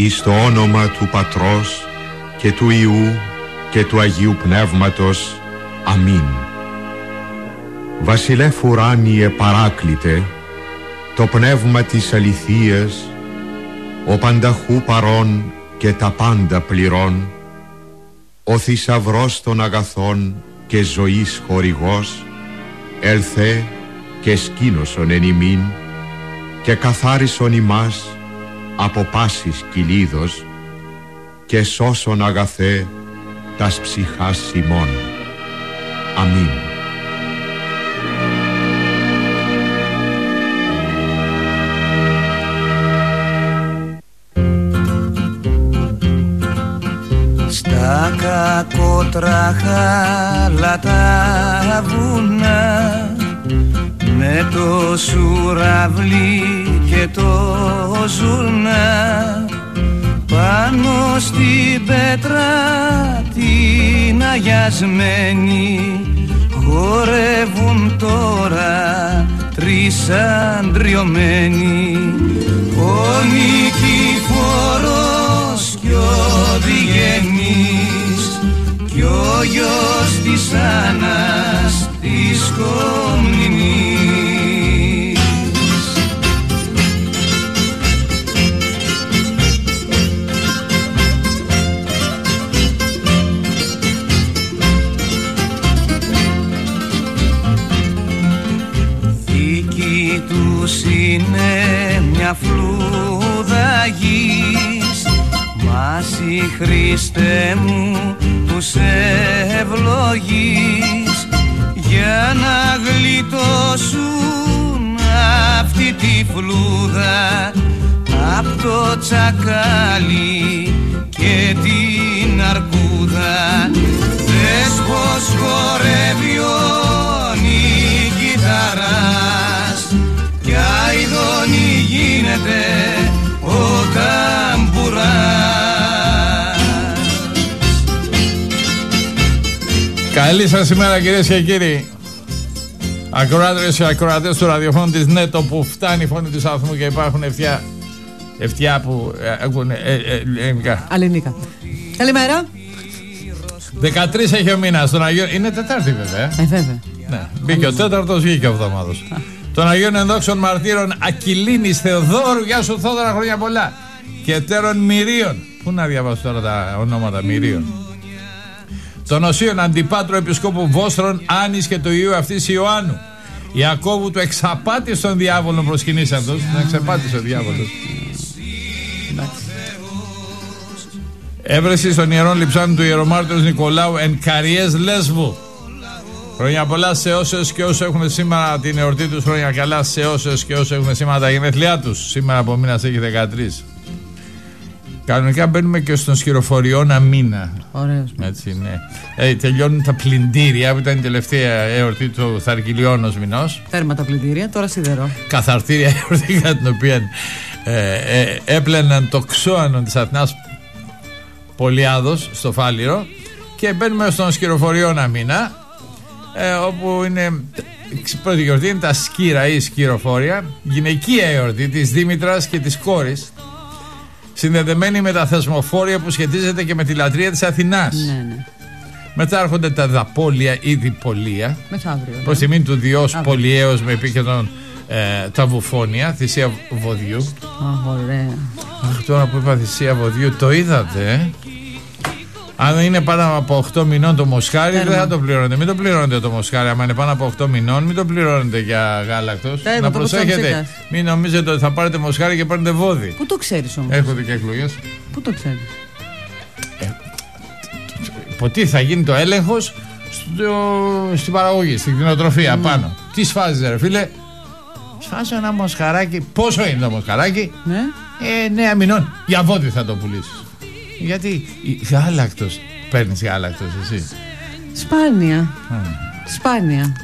εις το όνομα του Πατρός και του Υιού και του Αγίου Πνεύματος. Αμήν. Βασιλεύ ουράνιε Παράκλητε, το πνεύμα της αληθείας, ο πανταχού παρών και τα πάντα πληρών, ο θησαυρός των αγαθών και ζωής χορηγός, ελθέ και σκήνωσον εν ημίν και καθάρισον ημάς από πάσης κυλίδος και σώσον αγαθέ τας ψυχάς ημών. Αμήν. Τα κακότραχαλα τα βουνά με το σουραβλί και το ζουρνά πάνω στην πέτρα την αγιασμένη χορεύουν τώρα τρεις αντριωμένοι, ο Νικηφόρος κι ο Διγενής κι ο γιος της Άννας της Κομνηνής. Δίκη τους είναι μια φλούδα γης, μάση Χριστέ μου τους ευλογείς για να γλιτώσουν αυτή τη φλούδα απ' το τσακάλι και την αρκούδα. Δες πως χορεύει ο Νικηταράς κι αηδονή γίνεται ο ταμπουράς. Καλή σας ημέρα κυρίες και κύριοι ακροάτρες και ακροατές του ραδιοφώνου της ΝΕΤΟ, που φτάνει η φωνή του σταθμού και υπάρχουν ευτιά που ακούνε ελληνικά. Αλληνικά. Καλημέρα. 13 έχει ο μήνας τον Αγίον. Είναι Τετάρτη βέβαια. Βέβαια. Ναι. Μπήκε ο τέταρτος, βγήκε ο εβδομάδος. Τον Αγίον ενδόξων μαρτύρων Ακυλίνης Θεοδόρου. Γεια σου Θόδωρα, χρόνια πολλά. Και τέρων Μυρίων. Πού να διαβάσω τώρα τα ονόματα Μυρίων. Τον Οσίων Αντιπάτρο Επισκόπου Βόστρων Άνης και του Υιού αυτής Ιωάννου Ιακώβου του εξαπάτης των διάβολων προσκυνήσαντος. Να εξαπάτησε ο διάβολος. Έβρεση των Ιερών Λιψάνων του Ιερομάρτυρος Νικολάου εν Καριές Λέσβου. Χρόνια πολλά σε όσες και όσοι έχουν σήμερα την εορτή τους. Χρόνια καλά σε όσες και όσοι έχουν σήμερα τα γενέθλιά τους. Σήμερα από μήνας έχει 13. Κανονικά μπαίνουμε και στον Σκυροφοριώνα μήνα. Ωραίος. Έτσι, ναι. Τελειώνουν τα πλυντήρια που ήταν η τελευταία εορτή του Θαρκυλιώνος μηνός. Τέρμα τα πλυντήρια, τώρα σιδερό. Καθαρτήρια εορτή κατά την οποία έπλαιναν το ξώανο της Αθηνάς Πολιάδος στο Φάληρο. Και μπαίνουμε στον Σκυροφοριώνα μήνα, όπου είναι πρώτη γιορτή είναι τα σκύρα ή σκυροφόρια, γυναικεία εορτή της Δήμητρας και της κόρης, συνδεδεμένη με τα θεσμοφόρια που σχετίζεται και με τη λατρεία της Αθηνάς. Ναι. Μετά έρχονται τα δαπόλια ή διπολία. Μεθαύριο. Ναι. Προς τιμήν του Διός Πολιέως με επίκεντρον τα βουφόνια, θυσία βοδιού. Ωραία. Αχ, τώρα που είπα θυσία βοδιού, το είδατε. Αν είναι πάνω από 8 μηνών το μοσχάρι, δεν θα το πληρώνετε. Μην το πληρώνετε το μοσχάρι. Αν είναι πάνω από 8 μηνών, μην το πληρώνετε για γάλακτος. Να προσέχετε. Μην νομίζετε ότι θα πάρετε μοσχάρι και παίρνετε βόδι. Πού το ξέρεις όμως. Έρχονται και εκλογές. Πού το ξέρεις. Ποτί θα γίνει το έλεγχος στην παραγωγή, στην κτηνοτροφία πάνω. Τι σφάζεις, ρε φίλε. Σφάζω ένα μοσχαράκι. Πόσο είναι το μοσχαράκι. 9 μηνών. Για βόδι θα το πουλήσεις. Γιατί γάλακτος, παίρνεις γάλακτος εσύ. Σπάνια. Σπάνια.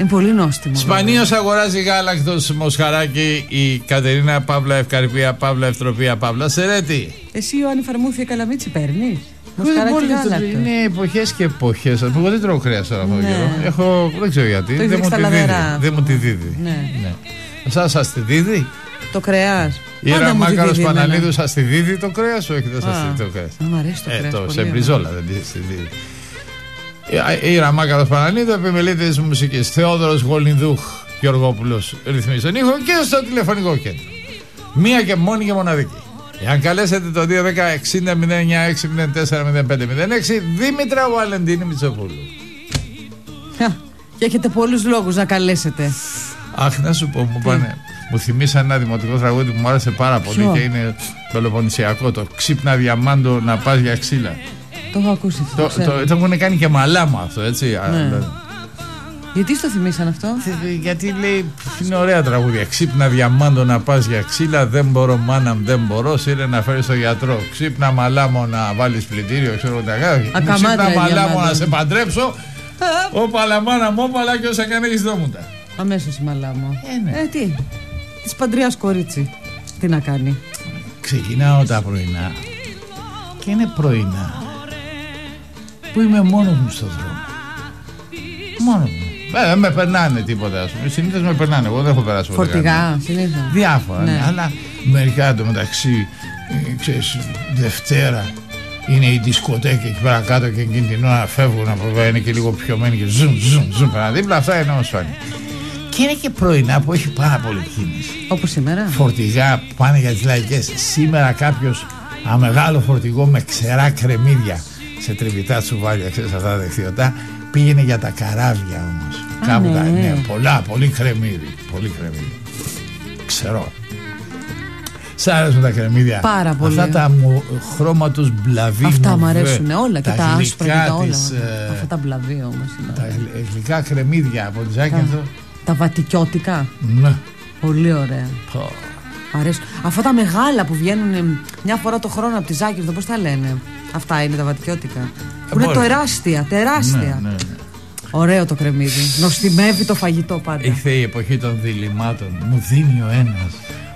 Είναι πολύ νόστιμο. Σπανίως αγοράζει γάλακτος μοσχαράκι η Κατερίνα Παύλα Ευκαρπία Παύλα Ευτροπία Παύλα Σερέτη. Εσύ Ιωάννη Φαρμούθια Καλαμίτσι παίρνεις. Μοσχαράκι γάλακτος. Είναι εποχές και εποχές. Εγώ δεν τρώω κρέας τώρα από καιρό. Δεν ξέρω γιατί. Δεν μου τη δίδει. Σας τη δίδει. Το κρέας. Η Ραμάκαρος Παναλίδου σας τη δίδει το κρέας ή όχι, δεν σας δίδει το κρέας? Μου αρέσει το κρέας. Σε μπριζόλα δεν τη δίδει. Η Ραμάκαρος Παναλίδου, επιμελείται της μουσικής. Θεόδωρος Γολυνδούχ Γεωργόπουλος ρυθμίζει τον ήχο και στο τηλεφωνικό κέντρο. Μία και μόνη και μοναδική. Εάν καλέσετε το 210-60-09-6-04-0506, Δήμητρα Βαλεντίνη Μητσοπούλου. Και έχετε πολλούς λόγους να καλέσετε. Αχ, να σου πω, μου πάνε. Μου θυμίσαν ένα δημοτικό τραγούδι που μου άρεσε πάρα πολύ και είναι πελοποννησιακό. Το «Ξύπνα διαμάντο να πας για ξύλα». Το έχω ακούσει αυτό. Το έχουν κάνει και μαλάμα αυτό, έτσι. Γιατί στο θυμήσαν αυτό? Γιατί λέει, είναι ωραία τραγούδια. Ξύπνα διαμάντο να πας για ξύλα, δεν μπορώ μάνα, δεν μπορώ. Σύρε να φέρεις στο γιατρό. Ξύπνα μαλάμο να βάλεις πλυντήριο, ξέρω τα γράφια. Ξύπνα μαλάμο να σε παντρέψω. Όπαλα μάνα μου, όπαλα και όσα κάνει έχεις δόμουτα. Αμέσως η μαλάμο. Τι, της παντρείας κορίτσι. Τι να κάνει. Ξεκινάω τα πρωινά και είναι πρωινά που είμαι μόνος μου στον δρόμο. Μόνο μου. Δεν με περνάνε τίποτα, συνήθως με περνάνε, εγώ δεν έχω περάσει ποτέ. Φορτηγά, συνήθως. Διάφορα, ναι. Αλλά μερικά εντωμεταξύ, ξέρεις, Δευτέρα είναι η δισκοτέκη εκεί πέρα κάτω και εκείνη την ώρα φεύγουν από βέβαια, είναι και λίγο πιωμένοι και ζουν δίπλα, αυτά είναι όμως φάνη. Και είναι και πρωινά που έχει πάρα πολύ κίνηση. Όπως σήμερα. Φορτηγά πάνε για τις λαϊκές. Σήμερα κάποιος αμεγάλο φορτηγό με ξερά κρεμμύδια σε τριβιτά τσουβάλια, ξέρεις αυτά τα δεξιωτά. Πήγαινε για τα καράβια όμως. Πολύ κρεμμύδι. Πολύ κρεμμύδι. Ξέρω. Σ' αρέσουν τα κρεμμύδια. Πάρα πολύ. Αυτά τα χρώμα τους μπλαβί. Αυτά μου αρέσουν όλα και τα άσπρα και τα όλα. Αυτά τα μπλαβί όμως. Τα γλυκά κρεμμύδια από τη Ζάκυνθο. Τα βατικιώτικα. Ναι. Πολύ ωραία. Αρέσουν. Αυτά τα μεγάλα που βγαίνουν μια φορά το χρόνο από τη Ζάκυνθο, πώς τα λένε? Αυτά είναι τα βατικιώτικα. Που είναι τεράστια, τεράστια. Ναι, ναι. Ωραίο το κρεμμύδι. Νοστιμεύει το φαγητό πάντα. Ήρθε η εποχή των διλημάτων. Μου δίνει ο ένας,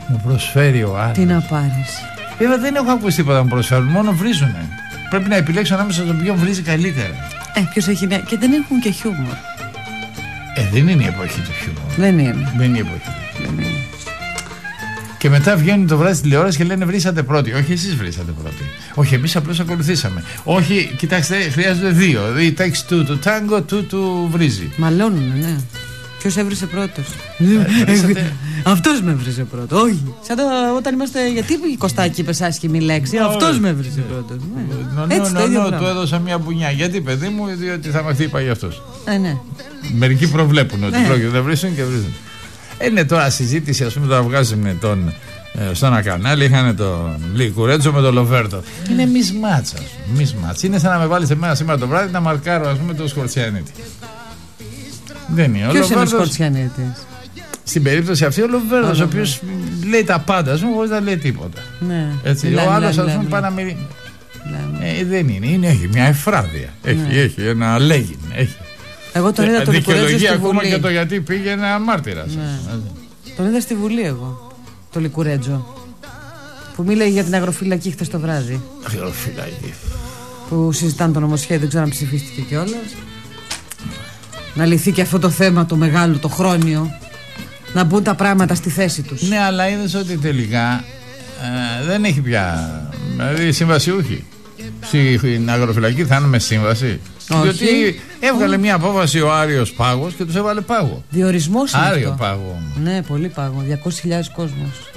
μου προσφέρει ο άλλος. Τι να πάρεις? Βέβαια δεν έχω ακούσει τίποτα να μου προσφέρουν, μόνο βρίζουνε. Πρέπει να επιλέξω ανάμεσα στον ποιον βρίζει καλύτερα. Ποιος έχει νέα. Και δεν έχουν και χιούμορ. Δεν είναι η εποχή του χιούμορ. Δεν είναι η εποχή. Και μετά βγαίνουν το βράδυ τηλεόραση και λένε βρήσατε πρώτοι. Όχι, εσείς βρήσατε πρώτοι. Όχι, εμείς απλώς ακολουθήσαμε. Όχι, κοιτάξτε, χρειάζονται δύο. Η τάξη του τάγκο, του βρίζει. Μαλώνουν, ναι. Ποιος έβρισε πρώτος? Αυτός με βρήσε πρώτος. Όχι. Σαν το όταν είμαστε. Γιατί η Κωστάκη είπε άσχημη λέξη. Αυτός με βρήσε πρώτος. Ναι, του έδωσα μια μπουνιά. Γιατί, παιδί μου, διότι θα μαθεί, είπα γι' αυτός. Μερικοί προβλέπουν ότι πρόκειται να βρίσουν και βρίζουν. Είναι τώρα συζήτηση, ας πούμε, τώρα βγάζουμε στο ένα κανάλι. Είχαν τον Λικουρέτσο με τον Λοβέρτο. Είναι μισμάτσα, μισμάτσα. Είναι σαν να με βάλεις εμένα σήμερα το βράδυ να μαρκάρω, ας πούμε, τον Σκορτσιανίτη. Δεν είναι. Ποιος είναι ο Σκορτσιανίτης? Στην περίπτωση αυτή ο Λοβέρτος, ο οποίος λέει τα πάντα, ας πούμε, χωρίς να λέει τίποτα. Ναι. Έτσι, ο άλλος, ας πούμε, πάει να μιλήσει. Δεν είναι. Έχει μια εφράδια. Έχει ένα λέγειν. Εγώ τον είδα τον Λικουρέτζο στη Βουλή. Ακόμα και το γιατί πήγαινε αμάρτυρας. Ναι. Τον είδα στη Βουλή εγώ, τον Λικουρέτζο. Που μίλαγε για την αγροφυλακή χθες το βράδυ. Αγροφυλακή. Που συζητάνε το νομοσχέδιο, δεν ξέρω αν ψηφίστηκε κιόλας. Να λυθεί και αυτό το θέμα το μεγάλο, το χρόνιο. Να μπουν τα πράγματα στη θέση τους. Ναι, αλλά είδες ότι τελικά δεν έχει πια. Δηλαδή συμβασιούχοι. Στην αγροφυλακή θα είναι με σύμβαση. Διότι έβγαλε μια απόφαση ο Άριος Πάγος και τους έβαλε πάγο. Διορισμός είναι Άριο αυτό. Πάγο. Ναι, πολύ πάγο. 200.000 κόσμος.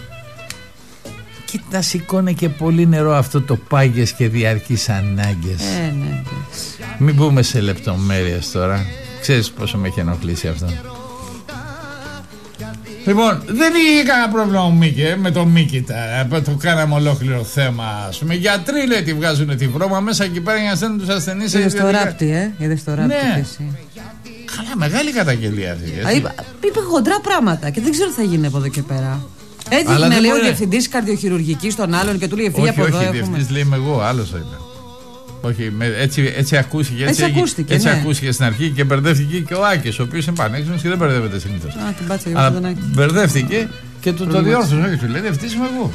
Κοίτα, σηκώνε και πολύ νερό αυτό το πάγες και διαρκείς ανάγκες. Ναι. Μην μπούμε σε λεπτομέρειες τώρα. Ξέρεις πόσο με έχει ενοχλήσει αυτό. Λοιπόν, δεν είχε κανένα πρόβλημα ο Μίκη, με τον Μίκη. Το κάναμε ολόκληρο θέμα. Ας πούμε, γιατροί λέει τη βγάζουν τη βρώμα μέσα εκεί πέρα για να στέλνουν τους ασθενείς. Είδες το ράπτη, είδες το ράπτη κι εσύ. Καλά, μεγάλη καταγγελία αυτή. Είπε χοντρά πράγματα και δεν ξέρω τι θα γίνει από εδώ και πέρα. Έδειχνε, λέει, ο διευθυντής καρδιοχειρουργικής στον άλλον και του λέει φύγε από εδώ. Όχι, διευθυντής λέει είμαι εγώ, άλλος το είπε. Όχι, έτσι ακούστηκε. Έτσι ακούστηκε στην αρχή και μπερδεύτηκε και ο Άκης, ο οποίος είναι πανέξυπνος και δεν μπερδεύεται συνήθως. Την πάτσε για τον Άκη. Μπερδεύτηκε και το διόρθωσε. Όχι, του λέει διευθυντής είμαι εγώ.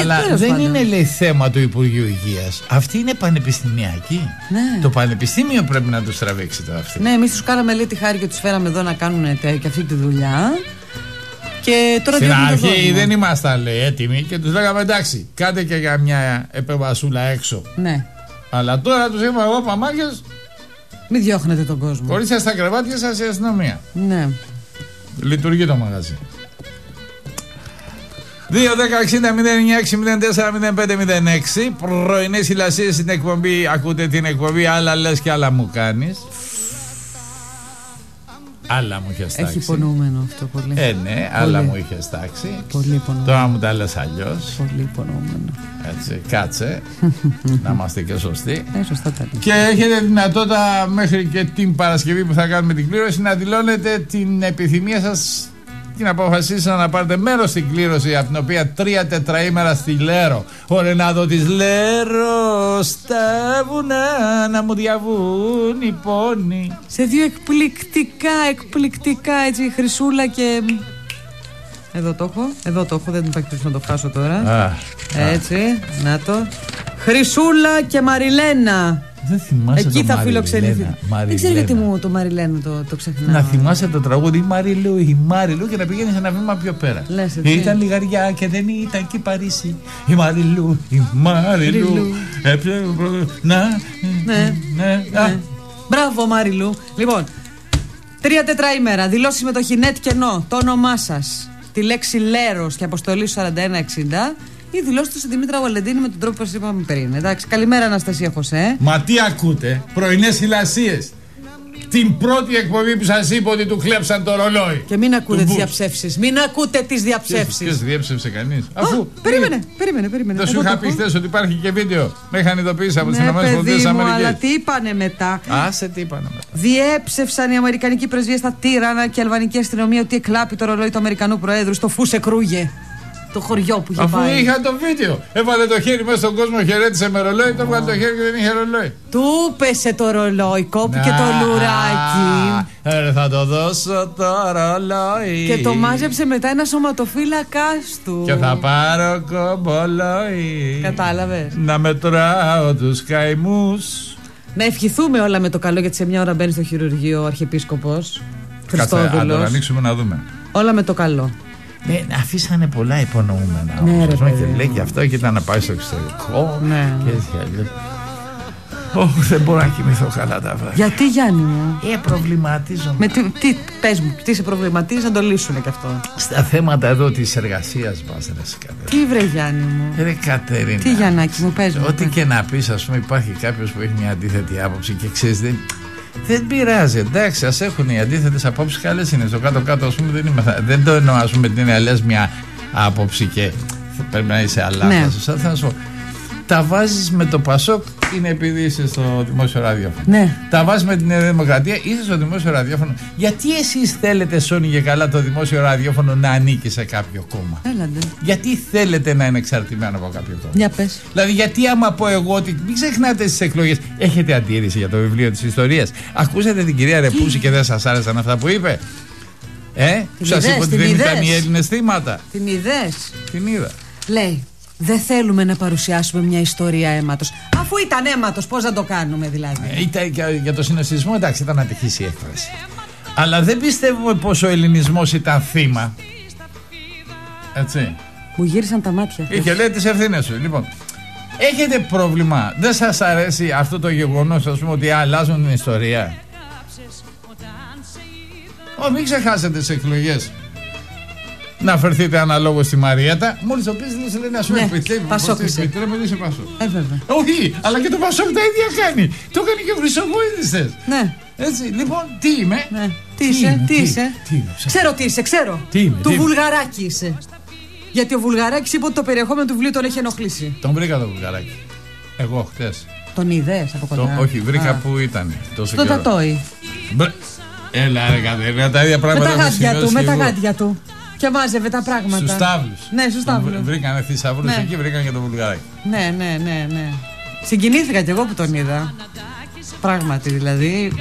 Αλλά δεν είναι, λέει, θέμα του Υπουργείου Υγείας. Αυτή είναι πανεπιστημιακή. Ναι. Το πανεπιστήμιο πρέπει να τους τραβήξει το αυτή. Ναι, εμείς τους κάναμε, λέει, τη χάρη και τους φέραμε εδώ να κάνουν και αυτή τη δουλειά. Και τώρα στην αρχή δεν ήμασταν, λέει, έτοιμοι και τους λέγαμε εντάξει, κάντε και για μια επεμβασούλα έξω. Ναι. Αλλά τώρα τους είπα εγώ παμάκες, μην διώχνετε τον κόσμο. Χωρίστε στα κρεβάτια σας η αστυνομία. Ναι. Λειτουργεί το μαγαζί. 2-10-60-09-6-04-05-06. Πρωινές ηλασίες στην εκπομπή. Ακούτε την εκπομπή άλλα λες και άλλα μου κάνεις. Άλλα μου είχες τάξει. Έχει υπονοούμενο αυτό πολύ. Ναι, άλλα μου είχες τάξει. Πολύ υπονοούμενο. Τώρα μου τα λες αλλιώς. Πολύ υπονοούμενο. Έτσι, κάτσε. Να είμαστε και σωστοί. Σωστά τα λες. Και έχετε δυνατότητα μέχρι και την Παρασκευή που θα κάνουμε την κλήρωση να δηλώνετε την επιθυμία σας. Και να αποφασίσετε να πάρετε μέρος στην κλήρωση, από την οποία 3 τετραήμερα στη Λέρο. Ο Ρενάδο της Λέρο στα βουνά να μου διαβούν οι πόνοι. Σε δύο εκπληκτικά έτσι χρυσούλα και... Εδώ το έχω, δεν υπάρχει χρυσό να το χάσω τώρα. Έτσι, να το. Χρυσούλα και Μαριλένα. Δεν θυμάσαι. Εκεί θα φιλοξενηθεί. Δεν ξέρω γιατί μου το Μαριλένα το ξεχνάω. Να θυμάσαι το τραγούδι η Μαριλού και να πηγαίνεις ένα βήμα πιο πέρα. Λες, ήταν λιγαριά και δεν ήταν και Παρίσι. Η Μαριλού. Ναι. Μπράβο Μαριλού. Λοιπόν, 3 τετραήμερα. Δηλώσει συμμετοχή net κενό. Το όνομά σας, τη λέξη Λέρος και αποστολή 4160. Η δηλώση του στην Δημήτρα Βαλεντίνη με τον τρόπο που σας είπαμε πριν. Εντάξει, καλημέρα Αναστασία Χωσέ. Μα τι ακούτε, πρωινές ηλασίες. Την πρώτη εκπομπή που σας είπα ότι του κλέψαν το ρολόι. Και μην ακούτε τις διαψεύσεις. Ποιος διέψευσε κανείς? Αφού. Περίμενε. Δεν σου είχα πει χθες ότι υπάρχει και βίντεο. Με είχαν ειδοποιήσει από τις ΗΠΑ. Αλλά τι είπανε μετά. Διέψευσαν οι αμερικανικοί πρεσβείες στα Τύρανα και η αλβανική αστυνομία ότι εκλάπει το ρολόι του Αμερικανού Προέδρου στο Φούσε Κρούγε. Το χωριό που είχε αφού πάει. Αφού είχα το βίντεο. Έβαλε το χέρι μέσα στον κόσμο, χαιρέτησε με ρολόι, το έβγαλε το χέρι και δεν είχε ρολόι. Του πέσε το ρολόι, κόπηκε το λουράκι. Θα το δώσω το ρολόι. Και το μάζεψε μετά ένα σωματοφύλακας του. Και θα πάρω κομπολόι. Κατάλαβες. Να μετράω τους καημούς. Να ευχηθούμε όλα με το καλό, γιατί σε μια ώρα μπαίνει στο χειρουργείο ο Αρχιεπίσκοπος Χριστόδουλος. Να ανοίξουμε να δούμε. Όλα με το καλό. Αφήσανε πολλά υπονοούμενα. Ναι, ρε, και λέει και αυτό και ήταν να πάει στο εξωτερικό. Ναι. Και έτσι αλλιώς. Δεν μπορώ να κοιμηθώ καλά τα βράδια. Γιατί Γιάννη μου? Προβληματίζομαι. Πες μου, τι σε προβληματίζει να το λύσουνε κι αυτό. Στα θέματα εδώ της εργασίας μας, τι βρε Γιάννη μου. Ρε Κατερίνα. Τι Γιαννάκη μου, πες μου. Ό,τι και να πεις, ας πούμε, υπάρχει κάποιος που έχει μια αντίθετη άποψη και ξέρεις. Δεν πειράζει, εντάξει, ας έχουν οι αντίθετες απόψεις, καλές είναι. Στο κάτω-κάτω, ας πούμε, δεν το εννοώ, ας πούμε, την λες μια άποψη και πρέπει να είσαι αλάθαστος. Ναι. Θα σου πω, τα βάζεις με το Πασόκ, είναι επειδή είσαι στο δημόσιο ραδιόφωνο. Ναι. Τα βάζεις με την Νέα Δημοκρατία, είσαι στο δημόσιο ραδιόφωνο. Γιατί εσείς θέλετε, Σόνι, και καλά το δημόσιο ραδιόφωνο να ανήκει σε κάποιο κόμμα? Έλαντε. Γιατί θέλετε να είναι εξαρτημένο από κάποιο κόμμα? Για πες. Δηλαδή, γιατί άμα πω εγώ ότι. Μην ξεχνάτε στις εκλογές. Έχετε αντίρρηση για το βιβλίο της ιστορίας? Ακούσατε την κυρία Ρεπούση και δεν σας άρεσαν αυτά που είπε? Σας είπα ότι δεν ήταν οι Έλληνες θύματα. Την είδα. Λέει. Δεν θέλουμε να παρουσιάσουμε μια ιστορία αίματος. Αφού ήταν αίματος, πώς να το κάνουμε δηλαδή? Ήταν για το συνοστισμό, εντάξει, ήταν ατυχής η έκφραση. Αλλά δεν πιστεύουμε πως ο ελληνισμός ήταν θύμα. Έτσι. Μου γύρισαν τα μάτια. Είχε λέει τις ευθύνες σου. Λοιπόν, έχετε πρόβλημα. Δεν σας αρέσει αυτό το γεγονός, ας πούμε, ότι αλλάζουν την ιστορία? Μην ξεχάσετε τις εκλογές. Να φερθείτε αναλόγως στη Μαριέτα. Μόλις το πεις, δεν σε λέει να σου επιτρέπει. Πασόκ. Είσαι Πασόκ. Όχι, αλλά και το Πασόκ τα ίδια κάνει. Το έκανε και ο Χρυσοχοίδης θες. Ναι. Έτσι, λοιπόν, τι είμαι. Ναι. Ξέρω τι είσαι. Του Βουλγαράκη είσαι. Γιατί ο Βουλγαράκης είπε ότι το περιεχόμενο του βιβλίου τον έχει ενοχλήσει. Τον βρήκα τον Βουλγαράκη. Εγώ χτες. Τον είδες από κοντά? Όχι, βρήκα που ήταν. Το Τατόι. Έλα, ρε Κατερίνα, τα ίδια πράγματα. Με τα γάντια του. Και μάζευε τα πράγματα. Στους τάβλους. Ναι, στους τάβλους. Βρήκανε θησαυρούς εκεί, βρήκανε και το Βουλγαράκι. Ναι. Συγκινήθηκα κι εγώ που τον είδα. Πράγματι δηλαδή.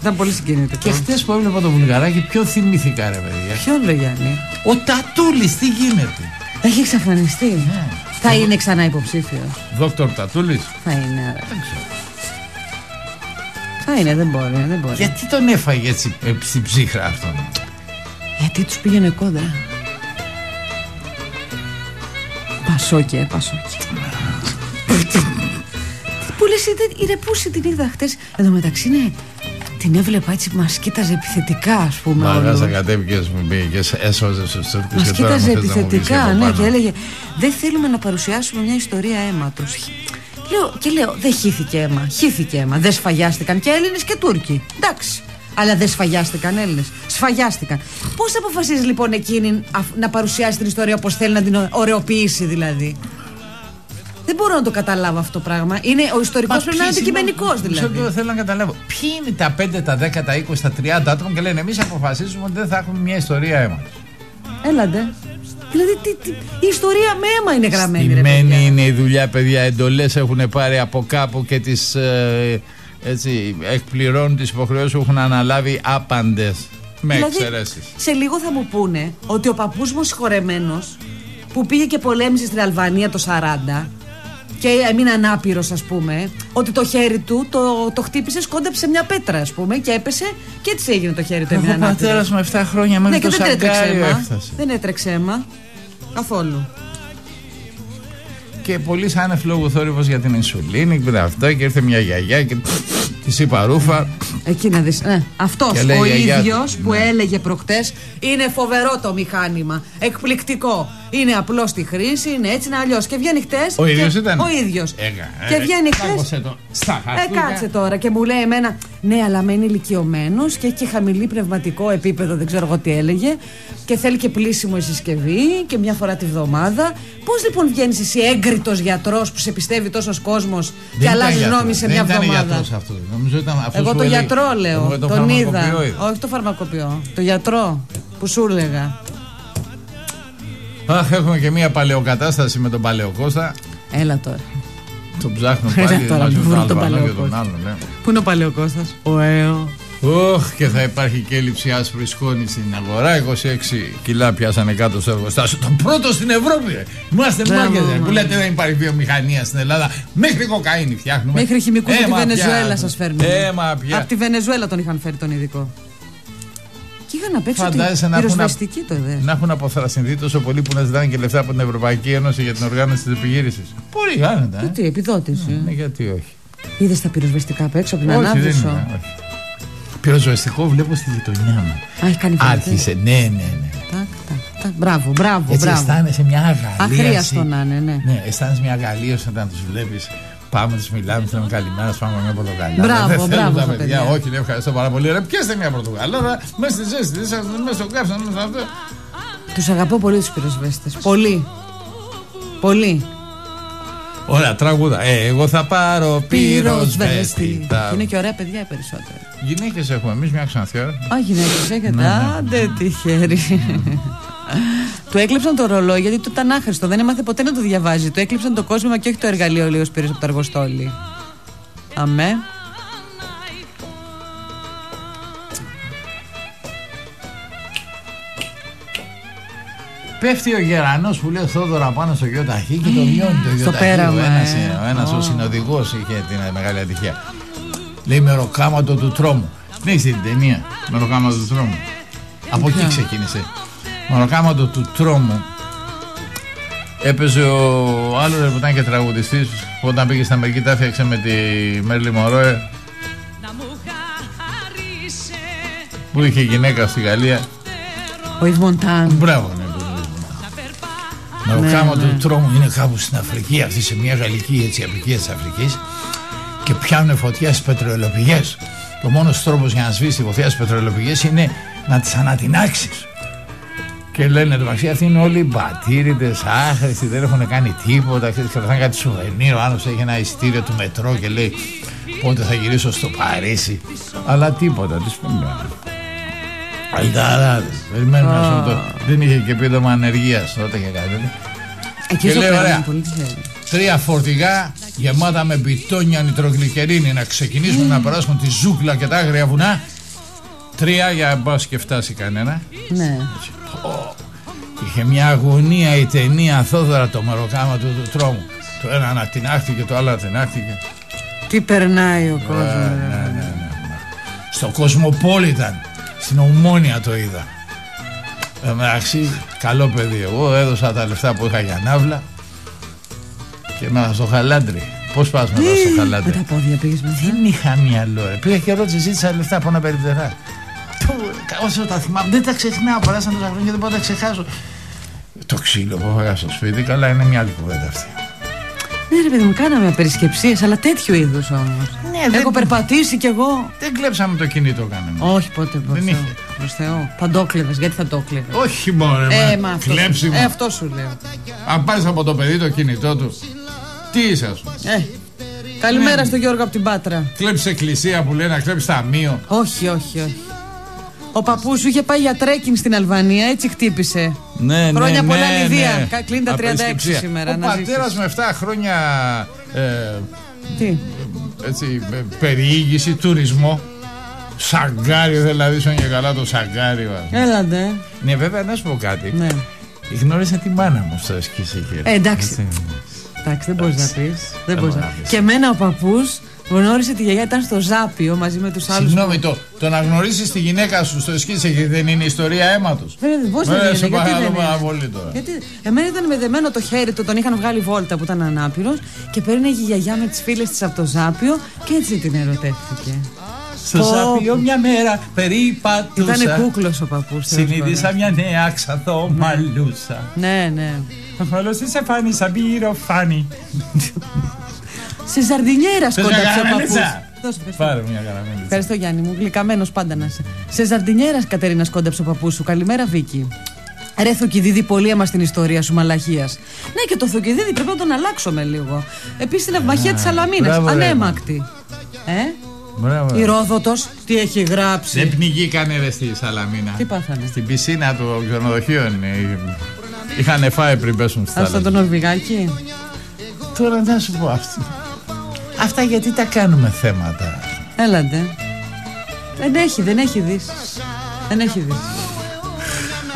Ήταν πολύ συγκινητικό. Και χτες που έβλεπα το Βουλγαράκι, ποιο θυμήθηκα, ρε παιδιά? Ποιον λέει Γιάννη? Ο Τατούλης, τι γίνεται? Έχει εξαφανιστεί. Ναι. Θα είναι ξανά υποψήφιος. Δόκτωρ Τατούλης. Θα είναι, ρε. Δεν μπορεί. Γιατί τον έφαγε έτσι στην ψύχρα αυτόν? γιατί τους πήγαινε κόντρα. Πασόκε. Που λες, η ρεπούση την είδα χτες. Εν τω μεταξύ, ναι, την έβλεπα έτσι, μας κοίταζε επιθετικά, ας πούμε. Μαγάζα κατέβηκες, μου πήγες, έσωζες στους Τούρκους. Μας κοίταζε επιθετικά, ναι, και έλεγε δεν θέλουμε να παρουσιάσουμε μια ιστορία αίματος. Λέω, δεν χύθηκε αίμα, δεν σφαγιάστηκαν και Έλληνες και Τούρκοι, εντάξει. Αλλά δεν σφαγιάστηκαν Έλληνες, σφαγιάστηκαν. Πώς αποφασίζει λοιπόν εκείνη να παρουσιάσει την ιστορία όπως θέλει, να την ωραιοποιήσει δηλαδή? Δεν μπορώ να το καταλάβω αυτό το πράγμα. Είναι ο ιστορικός πρέπει να είναι αντικειμενικός δηλαδή. Ποιο θέλω να καταλάβω. Ποιοι είναι τα 5, τα 10, τα 20, τα 30 άτομα και λένε εμείς αποφασίζουμε ότι δεν θα έχουμε μια ιστορία αίματος? Έλατε. Δηλαδή η ιστορία με αίμα είναι γραμμένη. Στημένη είναι η δουλειά, παιδιά. Εντολές έχουν πάρει από κάπου και τις εκπληρώνουν τις υποχρεώσεις που έχουν αναλάβει άπαντες. Με δηλαδή, εξαιρέσεις. Σε λίγο θα μου πούνε ότι ο παππούς μου συγχωρεμένος που πήγε και πολέμησε στην Αλβανία το 40 και έμεινε ανάπηρος, ας πούμε, ότι το χέρι του το χτύπησε, σκόντεψε μια πέτρα, ας πούμε, και έπεσε. Και έτσι έγινε το χέρι του, έμεινε ανάπηρος. Ο πατέρας με 7 χρόνια μέχρι το Σαγκάριο έφτασε. Δεν έτρεξε αίμα. Καθόλου. Και πολύ άνευ λόγου θόρυβος για την ινσουλίνη και αυτά. Και ήρθε μια γιαγιά και της είπα ρούφα. Εκεί να δεις. Ναι. Αυτός ο ίδιος που έλεγε προχτές είναι φοβερό το μηχάνημα. Εκπληκτικό. Είναι απλό στη χρήση, είναι έτσι, είναι αλλιώς. Και βγαίνει χτες. Ο ίδιος ήταν. Ο ίδιος. Και βγαίνει χτες. Κάτσε τώρα. Και μου λέει εμένα, ναι, αλλά με είναι ηλικιωμένος και έχει χαμηλή πνευματικό επίπεδο. Δεν ξέρω εγώ τι έλεγε. Και θέλει και πλήσιμο η συσκευή και μια φορά τη βδομάδα. Πώς λοιπόν βγαίνεις εσύ έγκριτος γιατρός που σε πιστεύει τόσος κόσμος και αλλάζει γνώμη σε μια βδομάδα? Εγώ το γιατρό λέω. Τον είδα. Όχι το φαρμακοποιό. Το γιατρό που σου έλεγα. Αχ, έχουμε και μία παλαιοκατάσταση με τον Παλαιοκώστα. Έλα τώρα. Τον ψάχνω πάλι μαζί με τον Αλβανό και τον άλλον. Πού είναι ο Παλαιοκώστας? Ο ΑΕΟ. Οχ, και θα υπάρχει και έλλειψη άσπρη σκόνη στην αγορά. 26 κιλά πιάσανε κάτω στο εργοστάσιο. Το πρώτο στην Ευρώπη. Είμαστε μάγκες. Που λέτε δεν υπάρχει βιομηχανία στην Ελλάδα. Μέχρι κοκαίνη φτιάχνουμε. Μέχρι χημικού από τη Βενεζουέλα σας φέρνουν. Από τη Βενεζουέλα τον είχαν φέρει τον ειδικό. Και είχαν να παίξουν πυροσβεστική το δε. Να έχουν αποθρασινθεί τόσο πολύ που να ζητάνε και λεφτά από την Ευρωπαϊκή Ένωση για την οργάνωση της επιχείρησης. Πολύ άνετα. Γιατί, επιδότηση. Ναι, γιατί όχι. Είδες τα πυροσβεστικά απ' έξω από την ανάβησο? Πυροσβεστικό βλέπω στη γειτονιά μου. Άρχισε, ναι. Τάκ. Μπράβο. Έτσι αισθάνεσαι μια αγαλίαση. Αχρίαστο να είναι, ναι. Αισθάνεσαι μια αγαλίαση όταν τους βλέπεις. Πάμε, τους μιλάμε, τους λέμε καλημέρα, πάμε μια πορτοκαλάδα. Μπράβο, τα παιδιά. Όχι, λέει, ευχαριστώ πάρα πολύ. Ρε, πιέστε μια πορτοκαλάδα, μέσα στη ζέστη, μέσα στο κάψανο, μέσα αυτό. Τους αγαπώ πολύ τους πυροσβέστες. Πολύ. Ωραία, τραγούδα. Εγώ θα πάρω πυροσβέστη. Είναι και ωραία παιδιά περισσότερα. Γυναίκες έχουμε εμείς, μια ξανθιά. Α, γυναίκες έχετε. Άντε τι χέρι. Του έκλεψαν το ρολόι γιατί του ήταν άχρηστο. Δεν έμαθε ποτέ να το διαβάζει. Του έκλεψαν το κόσμημα και όχι το εργαλείο, λέει ο Σπύρος από το Αργοστόλι. Αμέ. Πέφτει ο γερανός που λέει ο Θόδωρα πάνω στο Ιωταχή και το βιώνει το Ιωταχή. Ο ένας ο συνοδηγός είχε την μεγάλη ατυχία. Λέει μεροκάματο του τρόμου. Δεν έχει την ταινία. Μεροκάματο του τρόμου. Από εκεί ξεκίνησε. Μαροκάματο του τρόμου. Έπαιζε ο άλλος που ήταν και τραγουδιστής. Όταν πήγε στην Αμερική τα έφτιαξε με τη Μέρλι Μονρόε, που είχε γυναίκα στη Γαλλία. Ο Ιβ Μοντάν. Μπράβο, ναι. Μαροκάματο του τρόμου είναι κάπου στην Αφρική. Αυτή σε μια γαλλική απικία της Αφρικής. Και πιάνουν φωτιά στις πετρελοπηγές. Ο μόνος τρόπος για να σβήσει τη φωτιά στις πετρελοπηγές είναι να τις ανατινάξεις. Και λένε το μεταξύ αυτοί είναι όλοι μπατήριδες, άχρηστοι, δεν έχουν κάνει τίποτα. Κρατάνε κάτι σουβενίρ. Ο άλλος έχει ένα εισιτήριο του μετρό και λέει πότε θα γυρίσω στο Παρίσι. Αλλά τίποτα, τι πούμε. Αλταράδες. Περιμένουμε να σου το. Δεν είχε και επίδομα ανεργίας τότε και κάτι. Και λέει ωραία. 3 φορτηγά γεμάτα με μπιτόνια νητρογλυκερίνη να ξεκινήσουμε να περάσουμε τη ζούγκλα και τα άγρια βουνά. 3 για να μπας και φτάσει κανένα. Ναι. Είχε μια αγωνία η ταινία Θόδωρα, το μεροκάματο του τρόμου. Το ένα ανατινάχθηκε, το άλλο ανατινάχθηκε. Τι περνάει ο κόσμος. Ναι. Στο Κοσμοπόλιταν, στην Ομόνια το είδα. Εντάξει, καλό παιδί. Εγώ έδωσα τα λεφτά που είχα για ναύλα και έμενα στο χαλάντρι. Πώς πας μετά στο χαλάντρι? Με τα πόδια πήγες μετά? Δεν είχα μυαλό. Πήγα και ρώτησε, ζήτησα λεφτά από ένα περιπτερά. Όσο τα θυμάμαι, δεν τα ξεχνάω. Περάσαν τόσα χρόνια και δεν μπορώ να τα ξεχάσω. Το ξύλο που έφαγα στο σπίτι, καλά, είναι μια άλλη κουβέντα αυτή. Ναι, ρε παιδί μου, κάναμε περισκεψίες, αλλά τέτοιου είδους όμως. Ναι, έχω περπατήσει κι εγώ. Δεν κλέψαμε το κινητό, κάναμε. Όχι, ποτέ, ποτέ. Δεν είχε. Προς Θεό. Παντόκλεβες, γιατί θα το κλέβες? Όχι, μωρέ. Κλέψιμο. Αυτό σου λέω. Αν πάρεις από το παιδί το κινητό του, τι είσαι, α πούμε. Καλημέρα στον Γιώργο από την Πάτρα. Κλέψει εκκλησία που λέει, να κλέψει ταμείο. Όχι, όχι, όχι. Ο παππούς σου είχε πάει για τρέκινγκ στην Αλβανία, έτσι χτύπησε. Ναι, χρόνια πολλά, Λιδία. Κλείνει τα 36 σήμερα. Ο πατέρας με 7 χρόνια. Έτσι, περιήγηση, τουρισμό. Σαγκάριο, δηλαδή, σαν και καλά το σαγκάριο. Έλατε. Ναι, βέβαια, να σου πω κάτι. Ναι. Γνώρισα τη μάνα μου στο Eskişehir. Εντάξει, δεν μπορεί να πει. Και εμένα ο παππούς γνώρισε τη γιαγιά, ήταν στο Ζάπιο μαζί με τους άλλους. Συγγνώμη, το να γνωρίσεις τη γυναίκα σου στο Eskişehir δεν είναι ιστορία αίματος? Πώς δεν είναι, γιατί δεν είναι. Γιατί εμένα ήταν με δεμένο το χέρι του, τον είχαν βγάλει βόλτα που ήταν ανάπηρος και παίρνει η γιαγιά με τις φίλες της από το Ζάπιο και έτσι την ερωτεύτηκε. Στο Ζάπιο μια μέρα περίπατουσα. Ήτανε κούκλος ο παππούς. Συνείδησα μια νέα ξαθομαλούσα. Ναι, ναι. Αφαλώς είσαι φάνη, σαμπύρο φάνη. Σε ζαρντινιέρα σκόνταψε ο παππούς. Πάρε μια καραμέλα. Ευχαριστώ, Γιάννη μου. Γλυκαμένος πάντα να είσαι. Σε ζαρντινιέρα, Κατερίνα, σκόνταψε ο παππούς σου. Καλημέρα, Βίκη. Ρε Θουκυδίδη, πολύ έμας την ιστορία σου μαλαχίας. Ναι, και το Θουκυδίδη πρέπει να τον αλλάξουμε λίγο. Επίσης την αυμαχία της Σαλαμίνας. Ανέμακτη. Η Ρόδοτος, τι έχει γράψει. Δεν πνιγήκανε ρε στη Σαλαμίνα. Τι πάθανε? Στην πισίνα του ξενοδοχείων. Είχανε φάει πριν πέσουν στη θάλασσα. Άστα το νορβηγάκι. Τώρα να σου πω αυτό. Αυτά γιατί τα κάνουμε θέματα? Έλατε. Δεν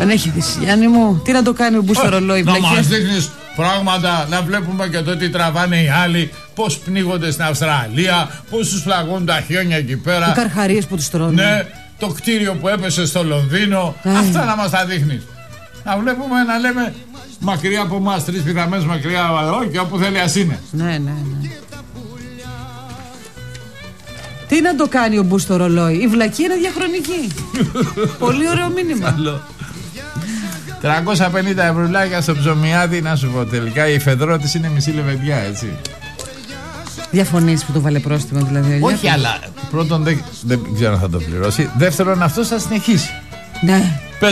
έχει δεις. Γιάννη μου, τι να το κάνει ο μπούς στο ρολόι? Να μας δείχνεις πράγματα, να βλέπουμε και το τι τραβάνε οι άλλοι. Πώς πνίγονται στην Αυστραλία, πώς τους πλαγούν τα χιόνια εκεί πέρα. Οι καρχαρίες που τους τρώνε. Ναι, το κτίριο που έπεσε στο Λονδίνο. Αυτά να μας τα δείχνεις. Να βλέπουμε, να λέμε μακριά από εμάς, τρεις πυραμίδες μακριά, όχι, όπου θέλει ας είναι. Ναι. Τι να το κάνει ο μπούς στο ρολόι, η βλακή είναι διαχρονική. Πολύ ωραίο μήνυμα. 350 ευρουλάκια στο ψωμιάδι, να σου πω τελικά. Η φεδρότης είναι μισή λεβεντιά, έτσι. Διαφωνείς που το βάλε πρόστιμο, δηλαδή? Όχι, αλλά πρώτον δεν ξέρω αν θα το πληρώσει. Δεύτερον, αυτός θα συνεχίσει. Ναι. 5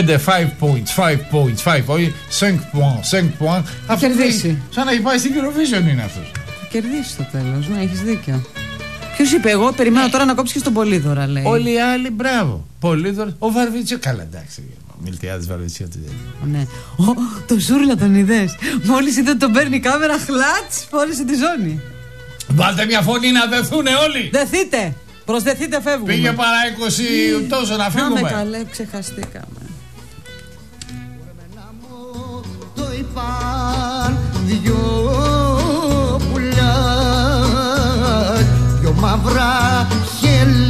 points, 5 points, 5 points, 5 points, 5 points. Θα κερδίσει. Σαν να υπάρχει στην Eurovision είναι αυτός. Θα κερδίσει στο τέλος, ναι, έχεις δίκιο. Ποιος είπε? Εγώ περιμένω τώρα να κόψει και στον Πολύδωρα, λέει. Όλοι οι άλλοι, μπράβο. Πολύδωρα, ο Βαρβίτσιο, καλά, εντάξει. Μιλτιάδης Βαρβιτσιώτης. Ναι. Το Ζούρλα τον είδες? Μόλις είδε ότι τον παίρνει η κάμερα, χλάτς, φόρεσε τη ζώνη. Βάλτε μια φωνή να δεθούνε όλοι. Δεθείτε. Προσδεθείτε, φεύγουμε. Πήγε παρά 20 τόσο να φύγουμε. Πάμε καλέ, ξεχαστήκαμε. Το είπαν δυο πουλιά, δυο μαύρα χέλη.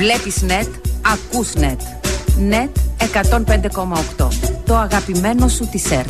Βλέπεις νετ, ακούς νετ. Νετ 105,8. Το αγαπημένο σου της ΕΡΤ.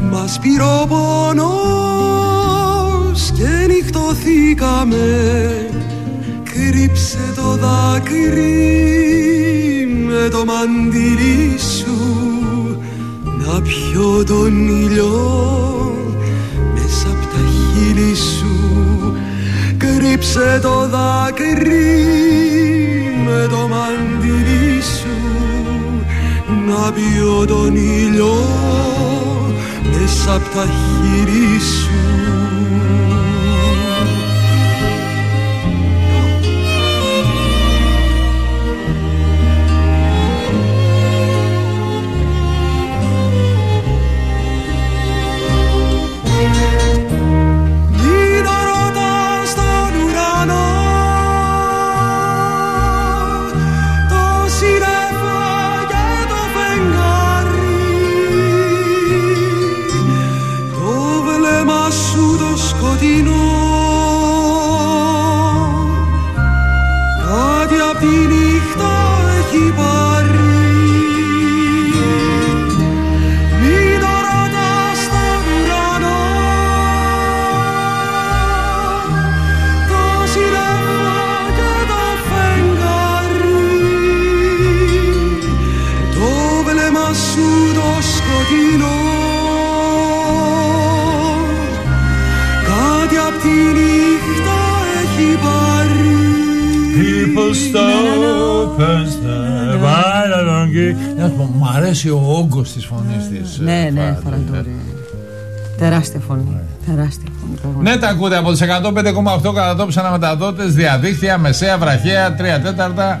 Μας πήρε ο πόνος και νυχτωθήκαμε και κρύψε το δάκρυ με το μαντήλι σου, να πιω τον ήλιο μέσα απ' τα χείλη σου. Κρύψε το δάκρυ με το μαντήλι σου, να πιω τον ήλιο μέσα απ' τα χείλη σου. Μου αρέσει ο όγκος της φωνής της. Ναι, ναι, Φαραντούρη. Τεράστια φωνή. Ναι, τα ακούτε από τις 105,8 κατατόπους αναμεταδότες, διαδίκτυα, μεσαία, βραχαία, 3/4.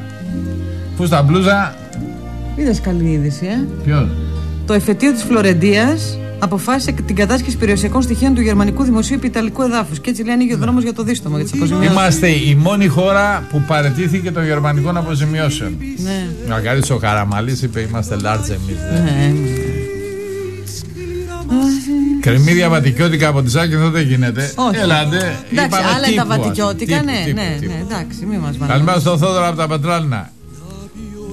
Φούστα μπλούζα. Είδες καλή είδηση, ε? Ποιος? Το εφετείο της Φλωρεντίας αποφάσισε την κατάσχεση περιουσιακών στοιχείων του γερμανικού δημοσίου επί ιταλικού εδάφους. Και έτσι λέει ανοίγει ο δρόμος για το δίστομο. Είμαστε η μόνη χώρα που παραιτήθηκε των γερμανικών αποζημιώσεων. Ναι. Αγκαρίτης ο Καραμαλής είπε: είμαστε large εμείς. Ναι. Κρεμμύδια βατικιώτικα από τη Σάκη δεν γίνεται. Όχι. Έλατε. Εντάξει, άλλα τα βατικιώτικα. Ναι. Εντάξει, μην μας βάλετε. Καλημέρα στον Θόδωρο από τα Πετράλινα.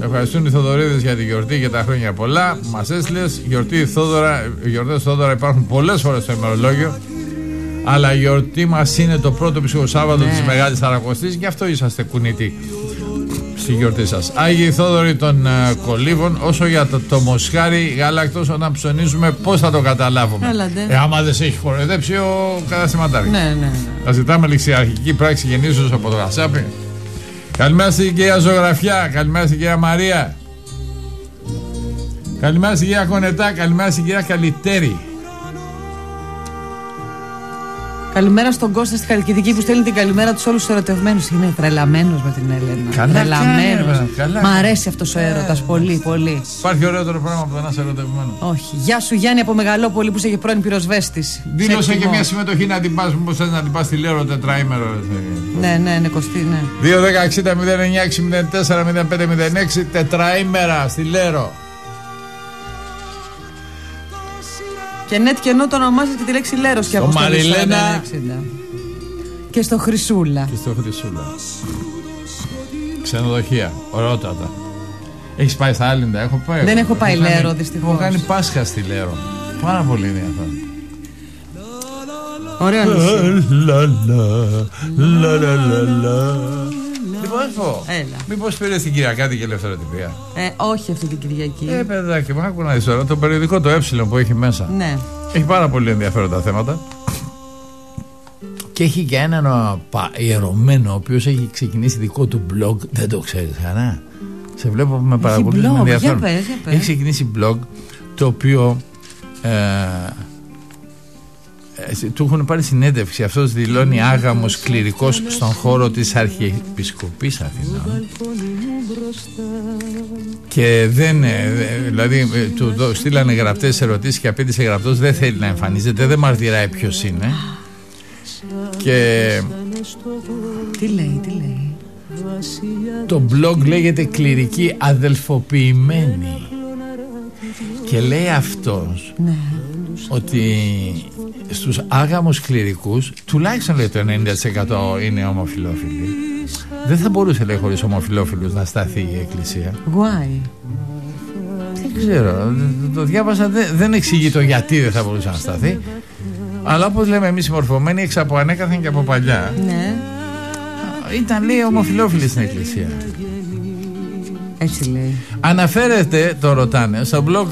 Ευχαριστούν οι Θοδωρίδες για τη γιορτή και τα χρόνια πολλά. Μας έστειλες γιορτές Θόδωρα υπάρχουν πολλές φορές στο ημερολόγιο. Αλλά η γιορτή μας είναι το πρώτο ψυχοσάββατο της Μεγάλης Ταρακοστής. Γι' αυτό είσαστε κουνητοί στη γιορτή σας. Άγιοι Θόδωροι των Κολύβων, όσο για το μοσχάρι γάλακτος όταν ψωνίζουμε, πώς θα το καταλάβουμε? Άμα δεν σε έχει χορεδέψει ο καταστηματάρχης. Ναι. Θα ζητάμε ληξιαρχική πράξη γεννήσεως από το γασάπι. Καλημέρα στην κυρία Ζωγραφιά, καλημέρα στην κυρία Μαρία, καλημέρα στην κυρία Κονετά, καλημέρα στην κυρία Καλυτέρη. Καλημέρα στον Κώστα στη Χαλκιδική που στέλνει την καλημέρα τους όλους τους ερωτευμένους. Είναι τρελαμένος με την Έλενα. Καλά. Μ' αρέσει αυτός ο έρωτας πολύ. Υπάρχει ωραίότερο πράγμα από το να είσαι ερωτευμένο? Όχι. Γεια σου Γιάννη από Μεγαλόπολη που είσαι και πρώην πυροσβέστης. Δήλωσε και μια συμμετοχή να την πας, μήπως θες να την πας τηλέρο τετραήμερο. Ναι, Κωστή, ναι. 2-10-60-09-6-04-05-06 τετραήμερα στη Λέρο. Και ναι, και ενώ το ονομάζεις και τη λέξη Λέρος και από Μαριλένα. Και στο Χρυσούλα. Ξενοδοχεία, ωραιότατα. Έχεις πάει στα Άλυντα? Έχω πάει. Δεν έχω πάει Λέρο δυστυχώς. Έχω κάνει Πάσχα στη Λέρο. Πάρα πολύ ενδιαφέρον. Ωραία νησί. Μήπως πήρες την Κυριακάτη και ελευθεροτυπία? Όχι αυτή την Κυριακή. Παιδάκι, μα άκου να δεις τώρα. Το περιοδικό το έψιλον που έχει μέσα. Ναι. Έχει πάρα πολύ ενδιαφέροντα θέματα. Και έχει και έναν ιερωμένο ο οποίος έχει ξεκινήσει δικό του blog. Δεν το ξέρεις, χαρά. Σε βλέπω που με παρακολουθείς με ενδιαφέρον. Έχει ξεκινήσει blog το οποίο του έχουν πάρει συνέντευξη. Αυτός δηλώνει άγαμος κληρικός στον χώρο της Αρχιεπισκοπής Αθηνών και δεν, δηλαδή του στείλανε γραπτές ερωτήσεις και απέντησε γραπτός, δεν θέλει να εμφανίζεται, δεν μαρτυράει ποιος είναι. Και τι λέει το blog λέγεται κληρική αδελφοποιημένη και λέει αυτός ότι στους άγαμους κληρικούς τουλάχιστον λέει το 90% είναι ομοφυλόφιλοι. Δεν θα μπορούσε λέει χωρίς ομοφυλόφιλους να σταθεί η εκκλησία. Why? Δεν ξέρω, το διάβασα, δεν εξηγεί το γιατί δεν θα μπορούσε να σταθεί. Αλλά όπως λέμε εμείς οι μορφωμένοι εξ από ανέκαθεν και από παλιά. Ναι. Ήταν, λέει, ομοφυλόφιλοι στην εκκλησία. Έτσι λέει. Αναφέρεται, το ρωτάνε, στο blog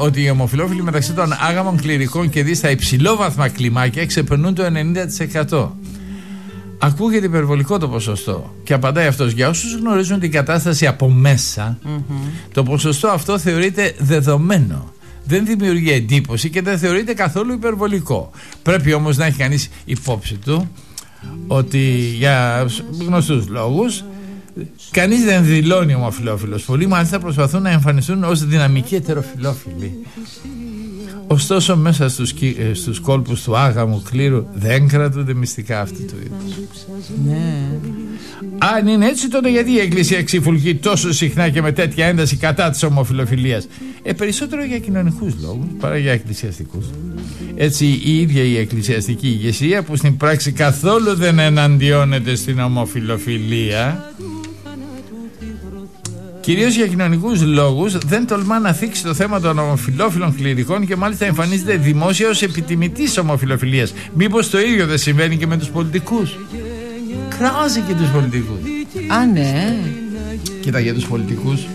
ότι οι ομοφυλόφιλοι μεταξύ των άγαμων κληρικών και δίστα υψηλόβαθμα κλιμάκια ξεπερνούν το 90%. Ακούγεται υπερβολικό το ποσοστό. Και απαντάει αυτός: για όσους γνωρίζουν την κατάσταση από μέσα, το ποσοστό αυτό θεωρείται δεδομένο. Δεν δημιουργεί εντύπωση και δεν θεωρείται καθόλου υπερβολικό. Πρέπει όμως να έχει κανείς υπόψη του ότι για γνωστούς λόγους κανείς δεν δηλώνει ομοφυλόφιλος. Πολλοί μάλιστα προσπαθούν να εμφανιστούν ως δυναμικοί ετεροφιλόφιλοι. Ωστόσο μέσα στους κόλπους του άγαμου κλήρου δεν κρατούνται μυστικά αυτού του είδους. Ναι. Αν είναι έτσι, τότε γιατί η Εκκλησία ξυφουλγεί τόσο συχνά και με τέτοια ένταση κατά της ομοφυλοφιλίας? Περισσότερο για κοινωνικούς λόγους παρά για εκκλησιαστικούς. Έτσι η ίδια η εκκλησιαστική ηγεσία, που στην πράξη καθόλου δεν εναντιώνεται στην ομοφυλοφιλία, κυρίως για κοινωνικούς λόγους δεν τολμά να θίξει το θέμα των ομοφυλόφιλων κληρικών και μάλιστα εμφανίζεται δημόσια ως επιτιμητής ομοφυλοφιλίας. Μήπως το ίδιο δεν συμβαίνει και με τους πολιτικούς? Κράζει και τους πολιτικούς. Α, ναι. Κοίτα, για τους πολιτικούς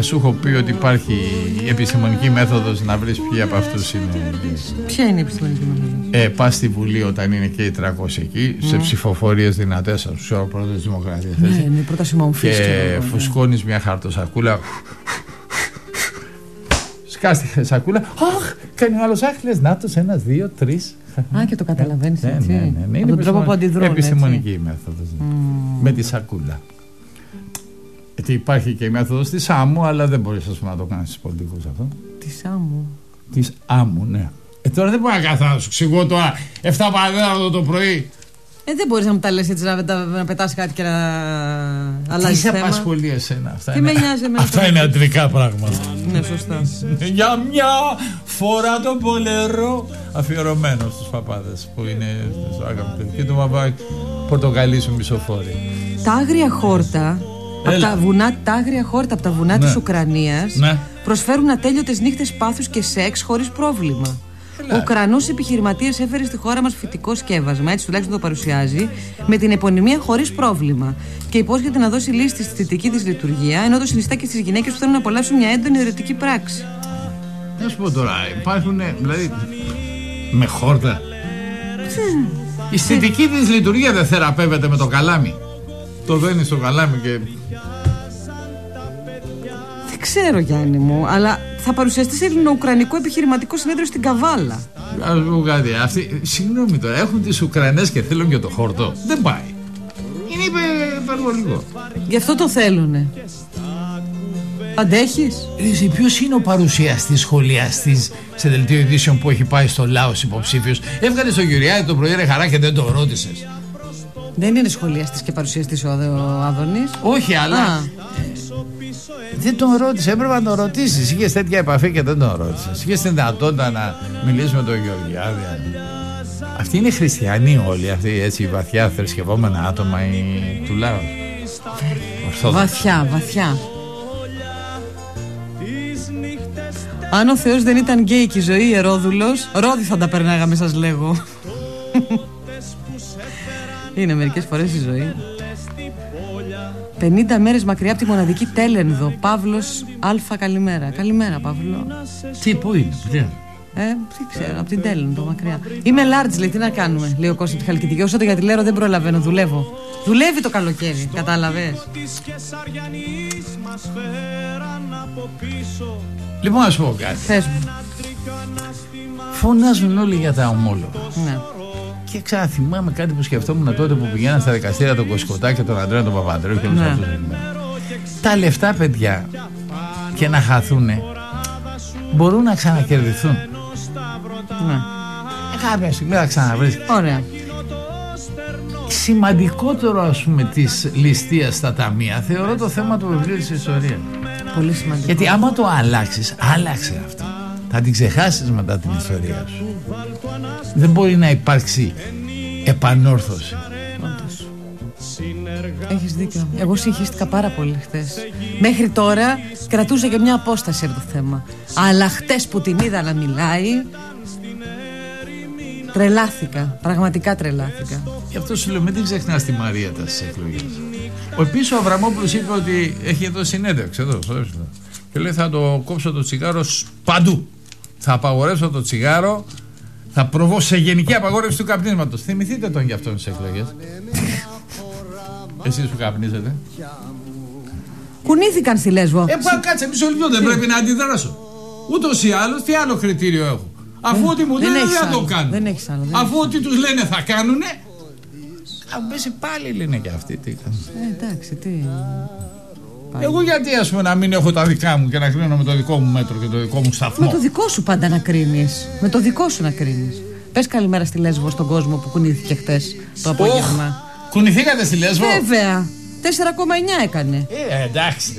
σου έχω πει ότι υπάρχει επιστημονική μέθοδος να βρεις ποιοι από αυτούς είναι. Ποια είναι η επιστημονική μέθοδος? Πας στη Βουλή όταν είναι και οι 300 εκεί, σε ψηφοφορίες δυνατές, ας πούμε, πρώτα της Δημοκρατίας. Ναι, είναι πρώτα συμμορφής. Και φουσκώνεις μια χαρτοσακούλα. Σκάς τη σακούλα. Αχ, κάνει ο άλλος. Αχ, λες, νάτος, ένας, δύο, τρεις. Α, και το καταλαβαίνεις έτσι. Ναι. Είναι επιστημονική μέθοδος. Με τη σακούλα. Γιατί υπάρχει και η μέθοδος της άμμου, αλλά δεν μπορείς, ας πούμε, να το κάνεις στους πολιτικούς αυτό. Της άμμου. Της άμμου, ναι. Τώρα δεν μπορώ να κάθω να σου εξηγώ τώρα 7 παρά το πρωί. Δεν μπορείς να μου τα λες έτσι, να πετάς κάτι και να αλλάζεις θέμα. Τι σε απασχολεί εσένα αυτά? Τι είναι... με νοιάζει εμένα? Αυτά είναι αντρικά πράγματα. Ναι, σωστά. Για μια φορά το πολερό, αφιερωμένο στους παπάδες που είναι στο άγαμο και του μπαμπά πορτοκαλί σου μισοφόρη. Τα άγρια χόρτα. Από τα, άγρια χόρτα από τα βουνά της Ουκρανίας προσφέρουν ατέλειωτες νύχτες πάθους και σεξ χωρίς πρόβλημα. Ο Ουκρανός επιχειρηματίας έφερε στη χώρα μας φυτικό σκεύασμα, έτσι τουλάχιστον το παρουσιάζει, με την επωνυμία χωρίς πρόβλημα. Και υπόσχεται να δώσει λύση στη αισθητική της λειτουργία, ενώ το συνιστά και στις γυναίκες που θέλουν να απολαύσουν μια έντονη ερωτική πράξη. Να σου πω τώρα, υπάρχουν δηλαδή με χόρτα. Η αισθητική της λειτουργία δεν θεραπεύεται με το καλάμι? Το δένει στο καλάμι και... Δεν ξέρω, Γιάννη μου, αλλά θα παρουσιαστεί σε ελληνο-ουκρανικό επιχειρηματικό συνέδριο στην Καβάλα. Ας πω κάτι, αυτοί, συγγνώμη τώρα, έχουν τις Ουκρανές και θέλουν και το χόρτο. Δεν πάει. Είναι υπερβολικό. Γι' αυτό το θέλουνε. Αντέχεις? Εσύ, ποιος είναι ο παρουσιαστής, σχολιαστής σε δελτίο ειδήσεων που έχει πάει στο Λάος υποψήφιος? Έβγαλε στο Γυριάδη το πρωί, ρε χαρά, και δεν το ρώτησες. Δεν είναι σχολιαστής και παρουσιαστής ο Άδωνης. Όχι, αλλά δεν τον ρώτησε, έπρεπε να τον ρωτήσεις. Είχες τέτοια επαφή και δεν τον ρώτησες. Είχες την δυνατότητα να μιλήσεις με τον Γεωργιάδη. Αυτοί είναι χριστιανοί όλοι, αυτοί, έτσι, βαθιά θρησκευόμενα άτομα του λαού. Βαθιά, βαθιά. Αν ο Θεός δεν ήταν γκέι και η ζωή ιερόδουλος, ρόδι θα τα περνάγαμε, σας λέγω. Είναι μερικές φορές η ζωή. 50 μέρες μακριά από τη μοναδική Τέλενδο. Παύλος Α, καλημέρα. Καλημέρα, Παύλο. Τι, πού είναι, δεν ξέρω, από την Τέλενδο, μακριά. Είμαι large, λέει, τι να κάνουμε, λέει ο Κώστας από τη Χαλκιδική. Όσο το γιατί λέω δεν προλαβαίνω, δουλεύω. Δουλεύει το καλοκαίρι, κατάλαβες. Λοιπόν, ας πω κάτι. Θες μου. Φωνάζουν όλοι για τα ομόλογα. Ναι. Και ξαναθυμάμαι κάτι που σκεφτόμουν τότε που πηγαίναν στα δικαστήρια τον Κοσκοτά και τον Αντρέα τον Παπανδρέου και όλους αυτούς. Τα λεφτά, παιδιά, και να χαθούνε, μπορούν να ξανακερδιθούν. Ναι. Κάποια στιγμή θα ξαναβρεις. Ωραία. Σημαντικότερο, ας πούμε, της ληστείας στα ταμεία θεωρώ το θέμα του βιβλίου της ιστορίας. Πολύ σημαντικό. Γιατί άμα το αλλάξεις, άλλαξε αυτό. Θα την ξεχάσεις μετά την ιστορία σου. Δεν μπορεί να υπάρξει επανόρθωση. Έχεις δίκιο. Εγώ συγχύστηκα πάρα πολύ χτες. Μέχρι τώρα κρατούσα και μια απόσταση από το θέμα. Αλλά χτες που την είδα να μιλάει, Τρελάθηκα, πραγματικά τρελάθηκα. Γι' αυτό σου λέω, μην την ξεχνάς τη Μαρία στις εκλογές. Επίσης ο Αβραμόπουλος είπε ότι έχει εδώ συνέντευξη εδώ, και λέει θα το κόψω το τσιγάρο παντού. Θα απαγορεύσω το τσιγάρο, θα προβώ σε γενική απαγόρευση του καπνίσματος. Θυμηθείτε τον γι' αυτόν στις εκλογές. Εσείς που καπνίζετε. Κουνήθηκαν στη Λέσβο. Κάτσε μισό λεπτό, δεν πρέπει να αντιδράσω. Ούτως ή άλλως, τι άλλο κριτήριο έχω. Αφού ότι μου λένε δεν το κάνουν. Δεν έχεις άλλο, αφού ότι τους λένε θα κάνουνε. Μπέση πάλι λένε και αυτοί. Τι εντάξει, τι. Εγώ γιατί ας πούμε να μην έχω τα δικά μου και να κρίνω με το δικό μου μέτρο και το δικό μου σταθμό. Με το δικό σου πάντα να κρίνεις. Με το δικό σου να κρίνεις. Πες καλημέρα στη Λέσβο στον κόσμο που κουνήθηκε χτες το απόγευμα. Κουνηθήκατε στη Λέσβο. Βέβαια. 4,9 έκανε. Εντάξει.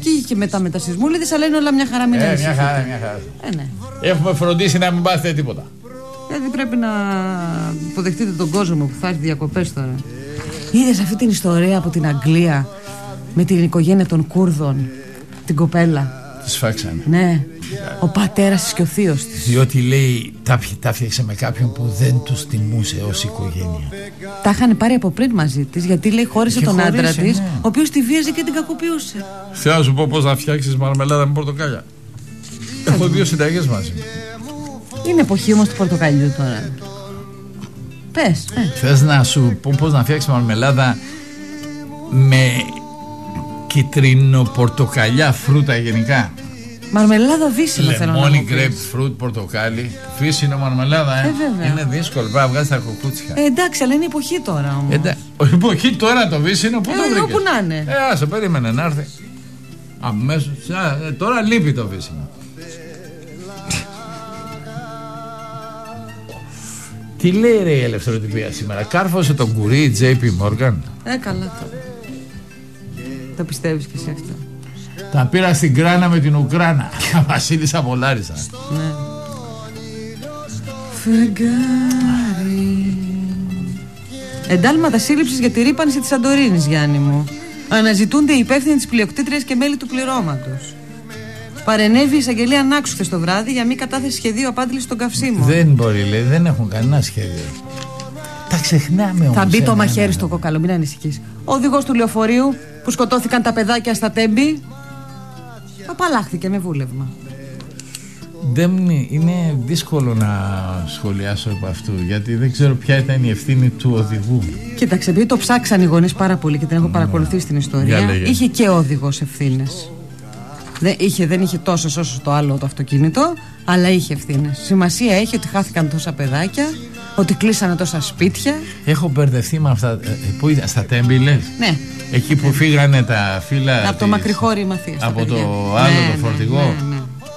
Και είχε μετά με τα σεισμούλιδες, αλλά είναι όλα μια χαρά. Μην μια χαρά, μια χαρά. Ναι. Έχουμε φροντίσει να μην πάθετε τίποτα. Δηλαδή πρέπει να υποδεχτείτε τον κόσμο που θα έχει διακοπές τώρα. Είδες αυτή την ιστορία από την Αγγλία με την οικογένεια των Κούρδων, την κοπέλα. Τη φάξανε. Ναι. Ο πατέρας της και ο θείος της. Διότι λέει τα φτιάξε με κάποιον που δεν τους τιμούσε ως οικογένεια. Τα είχαν πάρει από πριν μαζί της, γιατί λέει χώρισε τον άντρα της, ο οποίος τη βίαζε και την κακοποιούσε. Θέλω να σου πω πώς να φτιάξεις μαρμελάδα με πορτοκάλια. Έχω δύο συνταγές μαζί. Είναι εποχή όμως του πορτοκαλιού τώρα. Πες. Θες να σου πω πώς να φτιάξεις μαρμελάδα με κυτρινοπορτοκαλιά φρούτα γενικά. Μαρμελάδα βύσσινα θέλω να πω. Λεμόνι, grapefruit, πορτοκάλι. Βύσσινο μαρμελάδα, είναι δύσκολο. Πάει να βγάλει τα κοκκούτσια. Εντάξει, αλλά είναι εποχή τώρα όμως. Εποχή τώρα το βύσσινο, πού το βρήκες. Όπου να είναι. Άσε, περίμενε να έρθει. Αμέσως. Τώρα λείπει το βύσσινο. Τι λέει ρε η ελευθεροτυπία σήμερα. Κάρφωσε τον κουρί η JP Morgan. Καλά το. Το πιστεύεις και εσύ αυτό. Τα πήρα στην Κράνα με την Ουκράνα. Βασίλισσα Βολάρισα. Ναι. Φεγγάρι. Εντάλματα σύλληψης για τη ρύπανση της Σαντορίνης, Γιάννη μου. Αναζητούνται οι υπεύθυνοι της πλειοκτήτριας και μέλη του πληρώματος. Παρενέβη η εισαγγελία ανάξουθες το βράδυ για μη κατάθεση σχεδίου απάντησης των καυσίμων. Δεν μπορεί, λέει, δεν έχουν κανένα σχέδιο. Τα ξεχνάμε όμως. Θα μπει το μαχαίρι στο κόκαλο, μην ανησυχείς. Ο οδηγός του λεωφορείου που σκοτώθηκαν τα παιδάκια στα Τέμπη. Απαλλάχθηκε με βούλευμα. Είναι δύσκολο να σχολιάσω από αυτού, γιατί δεν ξέρω ποια ήταν η ευθύνη του οδηγού. Κοίταξε, επειδή το ψάξαν οι γονείς πάρα πολύ και την έχω παρακολουθήσει την ιστορία, είχε και ο οδηγός ευθύνες. Δεν είχε τόσες όσο το άλλο το αυτοκίνητο, αλλά είχε ευθύνες. Σημασία έχει ότι χάθηκαν τόσα παιδάκια, ότι κλείσανε τόσα σπίτια. Έχω μπερδευτεί με αυτά. Πού ήταν, στα Τέμπη, λες. Ναι. Εκεί που φύγανε τα φύλλα. Από το μακρυχώρι Μαθίας. Από το άλλο το φορτηγό. Ναι.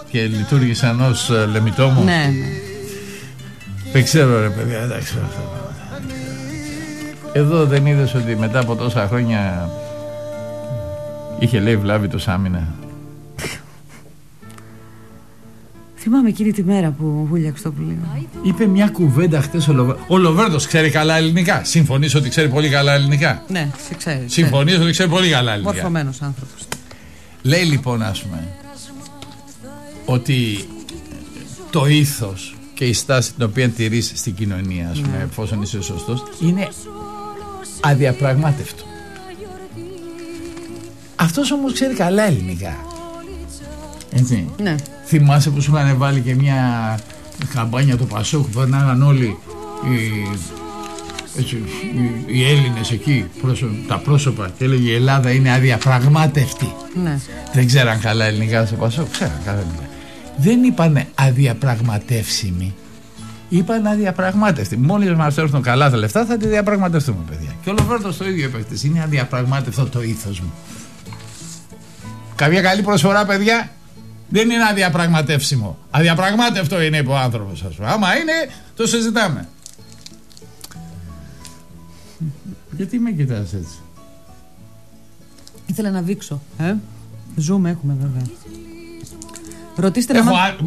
Και λειτουργήσαν ως λεμιτόμο. Ναι. Δεν ξέρω, ρε παιδιά, εντάξει. Εδώ δεν είδες ότι μετά από τόσα χρόνια είχε λέει βλάβει το Σάμινα. Θυμάμαι εκείνη τη μέρα που βούλιαξε το πλοίο. Είπε μια κουβέντα χτες ο Λοβέρντος. Ο Λοβέρντος ξέρει καλά ελληνικά. Συμφωνείς ότι ξέρει πολύ καλά ελληνικά. Ναι, ξέρει. Συμφωνείς ότι ξέρει πολύ καλά ελληνικά. Μορφωμένος άνθρωπος. Λέει λοιπόν, ας πούμε, ότι το ήθος και η στάση την οποία τηρείς στην κοινωνία, ας πούμε, εφόσον είσαι σωστός, είναι αδιαπραγμάτευτο. Αυτός όμως ξέρει καλά ελληνικά. Έτσι. Ναι. Θυμάσαι που σου είχαν βάλει και μια καμπάνια το Πασόκ που περνάγαν όλοι οι Έλληνες εκεί τα πρόσωπα και έλεγε η Ελλάδα είναι αδιαπραγμάτευτη. Ναι. Δεν ξέραν καλά ελληνικά στο Πασόκ, ξέραν καλά ελληνικά. Δεν είπαν αδιαπραγματεύσιμοι, είπαν αδιαπραγμάτευτοι. Μόλις μας έρθουν καλά τα λεφτά θα τη διαπραγματευτούμε, παιδιά. Και ο Λοβέρντος το ίδιο έπαιχτες, είναι αδιαπραγμάτευτο το ήθος μου. Καμία καλή προσφορά, παιδιά. Δεν είναι αδιαπραγματεύσιμο. Αδιαπραγμάτευτο είναι ο άνθρωπος, ας πούμε. Άμα είναι, το συζητάμε. Γιατί με κοιτάς έτσι. Ήθελα να δείξω. Ζούμε, έχουμε βέβαια. Ρωτήστε με.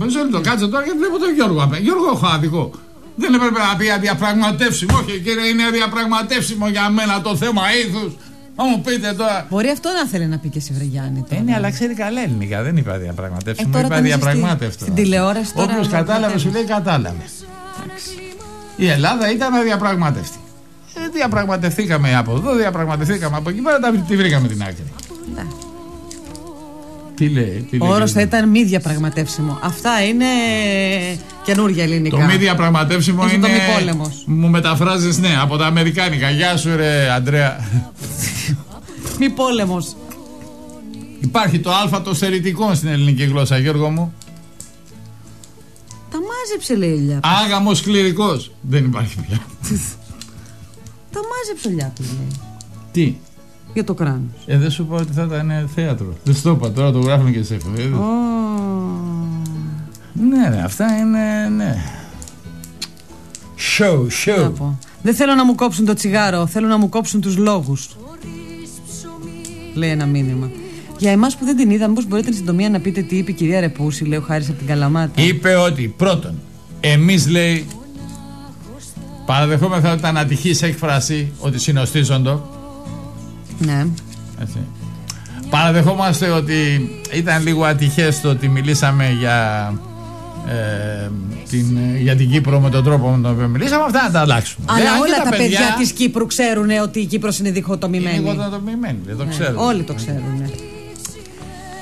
Μισό λεπτό, κάτσε τώρα γιατί βλέπω τον Γιώργο. Γιώργο, έχω άδικο. Δεν έπρεπε να πει αδιαπραγματεύσιμο. Όχι, κύριε, είναι αδιαπραγματεύσιμο για μένα το θέμα ήθους. Μου πείτε τώρα. Μπορεί αυτό να θέλει να πει και εσύ, βρε Γιάννη. Ναι, αλλά ξέρει καλά ελληνικά. Δεν είπα διαπραγματεύσιμο. Είπα διαπραγμάτευτο. Στην τηλεόραση τώρα. Όποιος κατάλαβε, σου λέει κατάλαβε. η Ελλάδα ήταν αδιαπραγματεύτη. Διαπραγματευθήκαμε από εδώ, διαπραγματευθήκαμε από εκεί πέρα, τη βρήκαμε την άκρη. Ναι. Τι λέει, τι λέει. Ο όρος θα ήταν μη διαπραγματεύσιμο. Αυτά είναι καινούργια ελληνικά. Το μη διαπραγματεύσιμο είναι. Μου μεταφράζεις, ναι, από τα αμερικάνικα. Γεια σου, ρε Αντρέα. Μη πόλεμος. Υπάρχει το α των στερητικών στην ελληνική γλώσσα, Γιώργο μου. Τα μάζεψε, λέει η Λιάπη. Άγαμος κληρικός. Δεν υπάρχει πια. Τα μάζεψε ο Λιάπη, λέει. Τι. Για το κράνος. Δεν σου είπα ότι θα ήταν θέατρο. Δεν στο είπα, τώρα το γράφουν και σε εφημερίδες. Ναι, ναι, αυτά είναι. Ναι. Show, show. Δεν θέλω να μου κόψουν το τσιγάρο, θέλω να μου κόψουν τους λόγους. Λέει ένα μήνυμα. Για εμάς που δεν την είδαμε, πώς μπορείτε στην συντομία να πείτε τι είπε η κυρία Ρεπούση, λέει ο Χάρης από την Καλαμάτα. Είπε ότι πρώτον, εμείς λέει, παραδεχόμεθα ότι ήταν ατυχής έκφραση ότι συνοστίζοντο. Ναι. Έτσι. Παραδεχόμαστε ότι ήταν λίγο ατυχές το ότι μιλήσαμε για, για την Κύπρο με τον τρόπο με τον οποίο μιλήσαμε. Αυτά να τα αλλάξουμε. Αλλά λέει, όλα τα παιδιά της Κύπρου ξέρουν ότι η Κύπρος είναι διχοτομημένη. Είναι διχοτομημένη, δεν το ξέρουν. Όλοι το ξέρουν. Ναι.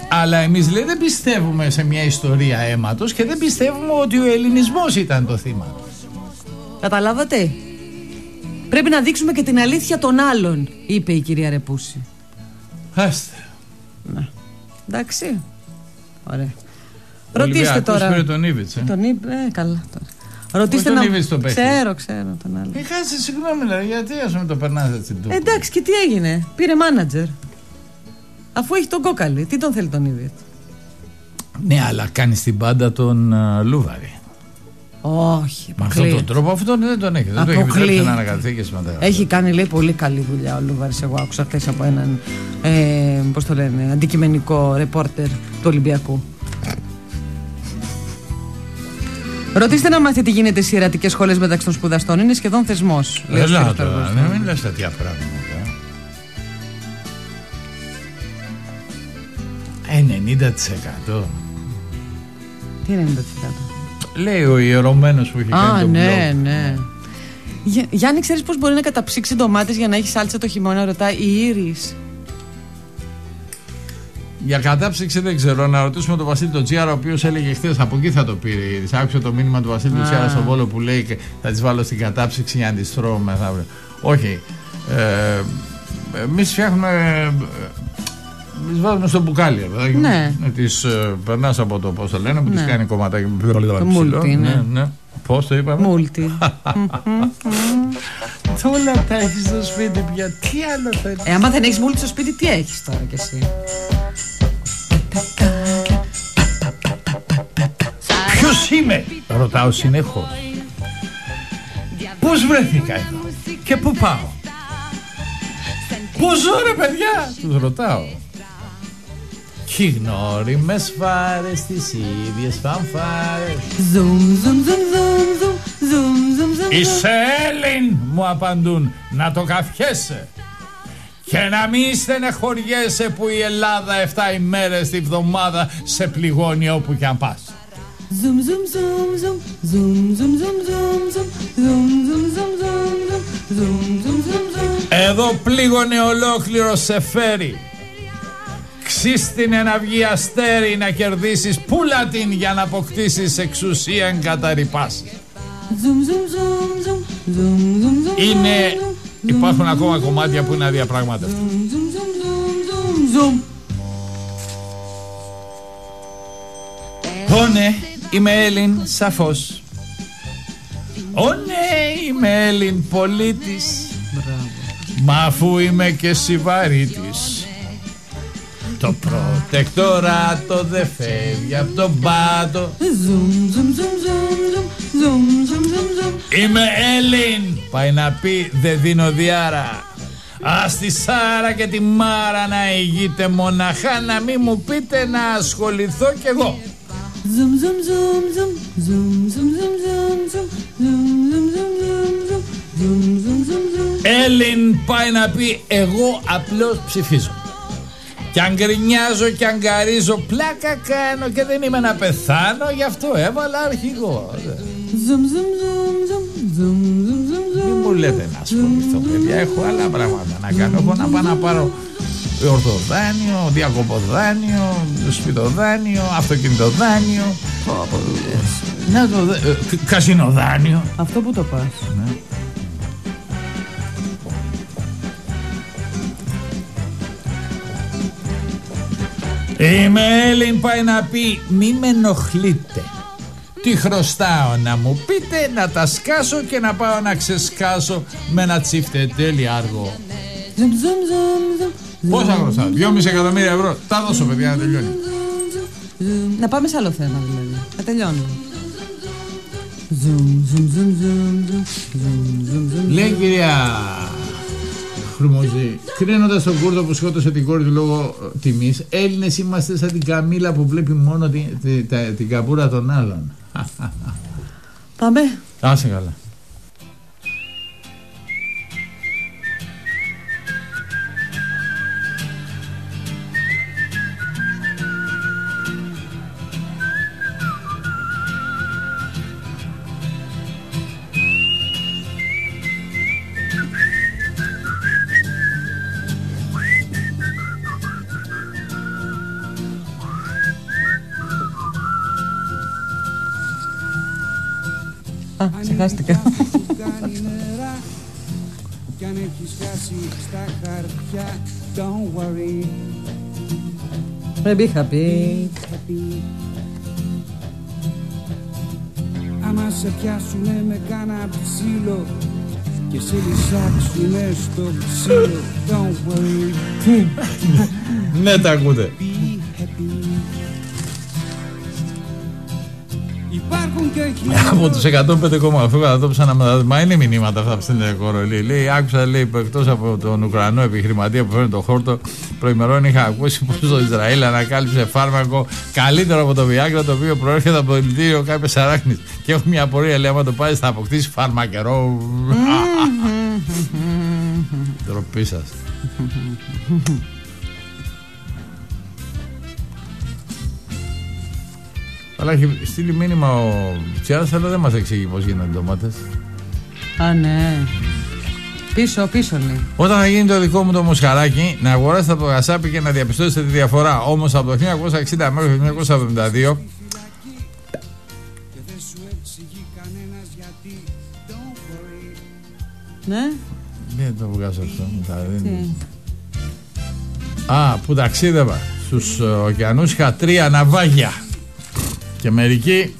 Αλλά εμείς λέει δεν πιστεύουμε σε μια ιστορία αίματος και δεν πιστεύουμε ότι ο ελληνισμός ήταν το θύμα. Καταλάβατε. Πρέπει να δείξουμε και την αλήθεια των άλλων, είπε η κυρία Ρεπούση. Άστε. Να. Εντάξει. Ωραία. Ρωτήστε τώρα. Πώς πήρε τον Ήβιτς, ε? Τον Ήβιτς, καλά τώρα. Ρωτήστε τον Ήβιτς το παίχτη. Ξέρω, ξέρω τον άλλο. Είχασε, συγγνώμη, λέει, γιατί ας με το περνάς έτσι τούτο. Εντάξει, και τι έγινε. Πήρε μάνατζερ. Αφού έχει τον Κόκαλη, τι τον θέλει τον Ήβιτς. Ναι, αλλά κάνει την πάντα τον Λούβαρη. Όχι. Με αυτόν τον τρόπο αυτόν δεν τον έχει. Δεν το έχει επιτρέψει να ανακατευτεί και σήμερα. Έχει κάνει, λέει, πολύ καλή δουλειά ο Λούβαρης. Εγώ άκουσα χθες από έναν πώς το λένε, αντικειμενικό ρεπόρτερ του Ολυμπιακού. Ρωτήστε να μάθετε τι γίνεται σε ιερατικές σχολές μεταξύ των σπουδαστών. Είναι σχεδόν θεσμός. Δεν λέω τώρα. Ναι, μην λες τέτοια πράγματα. 90%. Τι 90%? Λέει ο ιερωμένος που έχει κάνει το μπλοκ. Ναι, ναι. Γιάννη, ξέρεις πώς μπορεί να καταψύξει ντομάτες για να έχει σάλτσα το χειμώνα, ρωτάει η Ήρης. Για κατάψυξη δεν ξέρω. Να ρωτήσουμε τον Βασίλη τον Τσιάρα, ο οποίος έλεγε χθες από εκεί θα το πήρε. Άκουσα το μήνυμα του Βασίλη τον Τσιάρα στο Βόλο που λέει θα τις βάλω στην κατάψυξη για να τις τρώω μεθαύριο. Όχι. Εμείς φτιάχνουμε. Τις βάζουμε στο μπουκάλι. Ναι. Τις περνάς από το πώς το λένε, που τις κάνει κομματάκι. Το μούλτι, ναι. Πώς το είπαμε? Μούλτι. Όλα τα έχεις στο σπίτι πια. Τι άλλο θέλεις? Άμα δεν έχεις μούλτι στο σπίτι, τι έχεις τώρα κι εσύ? Ποιος είμαι? Ρωτάω συνεχώς. Πώς βρέθηκα εδώ και πού πάω? Πού ζω ρε παιδιά? Τους ρωτάω. Κι γνώριμες φάρες, τις ίδιες φανφάρες. Zoom, zoom, zoom, zoom, zoom, zoom, zoom, zoom. Είσαι Έλλην, μου απαντούν, να το καυχέσαι. Και να μη στενεχωριέσαι που η Ελλάδα 7 ημέρες τη βδομάδα σε πληγώνει όπου κι αν πας. Zoom, zoom, zoom, zoom, zoom, zoom, zoom, zoom, zoom, zoom, zoom. Εδώ πλήγωνε ολόκληρο σε φέρι. Ξύστηνε να βγει αστέρι, να κερδίσεις πουλα την για να αποκτήσεις εξουσία εγκαταρρυπάσεις. Είναι, υπάρχουν ακόμα κομμάτια που είναι αδιαπραγμάτευτα. Ω ναι, είμαι Έλλην, σαφώς. Ω ναι, είμαι Έλλην πολίτης. Μα αφού είμαι και σιβαρίτης, το προτεκτοράτο δε φεύγει από τον πάτο. Είμαι Έλλην, πάει να πει δε δίνω διάρα. Ας τη Σάρα και τη Μάρα να ηγείτε μοναχά, να μη μου πείτε να ασχοληθώ κι εγώ. Έλλην πάει να πει εγώ απλώς ψηφίζω. Κι αν γκρινιάζω κι αν γκαρίζω, πλάκα κάνω και δεν είμαι να πεθάνω, γι' αυτό έβαλα αρχηγό. Zoom, zoom, zoom, zoom, Μην μου λέτε να ασχοληθώ, παιδιά. Έχω άλλα πράγματα να κάνω. Εγώ να πάω να πάρω ορτοδάνειο, διακοποδάνειο, σπιτοδάνειο, αυτοκινητοδάνειο. Ναι, καζινοδάνειο. Αυτό που το πας. Ναι. Είμαι Έλλην, πάει να πει, μη με ενοχλείτε. Τι χρωστάω να μου πείτε, να τα σκάσω και να πάω να ξεσκάσω με ένα τσιφτετέλι άργο. Πόσα χρωστάω, 2,5 εκατομμύρια ευρώ. Τα δώσω, παιδιά, να τελειώνει. Να πάμε σε άλλο θέμα, δηλαδή. Να τελειώνουμε. Λέει κυρία Χρουμοζή, κρίνοντας τον Κούρδο που σκότωσε την κόρη του λόγω τιμής, Έλληνες είμαστε σαν την Καμίλα που βλέπει μόνο την καπούρα των άλλων. Πάμε. Άσε καλά. Ξεχάστηκα. Baby happy. Άμα σε πιάσουνε με κάνα ψήλο και σε λυσάξουνε στο ψήλο, don't worry. Ναι, τα ακούτε. Από τους 105,7 μα είναι μηνύματα αυτά που στέλνει Κορολή. Λέει, άκουσα, λέει, εκτός από τον Ουκρανό επιχειρηματία που φέρνει το χόρτο προημερών, είχα ακούσει πως το Ισραήλ ανακάλυψε φάρμακο καλύτερο από το Viagra, το οποίο προέρχεται από το δηλητήριο κάποιες αράχνης. Και έχω μια απορία, λέει, άμα το πάρεις θα αποκτήσει φάρμακερό. Τροπή σας. Αλλά έχει στείλει μήνυμα ο Τσιάρας, αλλά δεν μας εξηγεί πως γίνονται οι ντομάτες. Α, ναι. Πίσω, πίσω λέει. Όταν θα γίνει το δικό μου το μοσχαράκι, να αγοράσετε από το γασάπι και να διαπιστώσετε τη διαφορά. Όμως από το 1960 μέχρι το 1972... Ναι. Δεν το βγάζω αυτό. Α, που ταξίδευα στους ωκεανούς είχα 3 ναυάγια. Και μερικοί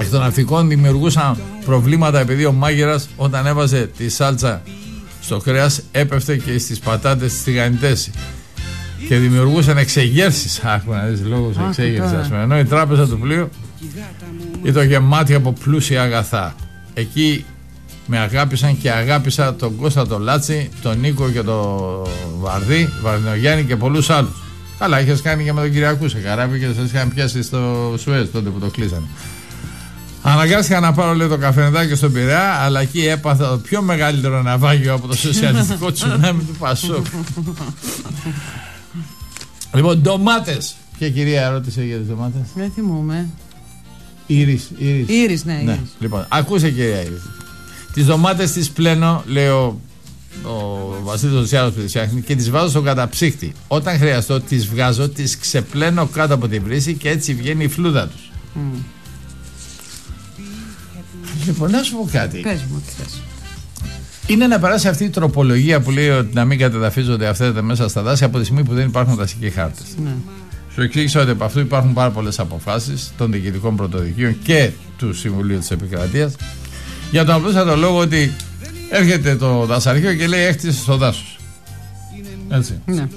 εκ των ναυτικών δημιουργούσαν προβλήματα επειδή ο μάγειρας όταν έβαζε τη σάλτσα στο κρέας έπεφτε και στις πατάτες τις τηγανιτές και δημιουργούσαν εξεγέρσεις. Άκου να δεις λόγους εξεγέρσεις. Ενώ η τράπεζα του πλοίου ήταν γεμάτη από πλούσια αγαθά. Εκεί με αγάπησαν και αγάπησα τον Κώστα τον Λάτση, τον Νίκο και τον Βαρδί, Βαρδινογιάννη και πολλούς άλλους. Καλά, είχες κάνει και με τον Κυριακού σε καράβι και σας είχαν πιάσει στο Σουέζ τότε που το κλείσανε. Αναγκάστηκα να πάρω, λέει, το καφενεδάκι στον Πειραιά, αλλά εκεί έπαθα το πιο μεγαλύτερο ναυάγιο από το σοσιαλιστικό τσουνάμι του Πασόκ. Λοιπόν, ντομάτες. Ποια κυρία ρώτησε για τις ντομάτες? Δεν θυμούμαι. Ήρης, ναι, Ήρης. Λοιπόν, ακούσε κυρία Ήρης. Τις ντομάτες τις πλένω, λέω, ο Βασίλης Δοσιάρος που τις φτιάχνει, και τις βάζω στον καταψύχτη. Όταν χρειαστώ τις βγάζω, τις ξεπλένω κάτω από την βρύση και έτσι βγαίνει η φλούδα τους. Λοιπόν, να σου πω κάτι. Πες μου τι θες. Είναι να περάσει αυτή η τροπολογία που λέει ότι να μην κατεδαφίζονται αυθαίρετα μέσα στα δάση από τη στιγμή που δεν υπάρχουν δασικοί χάρτες. Ναι. Σου εξήγησα ότι από αυτού υπάρχουν πάρα πολλές αποφάσεις των διοικητικών πρωτοδικείων και του Συμβουλίου της Επικρατείας για τον απλούστατο λόγο ότι έρχεται το δασαρχείο και λέει έχτισε στο δάσος. Έτσι. Ναι.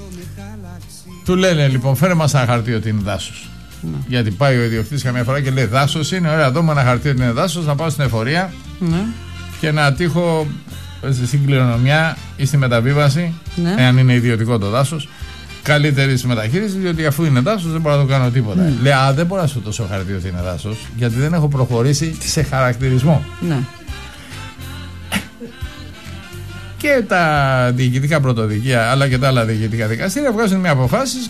Του λένε λοιπόν, φέρε μας ένα χαρτί ότι είναι δάσος. Ναι. Γιατί πάει ο ιδιοκτήτης καμιά φορά και λέει δάσος είναι, ωραία, δω με ένα χαρτί ότι είναι δάσος, να πάω στην εφορία, ναι, και να τύχω στην κληρονομιά ή στη μεταβίβαση, ναι, εάν είναι ιδιωτικό το δάσος, καλύτερη μεταχείριση, διότι αφού είναι δάσος δεν μπορώ να το κάνω τίποτα. Ναι. Λέει, α, δεν μπορώ να σου δώσω χαρτί ότι είναι δάσος, γιατί δεν έχω προχωρήσει σε χαρακτηρισμό. Ναι. και τα διοικητικά πρωτοδικεία αλλά και τα άλλα διοικητικά δικαστήρια βγάζουν μια αποφάσεις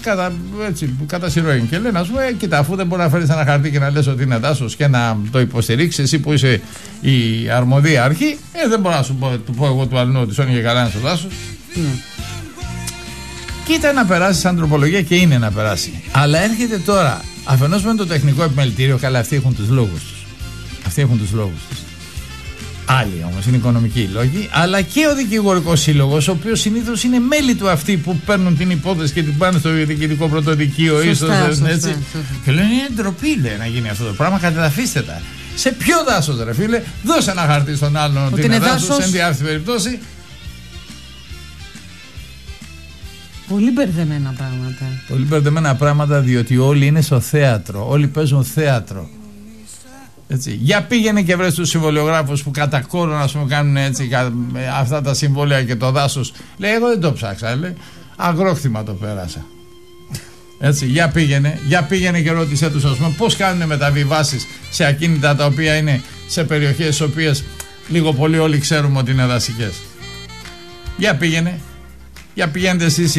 κατά συρροή και λένε, ας πούμε, κοίτα, αφού δεν μπορεί να φέρεις ένα χαρτί και να λες ότι είναι δάσος και να το υποστηρίξεις εσύ που είσαι η αρμοδία αρχή, δεν μπορώ να σου πω, του πω εγώ του αλλού ότι σώνει και καλά είναι στο δάσος. Κοίτα να περάσει σαν τροπολογία και είναι να περάσει. Αλλά έρχεται τώρα αφενός με το τεχνικό επιμελητήριο, καλά, αυτοί έχουν τους λόγους τους. Αυτοί έχουν τους λόγους τους. Άλλοι όμως είναι οικονομικοί λόγοι, αλλά και ο δικηγορικός σύλλογος, ο οποίος συνήθως είναι μέλη του αυτοί που παίρνουν την υπόθεση και την πάνε στο διοικητικό πρωτοδικείο ή στο δάσος. Και λένε είναι ντροπή, λέει, να γίνει αυτό το πράγμα, καταδαφίστε τα. Σε ποιο δάσος, ρε φίλε, δώσε ένα χαρτί στον άλλον ότι είναι δάσος, εν διάφορη περιπτώσει. Πολύ μπερδεμένα πράγματα. Πολύ μπερδεμένα πράγματα, διότι όλοι είναι στο θέατρο, όλοι παίζουν θέατρο. Έτσι. Για πήγαινε και βρες τους συμβολιογράφους που κατά κόρο να σου κάνουν έτσι, αυτά τα συμβόλαια και το δάσος. Λέει, εγώ δεν το ψάξα, λέει. Αγρόκτημα το πέρασα. Έτσι, για πήγαινε και ρώτησέ τους, ας πούμε, πώς κάνουν μεταβιβάσεις σε ακίνητα τα οποία είναι σε περιοχές στις οποίες λίγο πολύ όλοι ξέρουμε ότι είναι δασικές. Για πηγαίνετε εσείς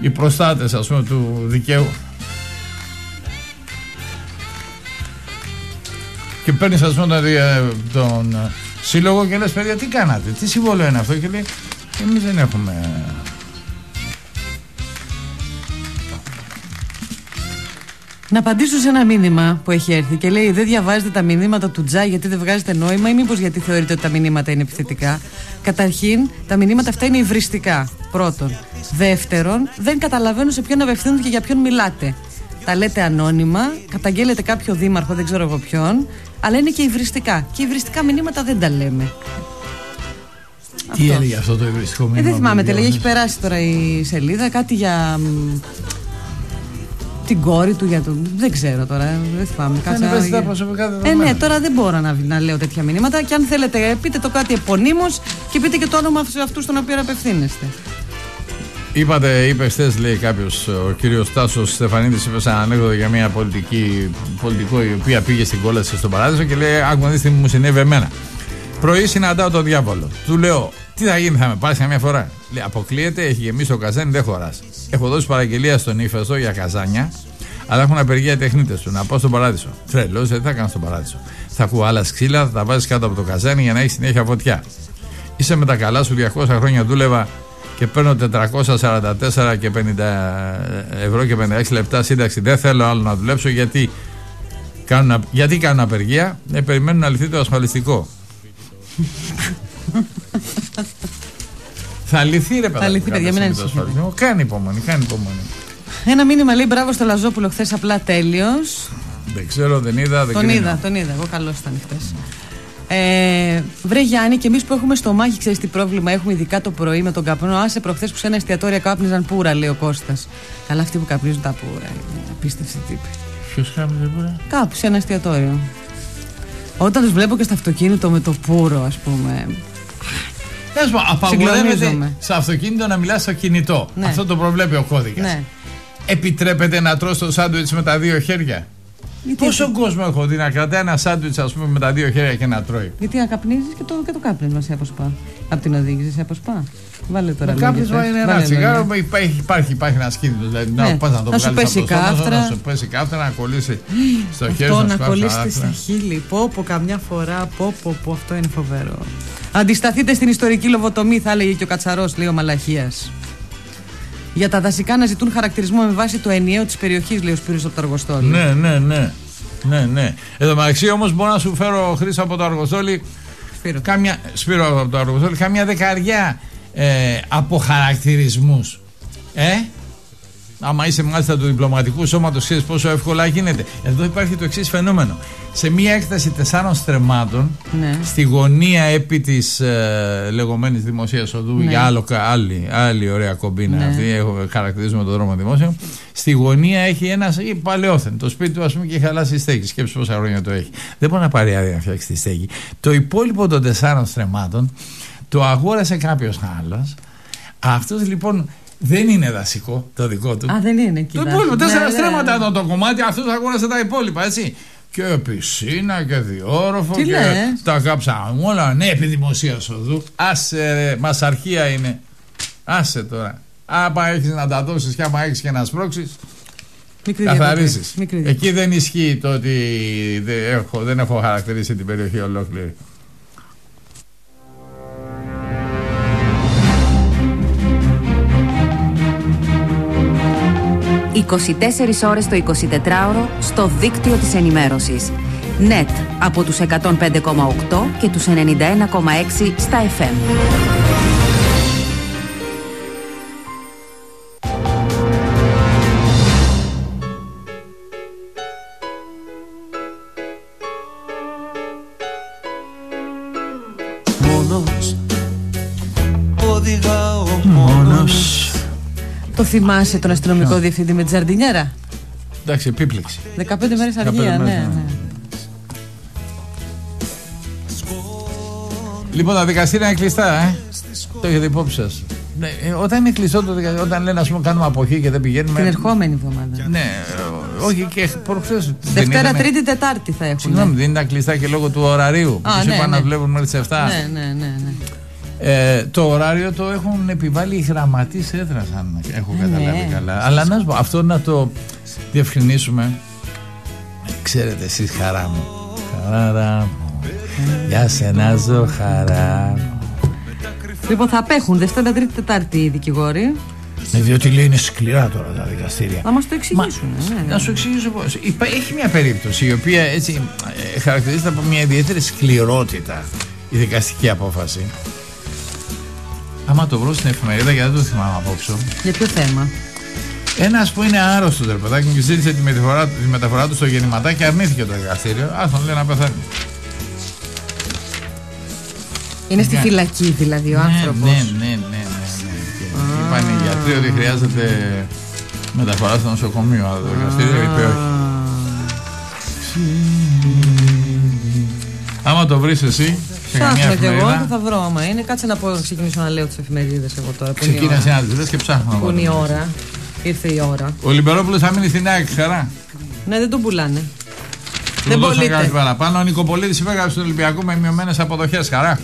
οι προστάτες, ας πούμε, του δικαίου. Και παίρνεις, ας πούμε, τον σύλλογο και λες, παιδιά, τι κάνατε, τι συμβόλαιο είναι αυτό, και λέει, εμείς δεν έχουμε. Να απαντήσω σε ένα μήνυμα που έχει έρθει και λέει: δεν διαβάζετε τα μηνύματα του Τζα, γιατί δεν βγάζετε νόημα, ή μήπως γιατί θεωρείτε ότι τα μηνύματα είναι επιθετικά. Καταρχήν, τα μηνύματα αυτά είναι υβριστικά. Πρώτον. Δεύτερον, δεν καταλαβαίνω σε ποιον απευθύνονται και για ποιον μιλάτε. Τα λέτε ανώνυμα, καταγγέλλετε κάποιο δήμαρχο, δεν ξέρω εγώ ποιον, αλλά είναι και υβριστικά. Και υβριστικά μηνύματα δεν τα λέμε. Τι έλεγε αυτό το υβριστικό μήνυμα? Δεν θυμάμαι, τελικά έχει περάσει τώρα η σελίδα, κάτι για. Την κόρη του, για το. Δεν ξέρω τώρα, δεν θυμάμαι. Κάτσε προσωπικά δεδομένα. Ναι, τώρα δεν μπορώ να λέω τέτοια μηνύματα. Και αν θέλετε, πείτε το κάτι επωνύμως και πείτε και το όνομα αυτού στον οποίο απευθύνεστε. Είπε χθες, λέει κάποιος, ο κύριος Τάσος Στεφανίδης, είπε σαν ανέκδοτο για μια πολιτικό η οποία πήγε στην κόλαση στον Παράδεισο και λέει: άκου να δεις τι μου συνέβη εμένα. Πρωί συναντάω τον διάβολο. Του λέω: τι θα γίνει, θα με πάρεις καμιά φορά? Λέει, αποκλείεται, έχει γεμίσει το καζάνι, δεν χωράς. Έχω δώσει παραγγελία στον Ήφεστο για καζάνια, αλλά έχουν απεργία οι τεχνίτες του. Να πάω στον Παράδεισο. Τρελός, δεν θα κάνω στον Παράδεισο. Θα ακούω άλλα ξύλα, θα τα βάζεις κάτω από το καζάνι για να έχεις συνέχεια φωτιά. Είσαι με τα καλά σου, 200 χρόνια δούλευα και παίρνω 444 και 50 ευρώ και 56 λεπτά σύνταξη. Δεν θέλω άλλο να δουλέψω γιατί κάνουν απεργία, περιμένουν να λυθεί το ασφαλιστικό. Θα λυθεί, ρε παιδί μου. Κάνει υπομονή. Ένα μήνυμα λέει: μπράβο στο Λαζόπουλο, χθες απλά τέλειος. Δεν ξέρω, δεν είδα. Τον είδα. Εγώ καλός ήταν χθες. Βρε Γιάννη, και εμείς που έχουμε στο μάχη, ξέρεις τι πρόβλημα έχουμε, ειδικά το πρωί με τον καπνό. Άσε προχθές που σε ένα εστιατόριο κάπνιζαν πουρα, λέει ο Κώστας. Καλά, αυτοί που καπνίζουν τα πουρα. Απίστευτοι τύποι. Ποιος κάπνιζε πουρα? Κάπου σε ένα εστιατόριο. Όταν τους βλέπω και στο αυτοκίνητο με το πουρο, ας πούμε. Απαγορεύεται στο αυτοκίνητο να μιλάς στο κινητό. Ναι. Αυτό το προβλέπει ο κώδικας. Ναι. Επιτρέπεται να τρως το σάντουιτς με τα δύο χέρια. Πόσο κόσμο έχω δει να κρατάει ένα σάντουιτς, ας πούμε, με τα δύο χέρια και να τρώει? Γιατί να καπνίζεις και το κάπνισμα σε αποσπά. Απ' την οδήγηση σε αποσπά. Βάλε τώρα. Το κάπνισμα είναι ένα τσιγάρο. Υπάρχει ένα κίνδυνο. Δηλαδή, ναι. Να σου πέσει κάφτρα. Να σου πέσει κάφτρα, να κολλήσει στο χέρι σου. Να κολλήσει στα χείλη. Πόπο, καμιά φορά. Πόπο, αυτό είναι φοβερό. Αντισταθείτε στην ιστορική λοβοτομή, θα έλεγε και ο Κατσαρός, λέει ο Μαλαχίας. Για τα δασικά να ζητούν χαρακτηρισμό με βάση το ενιαίο της περιοχής, λέει ο Σπύρος από το Αργοστόλι. Ναι. Εν τω μεταξύ όμως μπορώ να σου φέρω, Χρήσα, από το Αργοστόλι, Σπύρο από το Αργοστόλι, καμιά δεκαριά από χαρακτηρισμούς. Άμα είσαι μάλιστα του διπλωματικού σώματος, ξέρεις πόσο εύκολα γίνεται. Εδώ υπάρχει το εξής φαινόμενο. Σε μία έκταση 4 στρεμμάτων, ναι, στη γωνία επί της λεγόμενης δημοσίας οδού, ναι, για άλλη ωραία κομπίνα, ναι, αυτή, χαρακτηρίζουμε τον δρόμο δημόσιο. Στη γωνία έχει ένας ή παλαιόθεν. Το σπίτι του, ας πούμε, και έχει χαλάσει η στέγη. Σκέψου πόσα χρόνια το έχει. Δεν μπορεί να πάρει άδεια να φτιάξει τη στέγη. Το υπόλοιπο των 4 στρεμμάτων το αγόρασε κάποιος άλλος. Αυτός λοιπόν. Δεν είναι δασικό το δικό του. Α, δεν είναι, κοιτάξτε. Το υπόλοιπο, 4 στρέμματα το κομμάτι, αυτό αγόρασε τα υπόλοιπα, έτσι. και πισίνα και διόροφο. Τι και λες? Τα κάψαμε όλα, ναι, επί δημοσίας οδού. Άσε ρε, μασαρχία είναι. Άσε τώρα. Άμα έχεις να τα δώσεις και άμα έχεις και να σπρώξεις, καθαρίζεις. Εκεί δεν ισχύει το ότι δεν έχω χαρακτηρίσει την περιοχή ολόκληρη. «24 ώρες το 24ωρο στο δίκτυο της ενημέρωσης». ΝΕΤ από τους 105,8 και τους 91,6 στα FM. Μόνος. Το θυμάσαι τον αστυνομικό διευθυντή με τη ζαρντινιέρα? Εντάξει, επίπληξη. 15 μέρες αργία, ναι. Λοιπόν, τα δικαστήρια είναι κλειστά, Το έχετε υπόψη σας. Όταν είναι κλειστό το δικαστήριο, όταν λένε ας πούμε κάνουμε αποχή και δεν πηγαίνουμε. Την ερχόμενη εβδομάδα. Ναι, όχι και προχθές. Δευτέρα, Τρίτη, Τετάρτη θα έχουν. Συγγνώμη, δεν ήταν κλειστά και λόγω του ωραρίου. Τους είπα να βλέπουν μέχρι τις 7. Ναι. Το ωράριο το έχουν επιβάλει οι γραμματείς έδρας, αν έχω καταλάβει καλά. Αλλά να σου πω, αυτό να το διευκρινίσουμε. Ξέρετε εσείς, χαρά μου, χαρά μου, για σένα ζω, χαρά μου. Λοιπόν, θα απέχουν Δευτέρα, Τρίτη, Τετάρτη οι δικηγόροι. Διότι λέει είναι σκληρά τώρα τα δικαστήρια. Να μας το εξηγήσουν. Να σου εξηγήσω πώς. Έχει μια περίπτωση η οποία έτσι χαρακτηρίζεται από μια ιδιαίτερη σκληρότητα η δικαστική απόφαση. Άμα το βρω στην εφημερίδα, γιατί δεν το θυμάμαι απόψε. Για ποιο θέμα? Ένας που είναι άρρωστο το παιδάκι μου και ζήτησε τη μεταφορά του στο γεννηματάκι και αρνήθηκε το εργαστήριο. Ας τον λέει να πεθάνει. Είναι στη φυλακή δηλαδή ο άνθρωπος. Ναι. Είπαν οι γιατροί ότι χρειάζεται μεταφορά στο νοσοκομείο, αλλά το εργαστήριο είπε όχι. Άμα το βρεις εσύ. Ψάχνω και εγώ, θα βρω άμα είναι. Κάτσε να ξεκινήσω να λέω τις εφημερίδες εγώ τώρα. Ξεκίνασε να τις δες και ψάχνω. Πού είναι η ώρα, ήρθε η ώρα. Ο Λιμπερόπουλος θα μείνει στην ΑΕΚ, χαρά. Ναι, δεν τον πουλάνε. Δεν πωλείται. Ο Νικοπολίδης υπέγραψε τον Ολυμπιακό με μειωμένες αποδοχές, χαρά.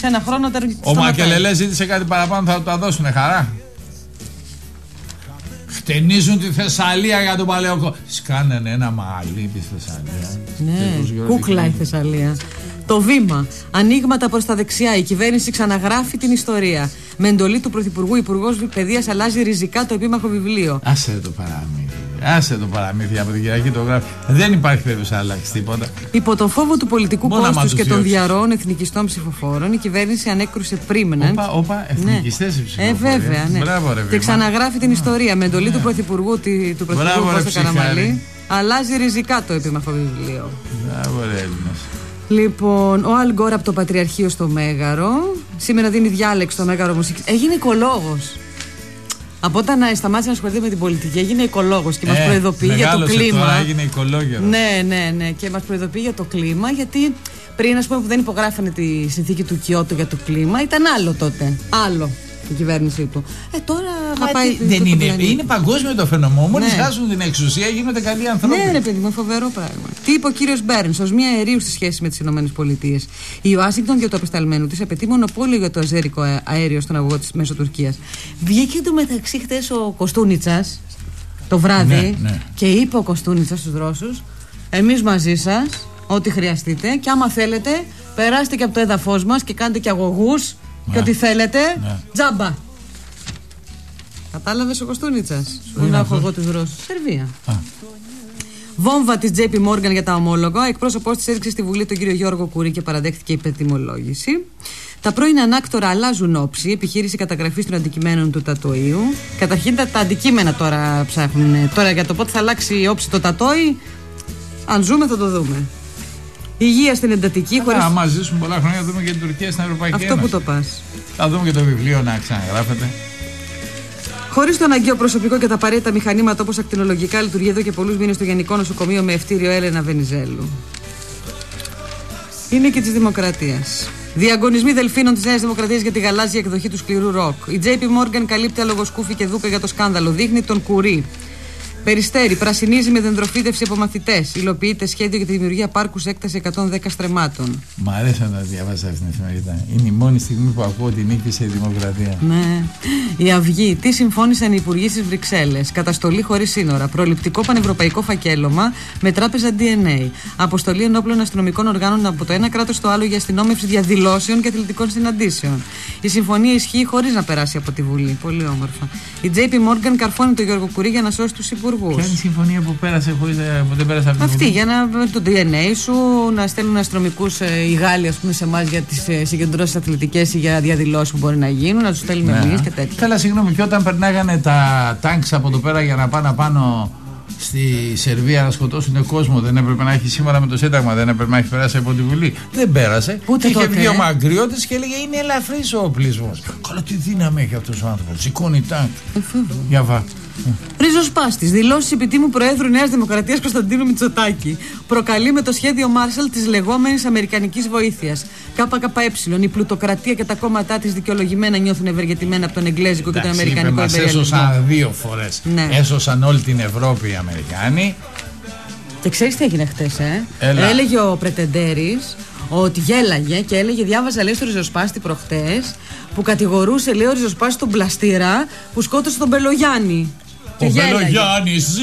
Σε ένα χρόνο τερματίζει. Ο Μακελελές ζήτησε κάτι παραπάνω, θα του τα δώσουνε, χαρά. Χτενίζουν τη Θεσσαλία για τον παλαιό κόσμο. Σκάνανε ένα μαλλί τη Θεσσαλία. Ναι, κούκλα η Θεσσαλία. Το Βήμα. Ανοίγματα προς τα δεξιά. Η κυβέρνηση ξαναγράφει την ιστορία. Με εντολή του Πρωθυπουργού, Υπουργός Παιδείας αλλάζει ριζικά το επίμαχο βιβλίο. Άσε το παραμύθι από την Κυριακή το γράφει. Δεν υπάρχει περίπτωση να αλλάξει τίποτα. Υπό τον φόβο του πολιτικού κόστους και των διαρροών εθνικιστών ψηφοφόρων, η κυβέρνηση ανέκρουσε Πρίμναντ. Όπα, εθνικιστές οι ψηφοφόροι. Βέβαια, ναι. Μπράβο, ρε, και ξαναγράφει την ιστορία. Με εντολή του Πρωθυπουργού Κώστα Καραμανλή αλλάζει ριζικά το επίμαχο βιβλίο. Μπράβο, ρε. Λοιπόν, ο Αλ Γκορ από το Πατριαρχείο στο Μέγαρο. Σήμερα δίνει διάλεξη στο Μέγαρο Μουσικής. Έγινε οικολόγος. Από όταν σταμάτησε να ασχοληθεί με την πολιτική, έγινε οικολόγος και μας προειδοποιεί για το κλίμα. Τώρα έγινε οικολόγος. Ναι. Και μας προειδοποιεί για το κλίμα, γιατί πριν, ας πούμε, που δεν υπογράφανε τη συνθήκη του Κιώτο για το κλίμα, ήταν άλλο τότε. Άλλο η κυβέρνησή του. Τώρα θα πάει. Δεν είναι. Είναι παγκόσμιο το φαινόμενο. Μόλις χάσουν την εξουσία, γίνονται καλοί άνθρωποι. Ναι, ρε παιδί μου, φοβερό πράγμα. Τι είπε ο κύριος Μπέρνς ως μία αερίου στη σχέση με τις ΗΠΑ. Η Ουάσιγκτον και το απεσταλμένο της απαιτεί μονοπόλιο για το αζέρικο αέριο στον αγωγό της μέσω Τουρκίας. Βγήκε εντωμεταξύ χτες ο Κοστούνιτσας το βράδυ και είπε ο Κοστούνιτσας στους Ρώσους: εμείς μαζί σας, ό,τι χρειαστείτε, και άμα θέλετε, περάστε και από το έδαφος μας και κάντε και αγωγούς. Και ό,τι θέλετε, τζάμπα. Κατάλαβες ο Κοστούνιτσας? Πού να έχω εγώ τους Ρώσους? Σερβία. Βόμβα της JP Morgan για τα ομόλογα. Εκπρόσωπός της έριξε στη Βουλή τον κύριο Γιώργο Κουρή και παραδέχτηκε υπερτιμολόγηση. Τα πρώην ανάκτορα αλλάζουν όψη. Επιχείρηση καταγραφής των αντικειμένων του Τατοίου. Καταρχήν τα αντικείμενα τώρα ψάχνουν. Τώρα για το πότε θα αλλάξει η όψη το Τατόι, αν ζούμε θα το δούμε. Υγεία στην εντατική χωρίς. Άμα ζήσουμε πολλά χρόνια, δούμε και την Τουρκία στην Ευρωπαϊκή Ένωση. Αυτό που το πας. Θα δούμε και το βιβλίο να ξαναγράφεται. Χωρίς το αναγκαίο προσωπικό και τα απαραίτητα μηχανήματα, όπως ακτινολογικά, λειτουργεί εδώ και πολλούς μήνες στο Γενικό Νοσοκομείο με ευτήριο Έλενα Βενιζέλου. Είναι και της Δημοκρατίας. Διαγωνισμοί δελφίνων της Νέας Δημοκρατίας για τη γαλάζια εκδοχή του σκληρού ροκ. Η JP Morgan καλύπτει αλογοσκούφι και δούκα για το σκάνδαλο. Δείχνει τον Κουρί. Περιστέρι, πρασινίζει με δεντροφύτευση από μαθητές. Υλοποιείται σχέδιο για τη δημιουργία πάρκου σε έκταση 110 στρεμμάτων. Μ' αρέσει να διαβάζω αυτή την εφημερίδα. Είναι η μόνη στιγμή που ακούω ότι νίκησε η δημοκρατία. Ναι. Η Αυγή. Τι συμφώνησαν οι υπουργοί στις Βρυξέλλες. Καταστολή χωρίς σύνορα. Προληπτικό πανευρωπαϊκό φακέλωμα με τράπεζα DNA. Αποστολή ενόπλων αστυνομικών οργάνων από το ένα κράτος στο άλλο για αστυνόμευση διαδηλώσεων και αθλητικών συναντήσεων. Η συμφωνία ισχύει χωρίς να περάσει από τη Βουλή. Πολύ όμορφα. Η JP Morgan καρφώνει τον Γιώργο Κουρί για να σώσει τους υπουργούς. Ποια είναι η συμφωνία που πέρασε χωρίς που δεν πέρασε από την Βουλή? Αυτή, για να, το DNA σου, να στέλνουν αστυνομικούς οι Γάλλοι, ας πούμε, σε εμάς για τις συγκεντρώσεις αθλητικές ή για διαδηλώσεις που μπορεί να γίνουν, να τους στέλνουμε εμείς και τέτοια. Θέλω συγγνώμη, και όταν περνάγανε τα τάγκς από εδώ πέρα για να πάνε πάνω στη Σερβία να σκοτώσουν κόσμο, δεν έπρεπε να έχει σήμερα με το Σύνταγμα, δεν έπρεπε να έχει περάσει από τη Βουλή. Δεν πέρασε. Ούτε είχε βγει ο Μαγκριώτης και έλεγε είναι ελαφρύς ο οπλισμός. Καλά, τι δύναμη έχει αυτός ο άνθρωπος. Σηκώνει τάγκ. Για βά. Ριζοσπάστης. Δηλώσεις επιτήμου Προέδρου Νέας Δημοκρατίας Κωνσταντίνου Μητσοτάκη. Προκαλεί με το σχέδιο Μάρσαλ της λεγόμενης αμερικανικής βοήθειας. ΚΚΕ. Η πλουτοκρατία και τα κόμματά της δικαιολογημένα νιώθουν ευεργετημένα από τον εγγλέζικο και τον αμερικανικό εμπεριαλισμό. Μας έσωσαν δύο φορές. Ναι. Έσωσαν όλη την Ευρώπη οι Αμερικάνοι. Και ξέρεις τι έγινε χτες, Έλεγε ο Πρετεντέρης ότι γέλαγε και έλεγε, διάβαζα λέει στο Ριζοσπάστη προχτές, που κατηγορούσε λέει ο Ριζοσπάστης τον Πλαστήρα που σκότωσε τον Μπελογιάννη. Ο Μπελογιάννης ζει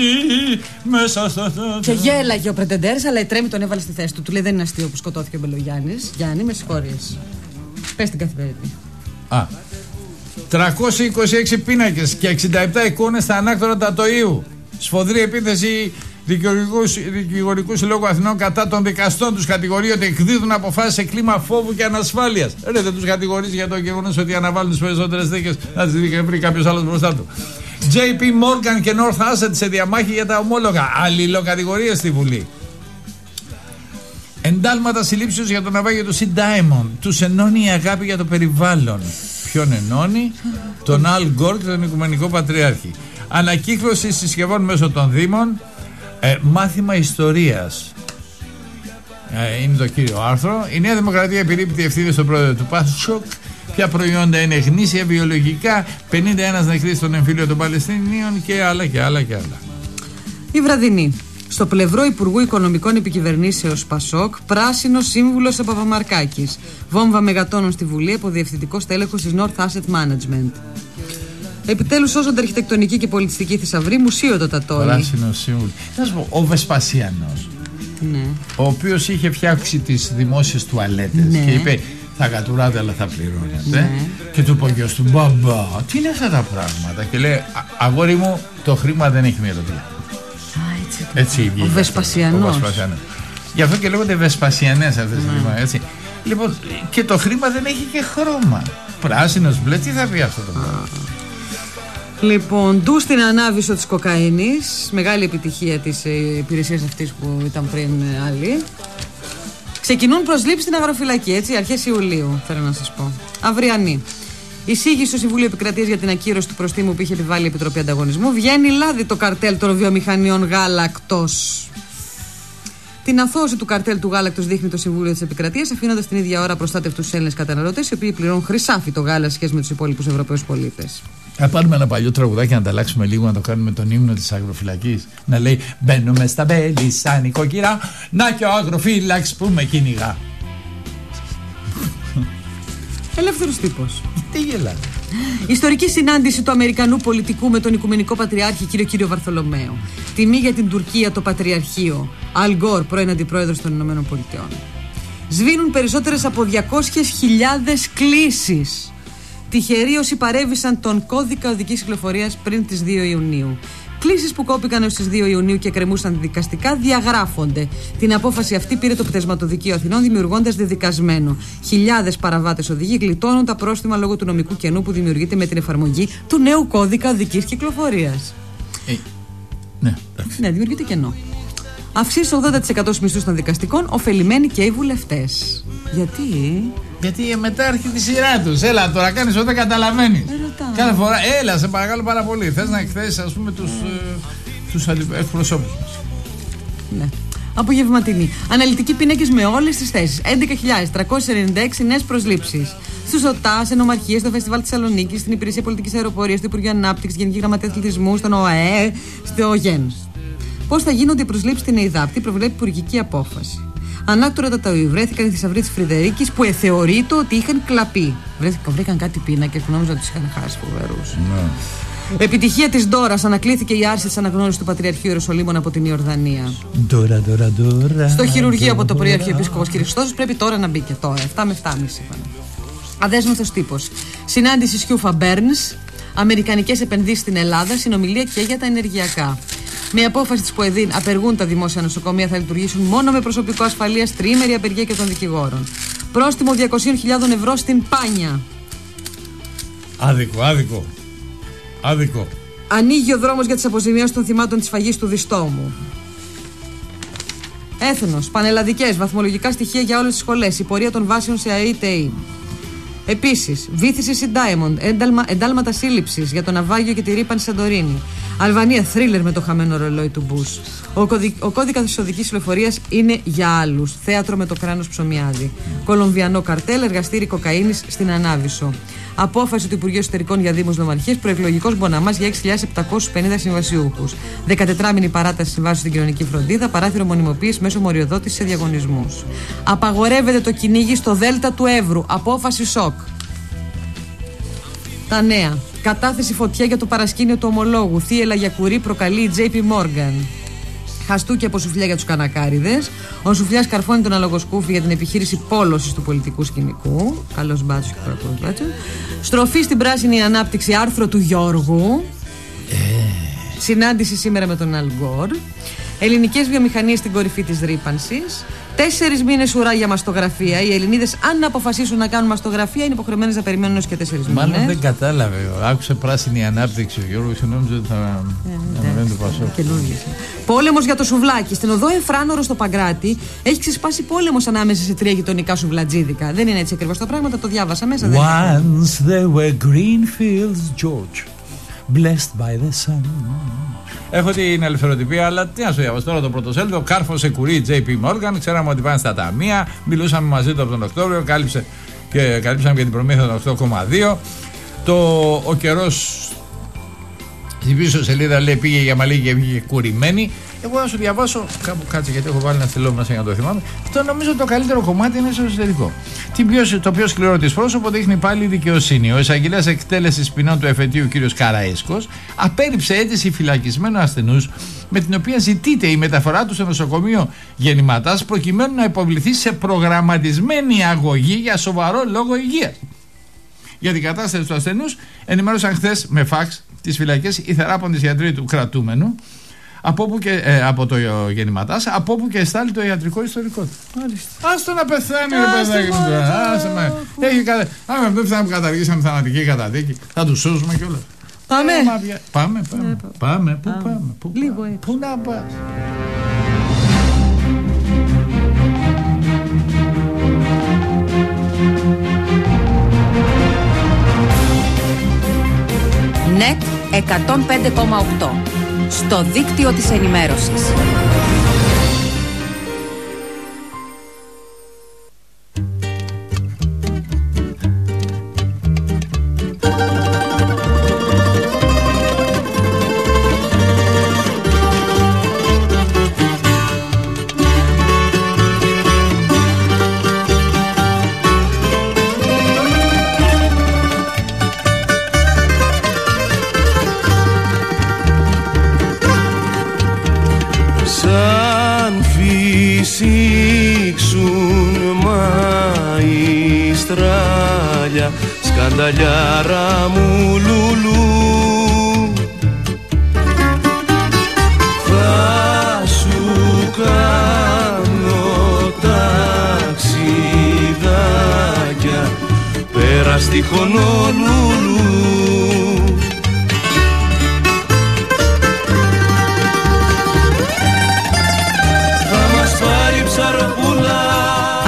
μέσα στα. Και γέλαγε ο Πρετεντέρης, αλλά η Τρέμη τον έβαλε στη θέση του. Του λέει δεν είναι αστείο που σκοτώθηκε ο Μπελογιάννης. Γιάννη, με συγχωρείς. Πες την καθημερινή. 326 πίνακες και 67 εικόνες στα ανάκτορα Τατοίου. Σφοδρή επίθεση δικηγορικού συλλόγου Αθηνών κατά των δικαστών. Τους κατηγορεί ότι εκδίδουν αποφάσεις σε κλίμα φόβου και ανασφάλειας. Ρε, δεν τους κατηγορείς για το γεγονός ότι αναβάλουν τις περισσότερες δίκες, να τις βρει κάποιος άλλος μπροστά του. JP Morgan και North Asset σε διαμάχη για τα ομόλογα. Αλληλοκατηγορίες στη Βουλή. Εντάλματα συλλήψεως για το ναυάγιο του Sea Diamond. Τους ενώνει η αγάπη για το περιβάλλον. Ποιον ενώνει? Τον Al Gore και τον Οικουμενικό Πατριάρχη. Ανακύκλωση συσκευών μέσω των Δήμων. Μάθημα ιστορίας είναι το κύριο άρθρο. Η Νέα Δημοκρατία επιρρύπτει ευθύνη στον πρόεδρο του Πασόκ. Ποια προϊόντα είναι γνήσια, βιολογικά. 51 νεκροί στον εμφύλιο των Παλαιστινίων και άλλα και άλλα και άλλα. Η βραδινή. Στο πλευρό Υπουργού Οικονομικών Επικυβερνήσεως Πασόκ, πράσινο σύμβουλος ο Παπαμαρκάκης. Βόμβα μεγατόνων στη Βουλή από διευθυντικός τέλεχος της North Asset Management. Επιτέλους, όσον τα αρχιτεκτονική και πολιτιστική θησαυρή, μουσείο το Τατόνι. Πράσινο σύμβουλο. Θα σου πω, ο Βεσπασιανός. Ναι. Ο οποίος είχε φτιάξει τις δημόσιες τουαλέτες, ναι, και είπε θα κατουράτε, αλλά θα πληρώνετε. Ναι. Και του είπε του μπαμπά, τι είναι αυτά τα πράγματα. Και λέει, αγόρι μου, το χρήμα δεν έχει μία τοπία. Έτσι βγήκε. Ο Βεσπασιανός. Γι' αυτό και λέγονται Βεσπασιανές αυτές οι δημόσιες, έτσι. Λοιπόν, και το χρήμα δεν έχει και χρώμα. Πράσινος, μπλε, τι θα πει αυτό το πράγμα. Λοιπόν, ντου στην ανάβησο της κοκαίνης. Μεγάλη επιτυχία της υπηρεσίας αυτής που ήταν πριν άλλη. Ξεκινούν προσλήψεις στην αγροφυλακή, έτσι, αρχές Ιουλίου, θέλω να σας πω. Αυριανή. Εισήγηση στο Συμβούλιο Επικρατείας για την ακύρωση του προστίμου που είχε επιβάλει η Επιτροπή Ανταγωνισμού. Βγαίνει λάδι το καρτέλ των βιομηχανιών γάλακτος. Την αθώωση του καρτέλ του γάλακτος δείχνει το Συμβούλιο της Επικρατείας, αφήνοντας την ίδια ώρα προστάτευτους Έλληνες καταναλωτές, οι οποίοι πληρώνουν χρυσάφι το γάλα σχέση με τους υπόλοιπους Ευρωπαίους πολίτες. Θα πάρουμε ένα παλιό τραγουδάκι να τα αλλάξουμε λίγο, να το κάνουμε τον ύμνο της αγροφυλακής. Να λέει μπαίνουμε στα μπέλη σαν οικοκυρά, να και ο αγροφύλαξ που με κυνηγά. Ελεύθερος τύπος. Τι γελάς. Ιστορική συνάντηση του Αμερικανού πολιτικού με τον Οικουμενικό Πατριάρχη κύριο Βαρθολομαίο. Τιμή για την Τουρκία το Πατριαρχείο. Αλ Γκορ, πρώην αντιπρόεδρος των Ηνωμένων Πολιτειών. Σβήνουν περισσότερες από 200.000 κλήσεις. Τυχεροί όσοι παρέβησαν τον κώδικα οδικής κυκλοφορίας πριν τις 2 Ιουνίου. Κλήσεις που κόπηκαν έως τις 2 Ιουνίου και κρεμούσαν δικαστικά διαγράφονται. Την απόφαση αυτή πήρε το Πτεσματοδικείο Αθηνών, δημιουργώντας δεδικασμένο. Χιλιάδες παραβάτες οδηγοί γλιτώνουν τα πρόστιμα λόγω του νομικού κενού που δημιουργείται με την εφαρμογή του νέου κώδικα οδικής κυκλοφορίας. Ναι, δημιουργείται κενό. Αυξήσει 80% στους μισθούς των δικαστικών, ωφελημένοι και οι βουλευτές. Γιατί μετά έρχεται η σειρά τους. Έλα, τώρα κάνεις όταν καταλαβαίνεις. Κάθε φορά, έλα, σε παρακαλώ πάρα πολύ. Θες να εκθέσεις, ας πούμε, τους εκπροσώπους μας. Ναι. απογευματινή. Αναλυτικοί πίνακες με όλες τις θέσεις. 11.396 νέες προσλήψεις. Στους ΟΤΑ, σε νομαρχίες, στο Φεστιβάλ Θεσσαλονίκη, στην Υπηρεσία Πολιτικής Αεροπορίας, στο Υπουργείο Ανάπτυξης, Γενική Γραμματεία Αθλητισμού, στον ΟΑΕ, στο ΓΕΝ. Πώς θα γίνονται οι προσλήψεις στην ΕΙΔΑ, αυτή προβλέπει υπουργική απόφαση. Ανάκτορα τα ταουί βρέθηκαν οι θησαυροί της Φρυδερίκης που εθεωρείται ότι είχαν κλαπεί. Βρήκαν κάτι πίνακες που νόμιζαν ότι τους είχαν χάσει, φοβερούς. Ναι. Επιτυχία της Ντόρας, ανακλήθηκε η άρση της αναγνώρισης του Πατριαρχείου Ιεροσολύμων από την Ιορδανία. Ντόρα. Στο χειρουργείο από το πρωί Αρχιεπίσκοπος Χριστός πρέπει τώρα να μπει και τώρα. 7 με 7,5. Αδέσμευτος τύπος. Συνάντηση Σιούφα Μπέρνς. Αμερικανικές επενδύσεις στην Ελλάδα. Συνομιλία και για τα ενεργειακά. Με απόφαση της ΠΟΕΔΗΝ απεργούν τα δημόσια νοσοκομεία, θα λειτουργήσουν μόνο με προσωπικό ασφαλείας, τριήμερη απεργία και των δικηγόρων. Πρόστιμο 200.000 ευρώ στην Πάνια. Άδικο. Ανοίγει ο δρόμος για τις αποζημιώσεις των θυμάτων της φαγής του Διστόμου. Έθνος. Πανελλαδικές. Βαθμολογικά στοιχεία για όλες τις σχολές. Η πορεία των βάσεων σε ΑΕΤΕΗ. Επίσης, βήθηση η Diamond, εντάλματα σύλληψης για το ναυάγιο και τη ρήπανση Σαντορίνη. Αλβανία, θρίλερ με το χαμένο ρολόι του Μπούς. Ο κώδικας της οδικής κυκλοφορίας είναι για άλλους. Θέατρο με το κράνος ψωμιάδι. Κολομβιανό καρτέλ, εργαστήρι κοκαίνης στην Ανάβησο. Απόφαση του Υπουργείου Εσωτερικών για Δήμους Νομαρχίες, προεκλογικός μποναμάς για 6.750 συμβασιούχους. 14μηνη παράταση συμβάσεων στην κοινωνική φροντίδα, παράθυρο μονιμοποίησης μέσω μοριοδότησης σε διαγωνισμούς. Απαγορεύεται το κυνήγι στο Δέλτα του Εύρου. Απόφαση ΣΟΚ. Τα νέα. Κατάθεση φωτιά για το παρασκήνιο του ομολόγου. Θύελα για κουρί προκαλεί η JP Morgan. Χαστούκι από σουφλιά για τους κανακάριδες. Ο σουφλιάς καρφώνει τον αλογοσκούφι για την επιχείρηση πόλωσης του πολιτικού σκηνικού. Καλός μπάτσος και παρακολουθούς μπάτσος. Στροφή στην πράσινη ανάπτυξη, άρθρο του Γιώργου. Συνάντηση σήμερα με τον Αλ Γκορ. Ελληνικές βιομηχανίες στην κορυφή της ρήπανσης. 4 μήνες ουρά για μαστογραφία. Οι Ελληνίδες, αν αποφασίσουν να κάνουν μαστογραφία, είναι υποχρεωμένες να περιμένουν έως και 4 μήνες. Μάλλον δεν κατάλαβε. Άκουσε πράσινη ανάπτυξη ο Γιώργος και νόμιζε ότι θα ανεβαίνει το Πασόκ. Πόλεμος για το σουβλάκι. Στην οδό Εφράνωρο στο Παγκράτη έχει ξεσπάσει πόλεμος ανάμεσα σε 3 γειτονικά σουβλατζίδικα. Δεν είναι έτσι ακριβώς τα πράγματα, το διάβασα μέσα. Once there were green fields, George, blessed by the sun. Έχω την ελευθεροτυπία, αλλά τι να σου διαβάσω τώρα το πρωτοσέλιδο. Κάρφωσε κουρί JP Morgan. Ξέραμε ότι πάνε στα ταμεία. Μιλούσαμε μαζί του από τον Οκτώβριο. Καλύψαμε και την προμήθεια των 8,2. Ο καιρός στην πίσω σελίδα λέει πήγε για μαλλί και πήγε κουρημένη. Εγώ να σου διαβάσω. Κάπου κάτσε, γιατί έχω βάλει ένα στυλό μέσα για να το θυμάμαι. Αυτό νομίζω το καλύτερο κομμάτι είναι στο εσωτερικό. Το πιο σκληρό της πρόσωπο δείχνει πάλι η δικαιοσύνη. Ο εισαγγελέας εκτέλεσης ποινών του εφετείου κ. Καραέσκος απέρριψε αίτηση φυλακισμένου ασθενούς με την οποία ζητείται η μεταφορά του στο νοσοκομείο Γεννηματάς προκειμένου να υποβληθεί σε προγραμματισμένη αγωγή για σοβαρό λόγο υγείας. Για την κατάσταση του ασθενούς ενημέρωσαν χθες με φαξ τις φυλακές οι θεράποντες γιατροί του κρατούμενου. Από το Γεννηματάς, από όπου και εστάλει το ιατρικό ιστορικό του. Μάλιστα. Άστο να πεθάνει, ρε παιδάκι μου. Αν δεν θα καταργήσαμε θανατική καταδίκη, θα τους σώσουμε κιόλα. Πάμε. Πού πάμε. Λίγο έτσι. Πού να πας. ΝΕΤ 105,8. Στο δίκτυο της ενημέρωσης. Σκανταλιάρα μου λουλού, θα σου κάνω ταξιδάκια πέρα στη Χονολούλου.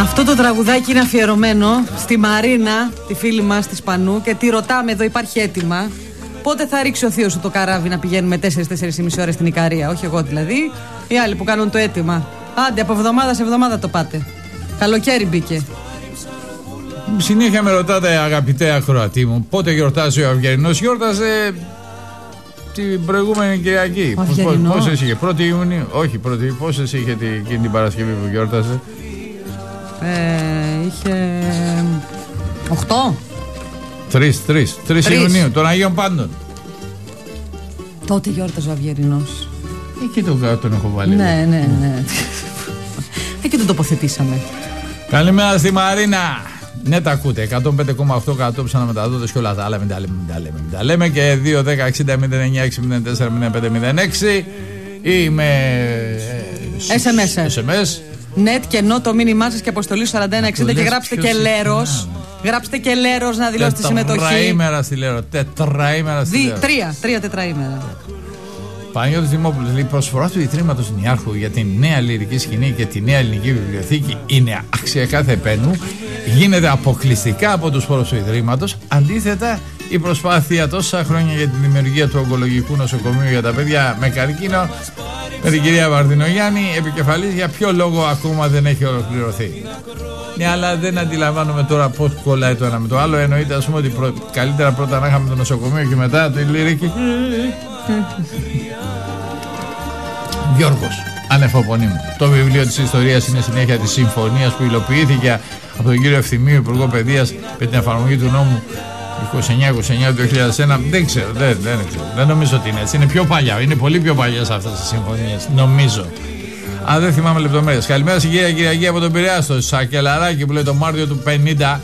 Αυτό το τραγουδάκι είναι αφιερωμένο στη Μαρίνα, τη φίλη μας της Πανού, και τη ρωτάμε εδώ, υπάρχει έτοιμα. Πότε θα ρίξει ο θείος σου το καράβι να πηγαίνουμε 4-4,5 ώρες στην Ικαρία? Όχι εγώ δηλαδή, οι άλλοι που κάνουν το αίτημα. Άντε, από εβδομάδα σε εβδομάδα το πάτε. Καλοκαίρι μπήκε. Συνέχεια με ρωτάτε, αγαπητέ ακροατή μου, πότε γιορτάζει ο Αυγερινός. Γιόρταζε την προηγούμενη Κυριακή. Πόσες είχε, 1η Ιουνίου, όχι 1η, πόσες είχε εκείνη την Παρασκευή που γιόρταζε. Είχε 8. 3 Ιουνίου, των Αγίων Πάντων. Τότε γιόρταζε ο Αυγερινός. Εκεί τον έχω βάλει. Ναι. Εκεί τον τοποθετήσαμε. Καλημέρα στη Μαρίνα. Ναι, τα ακούτε. 105,8 κατόψα να μεταδότε και όλα τα άλλα. Μην τα λέμε, και 2-10-60-09-6-94-05-06 ή με SMS. Νετ και ενώ το μήνυμά σας και αποστολή 4160 και γράψτε και Λέρος. Γράψτε και Λέρος να δηλώσετε τη συμμετοχή. Τετραήμερα στη Λέρο. Τρία τετραήμερα. Παναγιώτης Δημόπουλος λέει: προσφορά του Ιδρύματος Νιάρχου για τη νέα λυρική σκηνή και τη νέα ελληνική βιβλιοθήκη είναι άξια κάθε πένου. Γίνεται αποκλειστικά από τους πόρους του Ιδρύματος. Αντίθετα, η προσπάθεια τόσα χρόνια για τη δημιουργία του Ογκολογικού Νοσοκομείου για τα παιδιά με καρκίνο, με την κυρία Βαρδινογιάννη, επικεφαλής, για ποιο λόγο ακόμα δεν έχει ολοκληρωθεί. Ναι, αλλά δεν αντιλαμβάνομαι τώρα πώς κολλάει το ένα με το άλλο. Εννοείται, ας πούμε, ότι καλύτερα πρώτα να είχαμε το νοσοκομείο και μετά τη λυρική. Γιώργος, ανεφοπονή μου. Το βιβλίο της ιστορίας είναι συνέχεια της συμφωνίας που υλοποιήθηκε από τον κύριο Ευθυμίου, Υπουργό Παιδείας, με την εφαρμογή του νόμου 29-29-2001. Δεν ξέρω, δεν νομίζω ότι είναι έτσι. Είναι πιο παλιά, είναι πολύ πιο παλιές αυτές τις συμφωνίες, νομίζω. Αν δεν θυμάμαι λεπτομέρειες. Καλημέρα στην κυρία Κυριακή από τον Πειραιά, στο Σακελαράκι, που λέει το Μάρτιο του 50,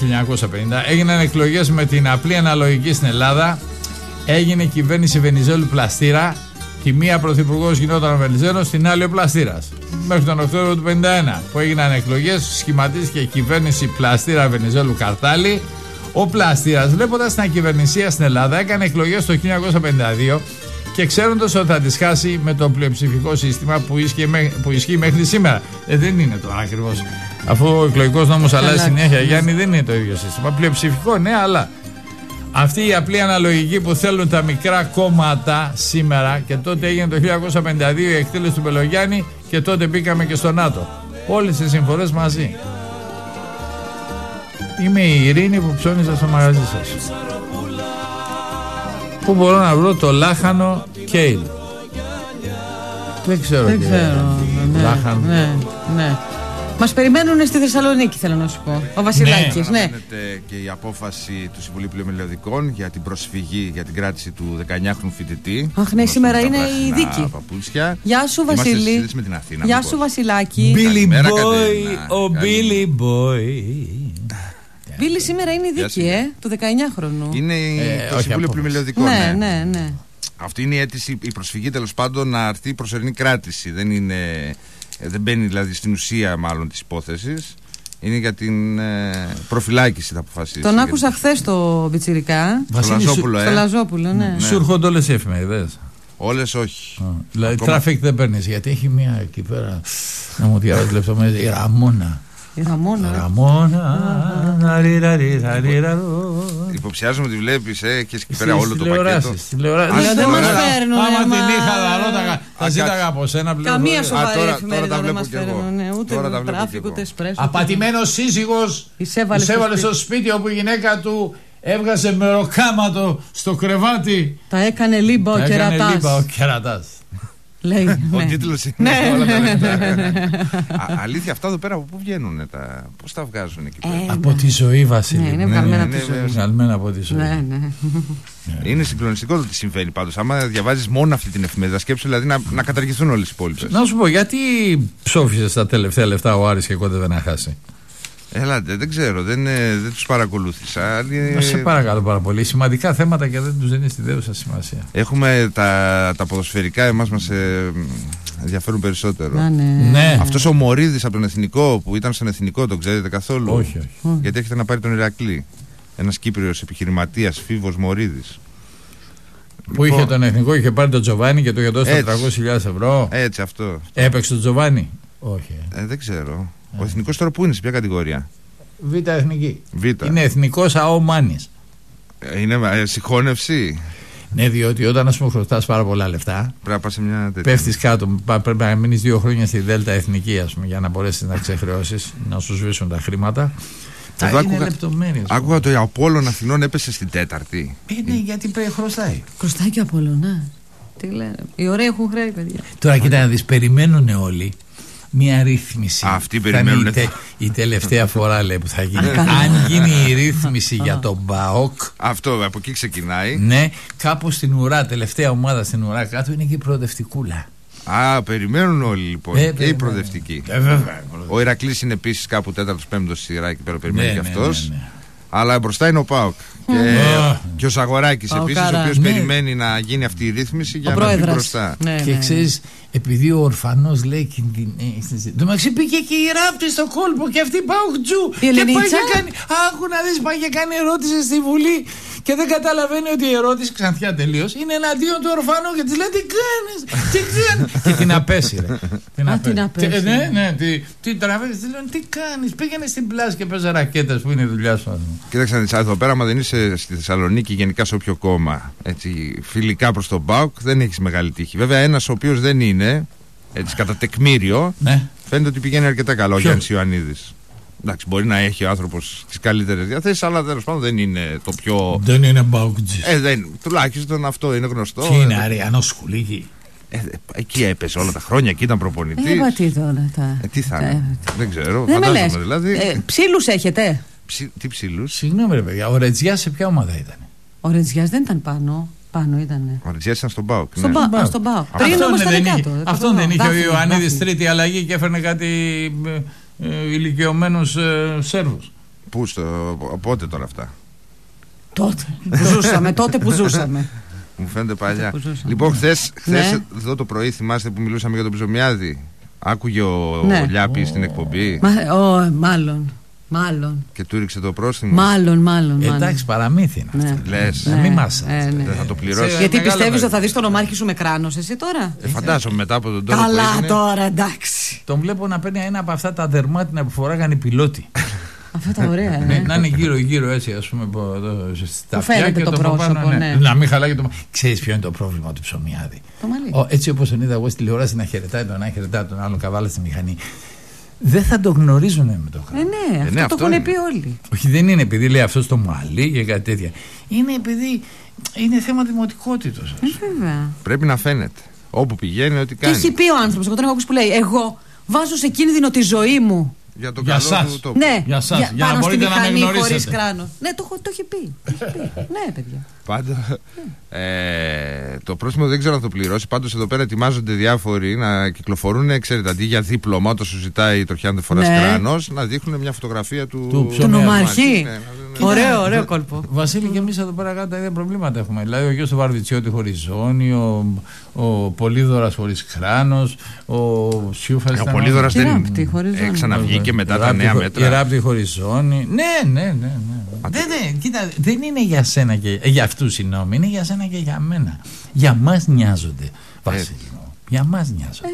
1950 έγιναν εκλογές με την απλή αναλογική στην Ελλάδα. Έγινε κυβέρνηση Βενιζέλου Πλαστήρα. Τη μία πρωθυπουργός γινόταν ο Βενιζέλος, την άλλη ο Πλαστήρας. Μέχρι τον Οκτώβριο του 1951 που έγιναν εκλογές, σχηματίστηκε κυβέρνηση Πλαστήρα Βενιζέλου Καρτάλη. Ο Πλαστήρας, βλέποντας την ακυβερνησία στην Ελλάδα, έκανε εκλογές το 1952 και ξέροντας ότι θα τις χάσει με το πλειοψηφικό σύστημα που ισχύει μέχρι σήμερα. Δεν είναι το ακριβώς. Αφού ο εκλογικός νόμος αλλάζει συνέχεια, Γιάννη, δεν είναι το ίδιο σύστημα. Πλειοψηφικό, ναι, αλλά. Αυτή η απλή αναλογική που θέλουν τα μικρά κόμματα σήμερα, και τότε έγινε το 1952 η εκτέλεση του Μπελογιάννη και τότε μπήκαμε και στο ΝΑΤΟ. Όλες οι συμφορές μαζί. Είμαι η Ειρήνη που ψώνιζα στο μαγαζί σας. Πού μπορώ να βρω το λάχανο κέιλ? Δεν ξέρω. Λάχανο. Ναι. Μας περιμένουν στη Θεσσαλονίκη, θέλω να σου πω. Ο Βασιλάκης, ναι. Αναμένεται και η απόφαση του Συμβουλίου Πλημελιωδικών για την προσφυγή για την κράτηση του 19χρονου φοιτητή. Αχ, ναι, σήμερα είναι η δίκη. Παπούτσια. Γεια σου, Βασίλη. Γεια σου, Βασιλάκη. Billy Boy, ο Billy Boy. Billy, σήμερα είναι η δίκη, του 19χρονου. Είναι το Συμβούλιο Πλημελιωδικών. Ναι. Αυτή είναι η αίτηση, η προσφυγή τέλος πάντων να έρθει προσωρινή κράτηση. Δεν είναι. Δεν μπαίνει δηλαδή στην ουσία μάλλον της υπόθεσης. Είναι για την προφυλάκηση θα αποφασίσει. Τον άκουσα χθες το Πιτσιρικά. Στο Λαζόπουλο, ναι. Σου έρχονται όλες οι εφημερίδες? Όλες όχι. Δηλαδή τράφικ δεν παίρνεις, γιατί έχει μία εκεί πέρα. Να μου διαβάζει λεπτομέρειες. Η Ραμόνα. Υποψιάζομαι ότι βλέπεις και εκεί πέρα όλο το πακέτο. Δεν μας παίρνουν. Άμα την είχα λαρό θα ζήταγα από σένα. Καμία σοβαρή εφημερίδα δεν μας παίρνουν. Ούτε τράφικ ούτε εσπρέσο. Απατημένος σύζυγος εισέβαλε στο σπίτι όπου η γυναίκα του έβγαζε μεροκάματο στο κρεβάτι. Τα έκανε λίμπα ο κερατάς. Ο τίτλος είναι όλα τα λεπτά. Αλήθεια, αυτά εδώ πέρα από πού βγαίνουν, πώς τα βγάζουν εκεί πέρα? Από τη ζωή, Βασίλη. Είναι βγαλμένα από τη ζωή. Είναι συγκλονιστικό το τι συμβαίνει πάντως. Άμα διαβάζεις μόνο αυτή την εφημερίδα, σκέψου δηλαδή να καταργηθούν όλες οι υπόλοιπες. Να σου πω, γιατί ψόφιζες τα τελευταία λεφτά ο Άρης και κόντευε να χάσει? Ελάτε, δεν ξέρω, δεν τους παρακολούθησα. Σε παρακαλώ πάρα πολύ. Σημαντικά θέματα και δεν τους δίνει τη δέουσα σημασία. Έχουμε τα ποδοσφαιρικά, εμάς μας ενδιαφέρουν περισσότερο. Ναι. Αυτός ο Μωρίδης από τον Εθνικό που ήταν στον Εθνικό, τον ξέρετε καθόλου? Όχι. Γιατί έρχεται να πάρει τον Ηρακλή. Ένας Κύπριος επιχειρηματίας, Φίβος Μωρίδης. Που είχε τον Εθνικό, είχε πάρει τον Τζοβάνι και του είχε δώσει 400.000 ευρώ. Έτσι, αυτό. Έπαιξε τον Τζοβάνι? Όχι. Δεν ξέρω. Ο Εθνικός τώρα πού είναι, σε ποια κατηγορία? Β' Εθνική. Είναι Εθνικός ΑΟ Μάνης. Είναι συγχώνευση. Ναι, διότι όταν, ας πούμε, χρωστάς πάρα πολλά λεφτά, πέφτεις κάτω. Πρέπει να μείνεις 2 χρόνια στη Δέλτα Εθνική, ας πούμε, για να μπορέσεις να ξεχρεώσεις, να σου σβήσουν τα χρήματα. Εγώ άκουγα το Απόλλων Αθηνών έπεσε στην 4η. Ναι, γιατί χρωστάει. Χρωστάει και ο Απόλλων, ναι. Τι λένε. Οι ωραίοι έχουν χρέη, παιδιά. Τώρα κοίτα να δεις, περιμένουν όλοι μια ρύθμιση. Αυτή περιμένουν. Η τελευταία φορά, λέει, που θα γίνει. Αν γίνει η ρύθμιση για τον ΠΑΟΚ. Αυτό από εκεί ξεκινάει. Ναι, κάπου στην ουρά, τελευταία ομάδα στην ουρά κάτω είναι και η προοδευτικούλα. Α, περιμένουν όλοι λοιπόν. Και οι προοδευτικοί. Ο Ηρακλής είναι επίσης κάπου 4ο-5ο στη σειρά και περιμένει κι αυτός. Αλλά μπροστά είναι ο ΠΑΟΚ. Και ο Σαγοράκης επίσης, ο οποίος περιμένει να γίνει αυτή η ρύθμιση για να μπει μπροστά. Και ξέρεις, επειδή ο ορφανός λέει κινδυνεύει. Το μεταξύ πήγε και η Ράπτη στο κόλπο και αυτή ΠΑΟΚτζού. Και άκου να δεις, πάει και κάνει ερώτηση στη Βουλή. Και δεν καταλαβαίνει ότι η ερώτηση, ξανθιά τελείως, είναι εναντίον του ορφανού και της λέει τι κάνεις, τι κάνεις. Και την απέσυρε. Την απέσυρε. Ναι, την τραβέζει, της λένε τι κάνεις, πήγαινε στην πλάση και παίζε ρακέτες που είναι η δουλειά σου. Κοίταξε, εδώ πέρα, άμα δεν είσαι στη Θεσσαλονίκη, γενικά σε όποιο κόμμα, έτσι, φιλικά προς τον ΠΑΟΚ, δεν έχεις μεγάλη τύχη. Βέβαια, ένας ο οποίος δεν είναι, έτσι, κατά τεκμήριο, φαίνεται ότι πηγαίνει αρκετά καλά, ο Γιάννης Ιωαννίδης. Εντάξει, μπορεί να έχει ο άνθρωπος τις καλύτερες διαθέσεις, αλλά τέλος πάντων δεν είναι το πιο. Δεν είναι μπαουκτζής. Τουλάχιστον αυτό είναι γνωστό. Τι είναι, Αριανό Σκουλίκι. Εκεί έπεσε όλα τα χρόνια, εκεί ήταν προπονητής. Τι θα είναι. Δεν ξέρω. Φαντάζομαι δηλαδή. Ψήλους έχετε. Τι ψήλους. Συγγνώμη, ρε παιδιά, ο Ρετζιάς σε ποια ομάδα ήταν? Ο Ρετζιάς δεν ήταν πάνω. Πάνω ήτανε. Ο Ρετζιάς ήταν στον ΠΑΟΚ. Στον ΠΑΟΚ. Πριν όμως ήταν κάτω. Αυτόν δεν είχε ο Ιωαννίδης τρίτη αλλαγή και έφερνε κάτι. Ηλικιωμένος Σέρβος. Πού πότε τώρα αυτά? Τότε που ζούσαμε, τότε που ζούσαμε. Μου φαίνεται παλιά. Λοιπόν, χθες εδώ το πρωί, θυμάστε που μιλούσαμε για τον Ψωμιάδη? Άκουγε ο Λιάπης την εκπομπή. Μάλλον. Και του ρίξε το πρόστιμο. Μάλλον. Εντάξει, παραμύθι είναι αυτό. Λες. Μην μάσα. Δεν θα το πληρώσει. Γιατί πιστεύεις ότι θα δεις τον ομάρχη σου με κράνος, εσύ τώρα? Φαντάζομαι μετά από τον τόνο. Καλά τώρα, εντάξει. Τον βλέπω να παίρνει ένα από αυτά τα δερμάτινα που φοράγανε οι πιλότοι. Αυτά τα ωραία, να είναι γύρω-γύρω έτσι, ας πούμε. Στα αυτιά και το πρόσωπο. Να μην χαλάει το. Ξέρεις ποιο είναι το πρόβλημα του Ψωμιάδη? Έτσι όπως τον είδα εγώ στη τηλεόραση να χαιρετάει τον ένα, χαιρετάει τον άλλο, καβάλα στη μηχανή. Δεν θα το γνωρίζουν με το χρόνο. Αυτό το έχουν πει όλοι. Όχι, δεν είναι επειδή λέει αυτό το μαλλί και κάτι τέτοια. Είναι επειδή είναι θέμα δημοτικότητας. Βέβαια. Πρέπει να φαίνεται. Όπου πηγαίνει, ό,τι κάνει. Και έχει πει ο άνθρωπος, εγώ τον έχω ακούσει που λέει, εγώ βάζω σε κίνδυνο τη ζωή μου. Για τον καλό του τόπο. Ναι, για εσάς. Για να μπορείτε να με γνωρίσετε. Χωρίς κράνος. Ναι, το έχει πει. Ναι, παιδιά. Πάντα. Το πρόστιμο δεν ξέρω αν το πληρώσει. Πάντως εδώ πέρα ετοιμάζονται διάφοροι να κυκλοφορούν. Ξέρετε, αντί για δίπλωμα, όταν σου ζητάει το χιάντε φοράς κράνος, να δείχνουν μια φωτογραφία του νομαρχή. Ωραίο κόλπο. Βασίλη, και εμείς εδώ πέρα κάτω τα ίδια προβλήματα έχουμε. Δηλαδή, ο γιος του Βαρβιτσιώτη χωρίς ζώνη, ο Πολύδωρας χωρίς κράνος, ο Σιούφας. Ο Πολύδωρας δεν ξαναβγήκε μετά τα νέα μέτρα. Η Ράπτη χωρίς ζώνη. Ναι. Κοίτα, δεν είναι για σένα και για αυτούς, συγγνώμη, είναι για σένα και για μένα. Για μας νοιάζονται, Βασίλη. Για μας νοιάζονται.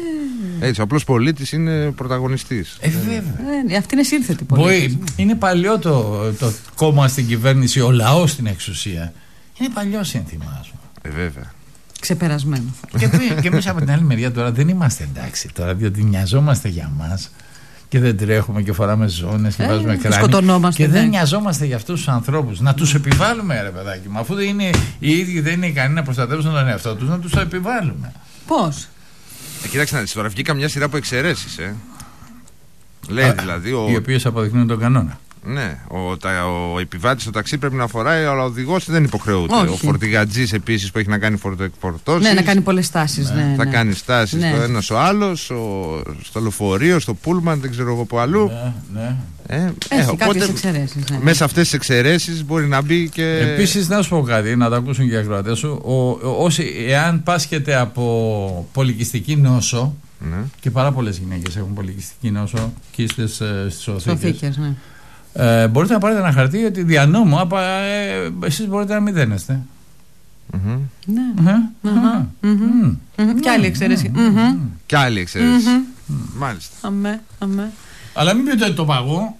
Έτσι, ο απλός πολίτης είναι πρωταγωνιστής. Βέβαια. Αυτή είναι σύνθετη πολίτης. Είναι παλιό το κόμμα στην κυβέρνηση, ο λαός στην εξουσία. Είναι παλιό σύνθημα, ας πούμε. Βέβαια. Ξεπερασμένο. Και εμείς από την άλλη μεριά τώρα δεν είμαστε εντάξει τώρα, διότι νοιαζόμαστε για μας. Και δεν τρέχουμε και φοράμε ζώνες και βάζουμε κράνη. Και δεν νοιαζόμαστε για αυτούς τους ανθρώπους. Να τους επιβάλλουμε, ρε παιδάκι μου. Αφού οι ίδιοι δεν είναι ικανοί να προστατεύσουν τον εαυτό τους, να τους το επιβάλλουμε. Πώς? Κοίταξε να δεις τώρα, βγήκα μια σειρά από εξαιρέσεις. Λέει δηλαδή. Οι οποίες αποδεικνύουν τον κανόνα. Ναι, ο επιβάτης στο ταξί πρέπει να φοράει, αλλά ο οδηγός δεν υποχρεούται. Όχι. Ο φορτηγατζής επίσης που έχει να κάνει φορτοεκφορτώσεις. Ναι, να κάνει πολλές στάσεις. Θα κάνει στάσεις στο ένας ο άλλος, στο λεωφορείο, στο πούλμαν, δεν ξέρω εγώ που αλλού. Έχει κάποιες εξαιρέσεις. Μέσα σε αυτές τις εξαιρέσεις μπορεί να μπει και. Επίσης, να σου πω κάτι, να τα ακούσουν και οι ακροατές σου. Εάν πάσχετε από πολυκιστική νόσο. Και πάρα πολλές γυναίκες έχουν πολυκιστική νόσο, κίστες στις οθήκες. Μπορείτε να πάρετε ένα χαρτί ότι δια νόμου εσείς μπορείτε να μηδένεστε. Κι άλλη εξαίρεση. Μάλιστα. Αλλά μην πείτε ότι το παγώ.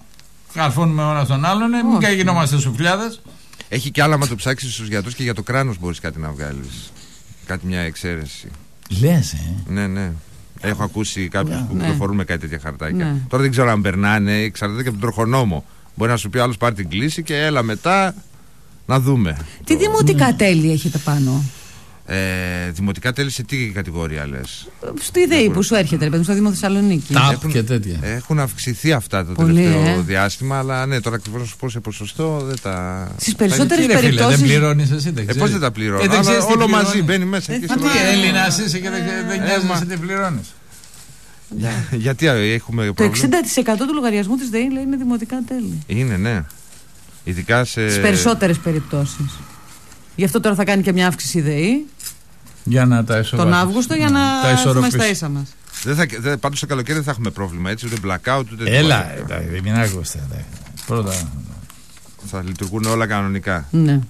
Καρφώνουμε ένα τον άλλον, μην γινόμαστε σουφλιάδες. Έχει κι άλλα, άμα το ψάξεις στους γιατρούς και για το κράνος μπορείς κάτι να βγάλεις. Κάτι, μια εξαίρεση. Λες, Ναι, ναι. Έχω ακούσει κάποιους που κυκλοφορούν με κάτι τέτοια χαρτάκια. Ναι. Τώρα δεν ξέρω αν περνάνε, εξαρτάται και από τον τροχονόμο. Μπορεί να σου πει άλλος πάρει την κλίση και έλα μετά να δούμε. Τι δημοτικά τέλη έχετε πάνω? Δημοτικά τέλη σε τι κατηγορία λες? Στη ΔΕΗ που σου έρχεται, στο Δήμο Θεσσαλονίκη. Έχουν, και τέτοια. Έχουν αυξηθεί αυτά το τελευταίο διάστημα, αλλά ναι, τώρα ακριβώς να σου πω σε ποσοστό δεν τα. Στις περισσότερες περιπτώσεις. Δεν πληρώνεις εσύ, δεν ξέρεις. Πώς δεν τα πληρώνεις? Όλο μαζί μπαίνει μέσα. Τι Έλληνας είσαι και δεν νοιάζεσαι τι πληρώνεις? Γιατί έχουμε πρόβλημα? Το 60% του λογαριασμού της ΔΕΗ λέει είναι δημοτικά τέλη. Είναι, ναι. Ειδικά σε. Στις περισσότερες περιπτώσεις. Γι' αυτό τώρα θα κάνει και μια αύξηση η ΔΕΗ. Για να τα τον Αύγουστο για να έχουμε στα ίσα μας. Πάντως το καλοκαίρι δεν θα έχουμε πρόβλημα, έτσι, ούτε blackout ούτε. Έλα, μην άκουστε. Πρώτα. Θα λειτουργούν όλα κανονικά. Ναι.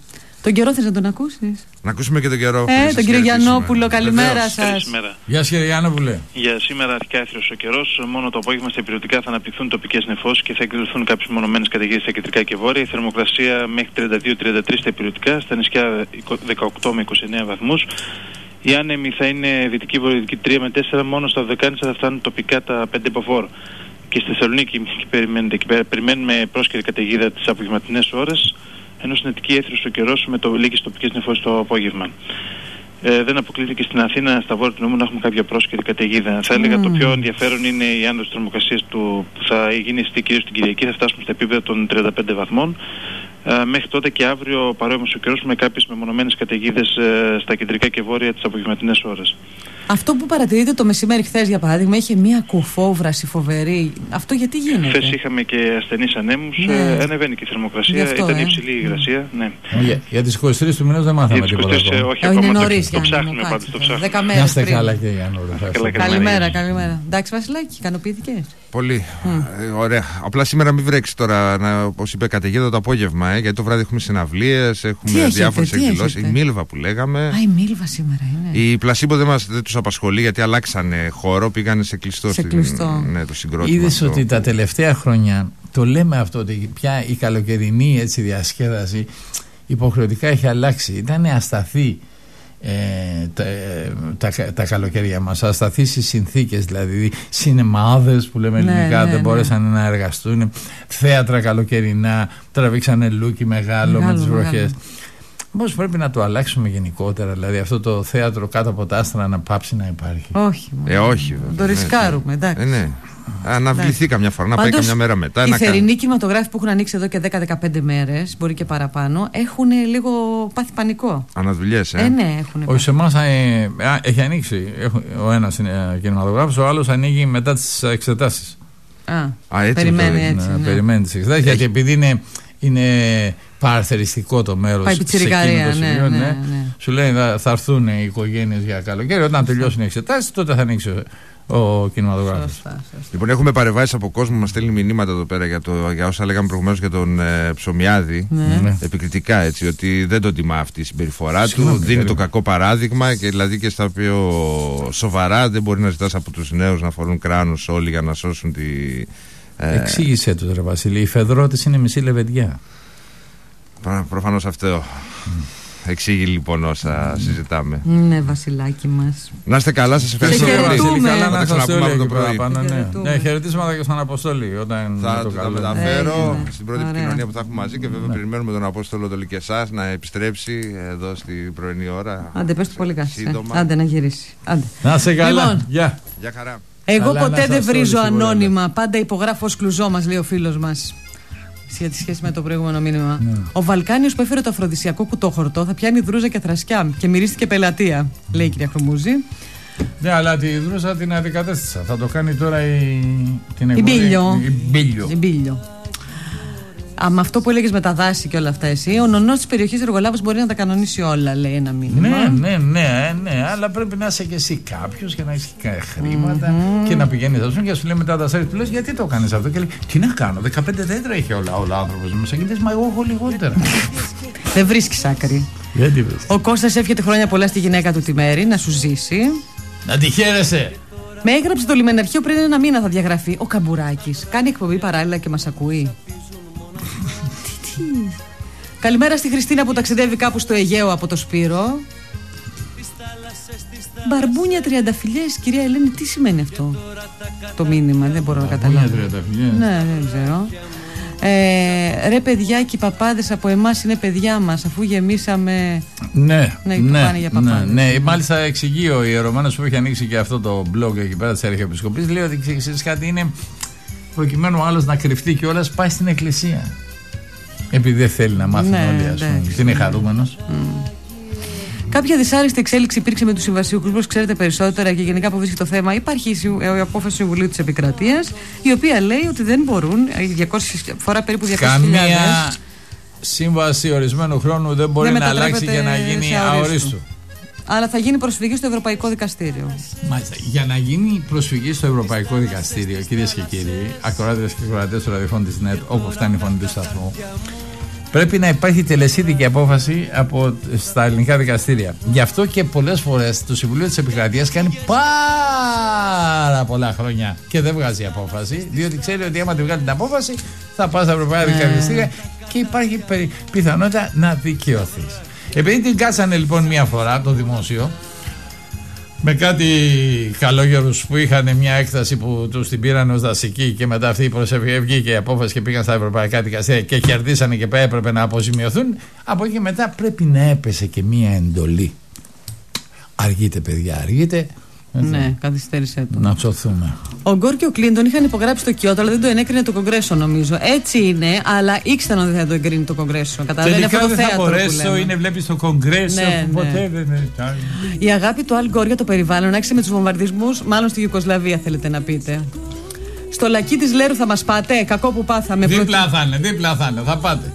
Τον καιρό θες να τον ακούσεις? Να ακούσουμε και τον καιρό. Τον κύριο Γιαννόπουλο, καλημέρα σας. Γεια σας, κύριε Γιαννόπουλε. Για σήμερα αρχικά έθριος ο καιρός. Μόνο το απόγευμα στα υπηρετικά θα αναπτυχθούν τοπικές νεφώσεις και θα εκδηλωθούν κάποιες μονομένες καταιγίδες στα κεντρικά και βόρεια. Η θερμοκρασία μέχρι 32-33 στα υπηρετικά, στα νησιά 18 με 29 βαθμούς. Οι άνεμοι θα είναι δυτική βορειοδυτική 3 με 4, μόνο στα Δωδεκάνησα θα φτάνουν τοπικά τα 5 μποφόρ. Και στη Θεσσαλονίκη περιμένουμε πρόσκαιρη καταιγίδα τις απογευματινές ώρες. Ενώ στην Αττική έθριος ο καιρός με λίγες τοπικές νεφώσεις το απόγευμα. Δεν αποκλείται και στην Αθήνα, στα βόρεια του νομού, να έχουμε κάποια πρόσκαιρη καταιγίδα. Θα έλεγα το πιο ενδιαφέρον είναι η άνοδος θερμοκρασίας του που θα γίνει κυρίως την Κυριακή, θα φτάσουμε στα επίπεδα των 35 βαθμών. Μέχρι τότε και αύριο παρόμοιος ο καιρός με κάποιες μεμονωμένες καταιγίδες στα κεντρικά και βόρεια τις απογευματινές ώρες. Αυτό που παρατηρείτε το μεσημέρι χθες, για παράδειγμα, είχε μία κουφόβραση φοβερή. Αυτό γιατί γίνεται? Χθες είχαμε και ασθενείς ανέμους, ανεβαίνει και η θερμοκρασία, αυτό, ήταν υψηλή η υγρασία. Ναι. Για τις 23 του μηνός δεν μάθαμε τίποτα. Όχι, ακόμα νωρίς, το ψάχνουμε πάντως. 10 μέρες. Να είστε καλά, κύριε Γιάννου. Καλημέρα, καλημέρα. Εντάξει, Βασιλάκη, ικανοποιητικές? Πολύ. Ωραία. Απλά σήμερα μην βρέξει τώρα, όπως είπε, καταιγίδα το απόγευμα. Γιατί το βράδυ έχουμε συναυλίες, έχουμε διάφορες εκδηλώσεις. Η Μίλβα που λέγαμε. Α, η Μίλβα σήμερα είναι. Η Πλασίμπο δεν τους απασχολεί γιατί αλλάξανε χώρο, πήγανε σε κλειστό. Ναι, το συγκρότημα. Είδες ότι τα τελευταία χρόνια το λέμε αυτό, ότι πια η καλοκαιρινή διασκέδαση υποχρεωτικά έχει αλλάξει. Ήταν ασταθή τα καλοκαίρια μας, ασταθεί στις συνθήκες, δηλαδή σινεμάδες που λέμε ελληνικά δεν μπόρεσαν να εργαστούν, θέατρα καλοκαιρινά τραβήξανε λούκι μεγάλο με τις βροχές. Όμως πρέπει να το αλλάξουμε γενικότερα, δηλαδή αυτό το θέατρο κάτω από τα άστρα να πάψει να υπάρχει. Όχι, όχι το ρισκάρουμε, εντάξει. Αναβληθεί καμιά φορά, να πάει καμιά μέρα μετά. Οι θερινοί κινηματογράφοι που έχουν ανοίξει εδώ και 10-15 μέρες, μπορεί και παραπάνω, έχουν λίγο πάθει πανικό. Αναδουλειές, ναι, έχουν. Όχι, σε εμάς έχει ανοίξει. Ο ένας είναι κινηματογράφος, ο άλλος ανοίγει μετά τις εξετάσεις. Περιμένει τις εξετάσεις, γιατί επειδή είναι παραθεριστικό το μέρος σε εκείνο το σημείο, σου λέει θα έρθουν οι οικογένειες για καλοκαίρι, όταν τελειώσουν οι εξετάσεις, τότε θα ανοίξει ο κινηματογράφος. Σωστά. Λοιπόν, έχουμε παρεμβάσεις από κόσμο, μας στέλνει μηνύματα εδώ πέρα για όσα λέγαμε προηγουμένως για τον Ψωμιάδη. Επικριτικά, έτσι, ότι δεν τον τιμά αυτή η συμπεριφορά του, δίνει το κακό παράδειγμα και δηλαδή και στα πιο σοβαρά δεν μπορεί να ζητάς από τους νέους να φορούν κράνους όλοι για να σώσουν τη. Εξήγησε το ρε Βασίλη, η Φεδρώτης είναι μισή λεβεντιά. Προφανώς αυτό. Εξήγει λοιπόν όσα συζητάμε. Ναι, Βασιλάκι μας. Να είστε καλά, σας ευχαριστώ πολύ. Καλά να ξαναπούμε από το πρωί. Ναι, χαιρετίσματα και στον Αποστόλη. Όταν θα μεταφέρω στην πρώτη επικοινωνία που θα έχουμε μαζί και βέβαια περιμένουμε τον Απόστολο Τολή και εσάς να επιστρέψει εδώ στην πρωινή ώρα. Άντε, πες του πολύ κασέ. Άντε να γυρίσει. Να σε καλά. Γεια χαρά. Εγώ ποτέ δεν βρίζω ανώνυμα. Πάντα υπογράφω κλουζό μας, λέει ο φίλος μας. Για τη σχέση με το προηγούμενο μήνυμα. Ναι. Ο Βαλκάνιος που έφερε το αφροδισιακό κουτόχορτο θα πιάνει δρούζα και θρασκιά και μυρίστηκε πελατεία, λέει η κυρία Χρυμούζη. Ναι, αλλά τη δρούζα την αντικατέστησα. Θα το κάνει τώρα η Μπίλιο. Με αυτό που έλεγες με τα δάση και όλα αυτά, εσύ, ο νονός της περιοχής εργολάβος μπορεί να τα κανονίσει όλα, λέει ένα μήνυμα. Ναι, αλλά πρέπει να είσαι και εσύ κάποιος και να έχεις χρήματα και να πηγαίνεις ας πούμε και σου λέει μετά τα σάρις που λες, γιατί το κάνεις αυτό? Και λέει, τι να κάνω, 15 δέντρα είχε ο άνθρωπος μου, σε κοιτάς, μα εγώ έχω λιγότερα. Δεν βρίσκεις άκρη. Ο Κώστας εύχεται χρόνια πολλά στη γυναίκα του τη Μέρη, να σου ζήσει. Να τη χαίρεσαι. Με έγραψε το λιμεναρχείο πριν ένα μήνα θα διαγραφεί. Ο Καμπουράκης κάνει εκπομπή παράλληλα και μας ακούει. Καλημέρα στη Χριστίνα που ταξιδεύει κάπου στο Αιγαίο από το Σπύρο. Μπαρμπούνια τριανταφυλιές, κυρία Ελένη, τι σημαίνει αυτό το μήνυμα, δεν μπορώ να καταλάβω. Ναι, δεν ξέρω. Ρε παιδιά και οι παπάδες από εμάς είναι παιδιά μας, αφού γεμίσαμε. Ναι. Μάλιστα εξηγεί ο ιερωμένος που έχει ανοίξει και αυτό το blog εκεί πέρα της Αρχιεπισκοπής, λέει ότι ξέρεις κάτι, είναι προκειμένου άλλος να κρυφτεί κιόλας, πάει στην εκκλησία. Επειδή δεν θέλει να μάθουν όλοι, ας πούμε. Και είναι χαρούμενος. Κάποια δυσάρεστη εξέλιξη υπήρξε με τους συμβασιούχους, όπως ξέρετε περισσότερα και γενικά που βρίσκεται το θέμα. Υπάρχει η απόφαση του Συμβουλίου της Επικρατείας, η οποία λέει ότι δεν μπορούν, 200, φορά περίπου 200.000. Καμία σύμβαση ορισμένου χρόνου δεν μπορεί να αλλάξει και να γίνει αορίστου. Αλλά θα γίνει προσφυγή στο Ευρωπαϊκό Δικαστήριο. Μάλιστα. Για να γίνει προσφυγή στο Ευρωπαϊκό Δικαστήριο, κυρίες και κύριοι, ακροάτες και ακροατές του ραδιοφώνου της ΝΕΤ, όπου φτάνει η φωνή του σταθμού, πρέπει να υπάρχει τελεσίδικη απόφαση στα ελληνικά δικαστήρια. Γι' αυτό και πολλές φορές το Συμβουλίο της Επικρατείας κάνει πάρα πολλά χρόνια και δεν βγάζει απόφαση, διότι ξέρει ότι άμα τη βγάλει την απόφαση θα πας στα ευρωπαϊκά δικαστήρια και υπάρχει πιθανότητα να δικαιωθείς. Επειδή την κάτσανε λοιπόν μια φορά το δημόσιο με κάτι καλόγερους που είχαν μια έκταση που τους την πήραν ως δασική και μετά αυτή η προσευχή βγήκε η απόφαση και πήγαν στα ευρωπαϊκά δικαστήρια και κερδίσανε και έπρεπε να αποζημιωθούν, από εκεί μετά πρέπει να έπεσε και μια εντολή. Αργείτε παιδιά, αργείτε. Ναι, καθυστέρησε το. Να ψωθούμε. Ο Γκορ και ο Κλίντον είχαν υπογράψει το Κιώτο, αλλά δεν το ενέκρινε το Κογκρέσο, νομίζω. Έτσι είναι, αλλά ήξεραν ότι θα το εγκρίνει το Κογκρέσο. Καταλαβαίνετε αυτό το θέατρο. Δεν θα μπορέσω, είναι βλέπει το Κογκρέσο. Ναι, που ποτέ δεν είναι. Η αγάπη του Αλ Γκορ για το περιβάλλον άρχισε με τους βομβαρδισμούς, μάλλον στη Ιουγκοσλαβία, θέλετε να πείτε. Στο λακί της Λέρου θα μας πάτε, κακό που πάθαμε. Δίπλα θα είναι, θα πάτε.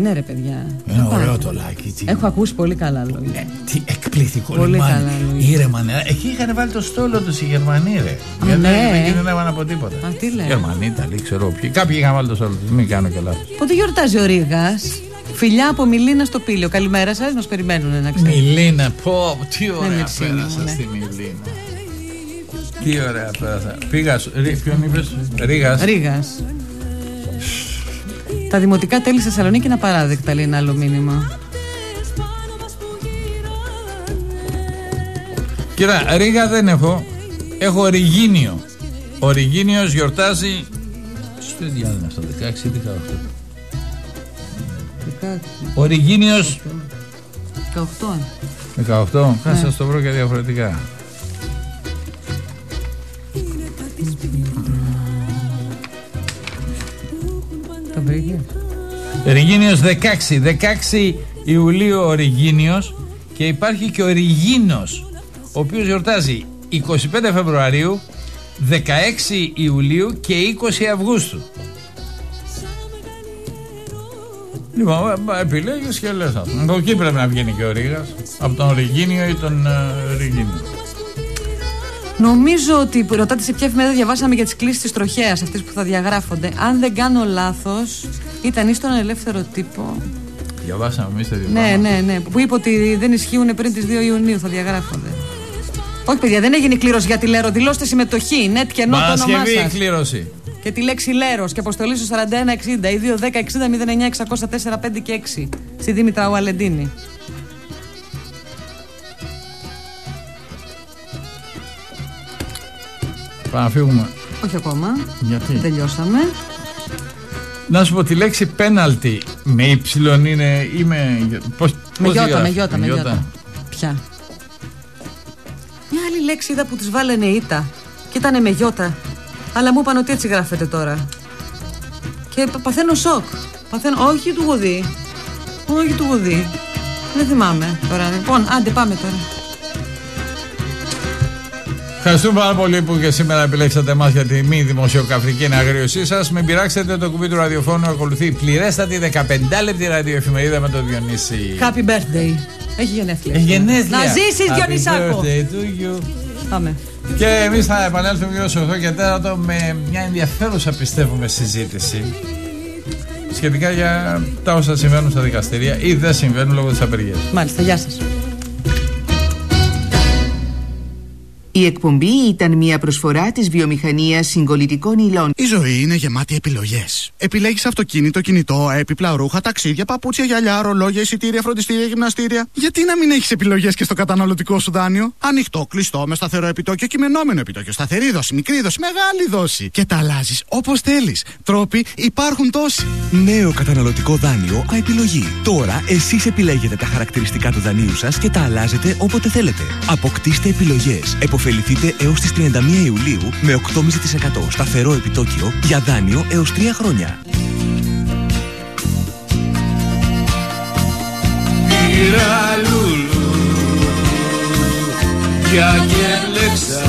Ναι, ρε παιδιά. Είναι ωραίο το λάκι. Έχω ακούσει πολύ καλά λόγια. Τι εκπληκτικό πολύ λιμάνι. Καλά λόγια. Ήρεμα νερά. Εκεί είχαν βάλει το στόλο τους οι Γερμανοί, ρε. Γιατί δεν έβαλαν από τίποτα. Τι λένε. Γερμανοί, Ιταλοί, ξέρω ποιοι. Κάποιοι είχαν βάλει το στόλο τους. Μην κάνω και λάθος. Πότε γιορτάζει ο Ρήγας. Φιλιά από Μιλίνα στο Πήλιο. Καλημέρα σας. Μας περιμένουν να ξέρετε. Μιλίνα, πω, τι ωραία πέρασα στη Μιλίνα. Τι ωραία πέρασα. Πήγα. Ποιον είπες, Ρήγας. Τα δημοτικά τέλη στη Θεσσαλονίκη είναι απαράδεκτα, λέει ένα άλλο μήνυμα. Κοίτα, Ρίγα δεν έχω. Έχω Ριγίνιο. Ο Ριγίνιος γιορτάζει. Στο διάδεμα στο 16-18. Ο Ριγίνιος. 18. Θα σας το βρω και διαφορετικά. Ριγίνιος 16 Ιουλίου ο Ριγίνιος. Και υπάρχει και ο Ριγίνος, ο οποίος γιορτάζει 25 Φεβρουαρίου, 16 Ιουλίου και 20 Αυγούστου. Λοιπόν, επιλέγεις και λες αυτό. Εκεί πρέπει να βγαίνει και ο Ρίγας. Από τον Ριγίνιο ή τον Ριγίνιο. Νομίζω ότι ρωτάτε σε ποια εφημερίδα διαβάσαμε για τις κλήσεις της τροχέας, αυτές που θα διαγράφονται. Αν δεν κάνω λάθος, ήταν ή στον ελεύθερο τύπο. Διαβάσαμε εμείς τα διαβάσαμε. Ναι. Που είπε ότι δεν ισχύουν πριν τις 2 Ιουνίου, θα διαγράφονται. Όχι, παιδιά, δεν έγινε κλήρωση για τη Λέρο. Δηλώστε συμμετοχή. Ναι, και ενώ το όνομά σας. Παρασκευή κλήρωση. Και τη λέξη Λέρος και αποστολή στο 4160 ή 210 60 09 604 5 και 6 στη Δήμητρα Ουαλεντίνη. Πάμε να φύγουμε. Όχι ακόμα. Γιατί? Τελειώσαμε. Να σου πω τη λέξη πέναλτι με ύψιλον είναι ή με γιώτα. Ποια? Μια άλλη λέξη είδα που τους βάλανε ήττα και ήτανε με γιώτα. Αλλά μου είπαν ότι έτσι γράφεται τώρα. Και παθαίνω σοκ. Όχι του γουδί. Δεν θυμάμαι τώρα. Λοιπόν, άντε πάμε τώρα. Ευχαριστούμε πάρα πολύ που και σήμερα επιλέξατε εμάς για τη μη δημοσιοκαφρική εναγρίωσή σας. Μην πειράξετε, το κουμπί του ραδιοφώνου ακολουθεί πληρέστατη 15 λεπτή ραδιοεφημερίδα με τον Διονύση. Happy birthday. Έχει γενέθλια. Να ζήσεις, Διονυσάκο. Πάμε. Και εμείς θα επανέλθουμε γύρω σε 8 και 4 με μια ενδιαφέρουσα, πιστεύουμε, συζήτηση σχετικά για τα όσα συμβαίνουν στα δικαστήρια ή δεν συμβαίνουν λόγω της απεργίας. Μάλιστα, γεια σας. Η εκπομπή ήταν μια προσφορά της βιομηχανίας συγκολλητικών υλών. Η ζωή είναι γεμάτη επιλογές. Επιλέγεις αυτοκίνητο, κινητό, έπιπλα, ρούχα, ταξίδια, παπούτσια, γυαλιά, ρολόγια, εισιτήρια, φροντιστήρια, γυμναστήρια. Γιατί να μην έχεις επιλογές και στο καταναλωτικό σου δάνειο? Ανοιχτό, κλειστό, με σταθερό επιτόκιο, κειμενόμενο επιτόκιο, σταθερή δόση, μικρή δόση, μεγάλη δόση. Και τα αλλάζεις όπως θέλεις. Τρόποι υπάρχουν τόσοι. Νέο καταναλωτικό δάνειο επιλογή. Τώρα εσείς επιλέγετε τα χαρακτηριστικά του δανείου σας και τα αλλάζετε όποτε θέλετε. Αποκτήστε επιλογές. Ωφεληθείτε έως τις 31 Ιουλίου με 8,5% σταθερό επιτόκιο για δάνειο έως 3 χρόνια. Πήρα λουλού για γέλεξα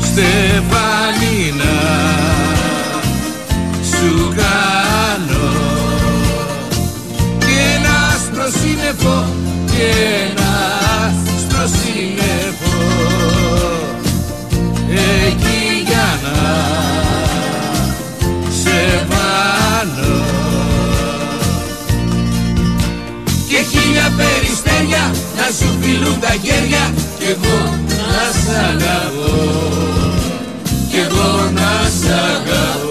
Στεφανίνα, σου κάνω και ένα άσπρο σύννεφο και ένα άσπρο σύννεφο εκεί για να σε βάλω και χίλια περιστέρια να σου φιλούν τα χέρια κι εγώ να σ' αγαπώ, κι εγώ να σ' αγαπώ.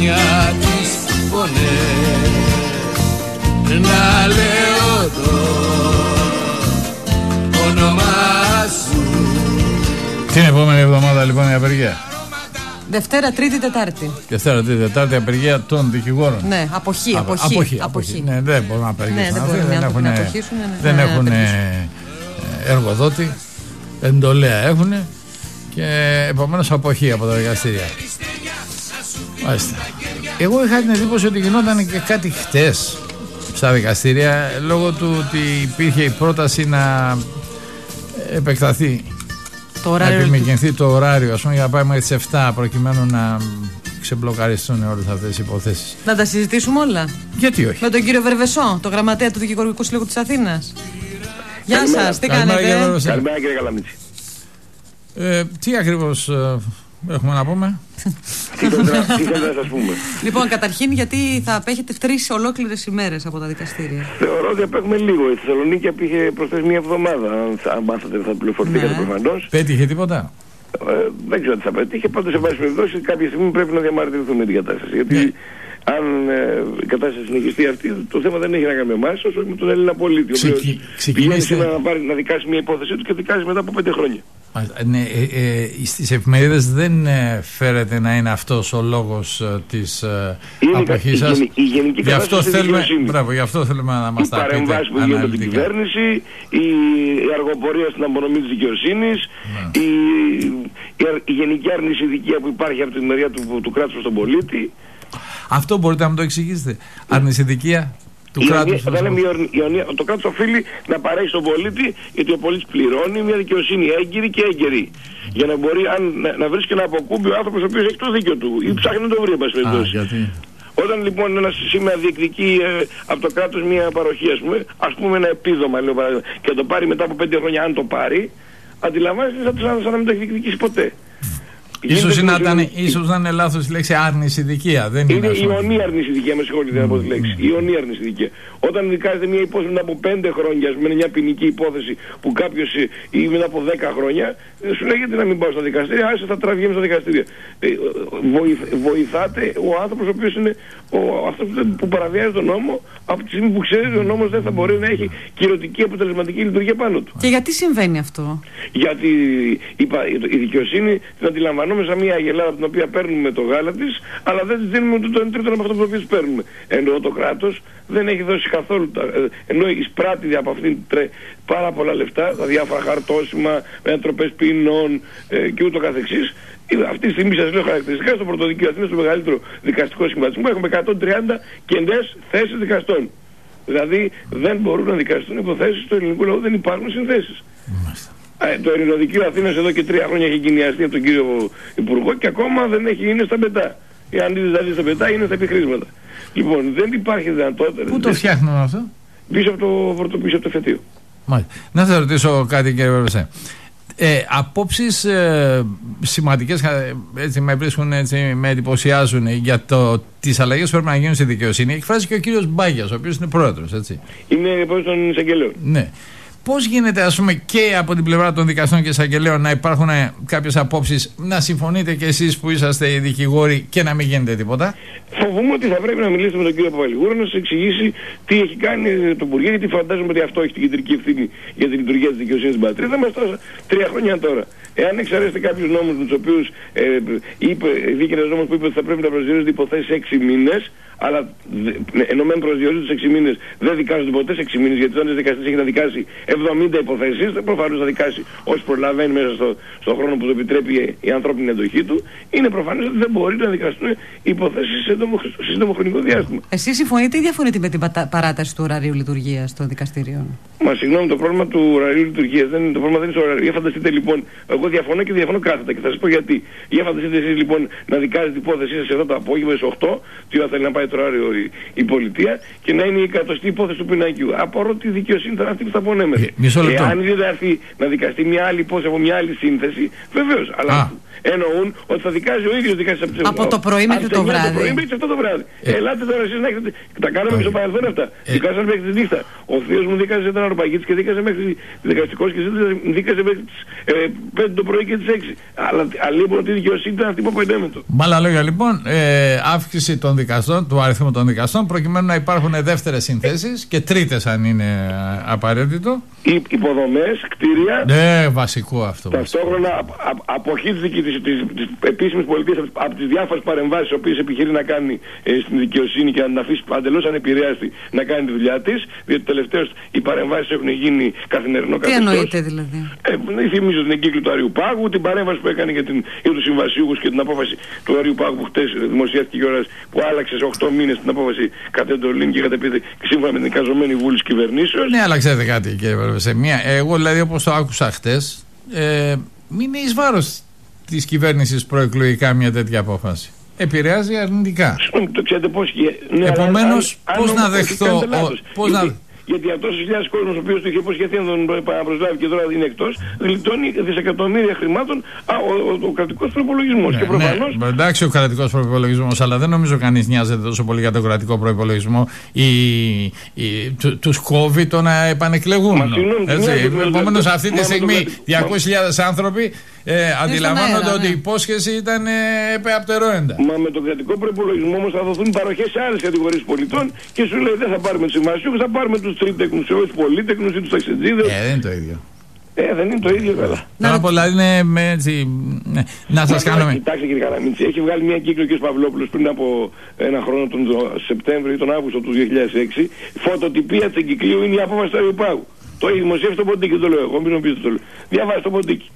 Μια τις φωνές να λέω το όνομά σου. Την επόμενη εβδομάδα λοιπόν η απεργία. Δευτέρα, Τρίτη, Τετάρτη. Δευτέρα, Τρίτη, Τετάρτη απεργία των δικηγόρων. Ναι, αποχή. Ναι, δεν μπορούν να απεργήσουν. Δεν έχουν εργοδότη, εντολέα έχουν. Και επομένως αποχή από τα εργαστήρια. Μάλιστα. Εγώ είχα την εντύπωση ότι γινόταν και κάτι χτες στα δικαστήρια λόγω του ότι υπήρχε η πρόταση να επεκταθεί, να επιμηκυνθεί το ωράριο, ας πούμε, για να πάει μέχρι τις 7 προκειμένου να ξεμπλοκαριστούν όλες αυτές τις υποθέσεις. Να τα συζητήσουμε όλα. Γιατί όχι. Με τον κύριο Βερβεσό, το γραμματέα του Δικηγορικού Συλλόγου της Αθήνας. Γεια σας, τι κάνετε? Καλημέρα κύριε Καλαμίτση. Τι ακριβώς έχουμε να πούμε? Τι θέλετε να σας πούμε? Λοιπόν, καταρχήν γιατί θα απέχετε 3 ολόκληρες ημέρες από τα δικαστήρια? Θεωρώ ότι απέχουμε λίγο. Η Θεσσαλονίκη απήχε προσθέσει μια εβδομάδα. Αν μάθατε θα πληροφορηθήκατε προφανώς. Πέτυχε τίποτα? Δεν ξέρω τι θα πέτυχε. Πάντως σε βάση περιπτώσει κάποια στιγμή πρέπει να διαμαρτυρηθούν με την κατάσταση. Γιατί αν η κατάσταση συνεχιστεί αυτή, το θέμα δεν έχει να κάνει με εμάς, όσο με τον Έλληνα πολίτη. Ξεκινήστε να δικάσει μια υπόθεσή του και δικάζει μετά από 5 χρόνια. Ναι, στις εφημερίδες δεν φέρεται να είναι αυτός ο λόγος της αποχής σας. Η γι' αυτό θέλουμε, μπράβο, γι' αυτό θέλουμε να μας τα πείτε. Οι παρεμβάσεις που γίνεται την κυβέρνηση, η αργοπορία στην απονομή της δικαιοσύνης, η γενική άρνηση δικαία που υπάρχει από την μεριά του κράτους στον πολίτη. Αυτό μπορείτε να μου το εξηγήσετε? Αρνησιδικία του κράτους. Το κράτος οφείλει να παρέχει στον πολίτη, γιατί ο πολίτης πληρώνει μια δικαιοσύνη έγκυρη και έγκαιρη. Για να μπορεί να βρει και να αποκούμπει ο άνθρωπος ο οποίος έχει το δίκιο του ή ψάχνει να το βρει, εν πάση περιπτώσει. Όταν λοιπόν ένας σήμερα διεκδικεί από το κράτος μια παροχή, ας πούμε ένα επίδομα, λέω, και το πάρει μετά από 5 χρόνια, αν το πάρει, αντιλαμβάνεστε σαν να μην το έχει διεκδικήσει ποτέ. Ίσως να είναι λάθος η λέξη αρνησιδικία. Δεν είναι ιονή αρνησιδικία, με συγχωρείτε από τη λέξη. Ιονή αρνησιδικία. Όταν δικάζεται μια υπόθεση μετά από 5 χρόνια, με μια ποινική υπόθεση που κάποιος, ή μετά από 10 χρόνια, σου λέγεται να μην πάω στα δικαστήρια, άσε θα τραβιέμαι στα δικαστήρια. Βοηθάτε ο άνθρωπος ο οποίος είναι αυτός που παραβιάζει τον νόμο από τη στιγμή που ξέρει ότι ο νόμος δεν θα μπορεί να έχει κυρωτική αποτελεσματική λειτουργία πάνω του. Και γιατί συμβαίνει αυτό? Γιατί η δικαιοσύνη την αντιλαμβανόμαστε σαν μια αγελάδα από την οποία παίρνουμε το γάλα της, αλλά δεν της δίνουμε ούτε τον τρίτον από αυτό που της παίρνουμε. Ενώ το κράτος δεν έχει δώσει καθόλου, ενώ εισπράττει από αυτήν πάρα πολλά λεφτά, τα διάφορα χαρτώσιμα, μετατροπές ποινών και ούτω καθεξής. Αυτή τη στιγμή σας λέω χαρακτηριστικά στο Πρωτοδικείο Αθήνας, στο μεγαλύτερο δικαστικό σχηματισμό, έχουμε 130 κενές θέσεις δικαστών. Δηλαδή δεν μπορούν να δικαστούν υποθέσεις του ελληνικού λαού, δεν υπάρχουν συνθέσεις. Το Ελληνοδικείο Αθήνας εδώ και 3 χρόνια έχει εγκαινιαστεί από τον κύριο Υπουργό και ακόμα δεν έχει, είναι στα πετά. Εάν δεν δηλαδή στα πετά, είναι στα επιχρήσματα. Λοιπόν, δεν υπάρχει δυνατότητα. Πού το φτιάχνουν αυτό? Πίσω από το εφετείο. Να σας ρωτήσω κάτι, κύριε Βερβεσέ. Απόψεις σημαντικές με βρίσκουν, με εντυπωσιάζουν για τις αλλαγές που πρέπει να γίνουν στη δικαιοσύνη. Έχει φράσει και ο κύριος Μπάγιας, ο οποίος είναι πρόεδρος, έτσι. Είναι πρόεδρος των εισαγγελέων. Ναι. Πώς γίνεται, ας πούμε, και από την πλευρά των δικαστών και εισαγγελέων να υπάρχουν κάποιες απόψεις, να συμφωνείτε κι εσείς που είσαστε οι δικηγόροι και να μην γίνεται τίποτα? Φοβούμαι ότι θα πρέπει να μιλήσουμε με τον κύριο Παπαλιγούρο να σας εξηγήσει τι έχει κάνει το Υπουργείο, γιατί φαντάζομαι ότι αυτό έχει την κεντρική ευθύνη για τη λειτουργία της δικαιοσύνης στην πατρίδα μας τόσα 3 χρόνια τώρα. Εάν εξαρρέστε κάποιους νόμους με τους οποίους βγήκε ένας νόμος που είπε ότι θα πρέπει να προσδιορίζονται υποθέσεις 6 μήνες, αλλά ενώ μεν προσδιορίζονται στους 6 μήνες, δεν δικάζονται ποτέ 6 μήνες, γιατί όταν ένας δικαστής έχει να δικάσει 70 υποθέσεις, προφανώς θα δικάσει όσοι προλαβαίνει μέσα στον χρόνο που του επιτρέπει η ανθρώπινη εντοχή του. Είναι προφανές ότι δεν μπορεί να δικαστούν υποθέσεις σε σύντομο χρονικό διάστημα. Εσείς συμφωνείτε ή διαφωνείτε με την παράταση του ωραρίου λειτουργίας των δικαστηρίων? Μα συγγνώμη, το πρόβλημα του ωραρίου λειτουργίας δεν είναι, το πρόβλημα δεν είναι στο ωράριο. Για φανταστείτε λοιπόν, εγώ διαφωνώ και διαφωνώ κάθετα και θα σας πω γιατί. Για φανταστείτε εσείς λοιπόν να δικάζετε υπόθεσή σας εδώ το απόγευμα στις 8, τι ώρα θέλει να πάει το ωράριο η πολιτεία, και να είναι η 100η υπόθεση του πινακιού. Απορώ τη δικαιοσύνη θα είναι αυτή που θα πονέμεται. Αν δεν θα έρθει να δικαστεί μια άλλη υπόθεση από μια άλλη σύνθεση, βεβαίως. Αλλά εννοούν ότι θα δικάζει ο ίδιος δικαστής από το πρωί μέχρι το βράδυ. Από το πρωί μέχρι αυτό το βράδυ. Ελάτε τώρα εσείς να έχετε. Τα κάναμε και στο παρελθόν αυτά. Δικάσαμε μέχρι τη νύχτα. Ο θείος μου δίκασε ήταν αρπαγίτης και δίκασε μέχρι δικαστικός και δίκασε μέχρι τις 5 το πρωί και τις 6. Αλλά αλλήμον ότι η δικαιοσύνη ήταν αυτή που απονέμεται. Με άλλα λόγια λοιπόν, αύξηση των δικαστών, του αριθμού των δικαστών, προκειμένου να υπάρχουν δεύτερες συνθέσεις και τρίτες αν είναι απαραίτητο. Υποδομές, κτίρια. Ναι, βασικό αυτό. Ταυτόχρονα αποχή της επίσημης πολιτείας από τις διάφορες παρεμβάσεις οι οποίες επιχειρεί να κάνει στην δικαιοσύνη και να την αφήσει παντελώς ανεπηρέαστη να κάνει τη δουλειά της, διότι τελευταίως οι παρεμβάσεις έχουν γίνει καθημερινό καθεστώς. Τι εννοείται δηλαδή? Θυμίζω την εγκύκλιο του Αριού Πάγου, την παρέμβαση που έκανε για τους συμβασιούχους και την απόφαση του Αριού Πάγου που χτες δημοσιεύτηκε η ώρα που άλλαξε σε 8 μήνες την απόφαση κατ' εντολήν και σύμφωνα με την εικαζομένη βούλη της κυβερνήσεως. Ναι, αλλά ξέρετε κάτι κύριε Βερβεσέ, εγώ δηλαδή όπως το άκουσα χτες, μην είναι εις βάρος της κυβέρνησης προεκλογικά μια τέτοια απόφαση. Επηρεάζει αρνητικά. Επομένως, πώς να δεχτώ. Γιατί αυτός ο χιλιάδες κόσμος ο οποίος του είχε υποσχεθεί να τον προσλάβει και τώρα είναι εκτός, γλιτώνει δισεκατομμύρια χρημάτων ο κρατικός προϋπολογισμός. Και προφανώς. Εντάξει, ο κρατικός προϋπολογισμός, αλλά δεν νομίζω κανείς νοιάζεται τόσο πολύ για τον κρατικό προϋπολογισμό. Τους κόβει το να επανεκλεγούν. Επομένως, αυτή τη στιγμή 200.000 άνθρωποι αντιλαμβάνονται ότι η υπόσχεση ήταν από το αιρώεντα. Μα με τον κρατικό προϋπολογισμό όμως θα δοθούν παροχές σε άλλες κατηγορίες πολιτών και σου λέει δεν θα πάρουμε τους συμβασιούχους, θα πάρουμε τους τρίτεκνους, τους πολίτεκνους ή τους ταξιτζίδες. Δεν είναι το ίδιο. Δεν είναι το ίδιο καλά. Πάρα πολλά είναι με έτσι. Ναι. Να σας κάνουμε. Κοιτάξτε κύριε Καραμίτση, έχει βγάλει μια κύκλο και ο κ. Παυλόπουλος πριν από ένα χρόνο, τον Σεπτέμβριο ή τον Αύγουστο του 2006. Φωτοτυπία της εγκυκλίου είναι η απόφαση του Αριού Πάγου. Το έχει δημοσιεύσει το Ποντίκι, το λέω εγώ. Μην νομίζετε το λέω. Διαβάζει το Ποντίκι.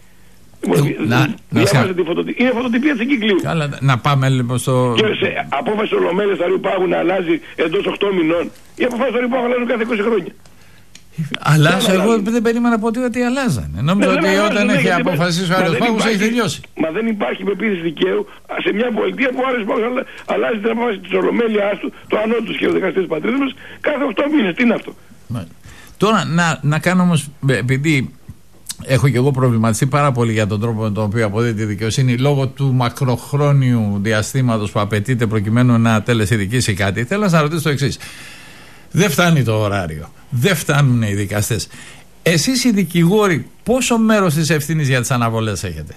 Είναι φωτοτυπία της εγκυκλίου. Να πάμε λοιπόν στο. Και σε απόφαση ολομέλειας του Αριού Πάγου να αλλάζει εντός 8 μηνών. Οι αποφάσεις του Αριού Πάγου αλλάζουν κάθε 20 χρόνια. Αλλάζω, εγώ δεν περίμενα ποτέ ότι αλλάζανε. Νόμιζα ότι όταν έχει αποφασίσει ο Άριος Πάγος έχει τελειώσει. Μα δεν υπάρχει πεποίθηση δικαίου σε μια πολιτεία που ο Άριος Πάγος αλλάζει την απόφαση της ολομέλειάς του, το ανώτατο σχεδόν δικαστή της πατρίδας μας, κάθε 8 μήνες. Τι είναι αυτό? Τώρα να κάνω όμως, επειδή έχω και εγώ προβληματιστεί πάρα πολύ για τον τρόπο με τον οποίο αποδίδεται η δικαιοσύνη λόγω του μακροχρόνιου διαστήματος που απαιτείται προκειμένου να τελεσιδικήσει κάτι, θέλω να ρωτήσω το εξής. Δεν φτάνει το ωράριο. Δεν φτάνουν οι δικαστές. Εσείς οι δικηγόροι, πόσο μέρος της ευθύνης για τις αναβολές έχετε?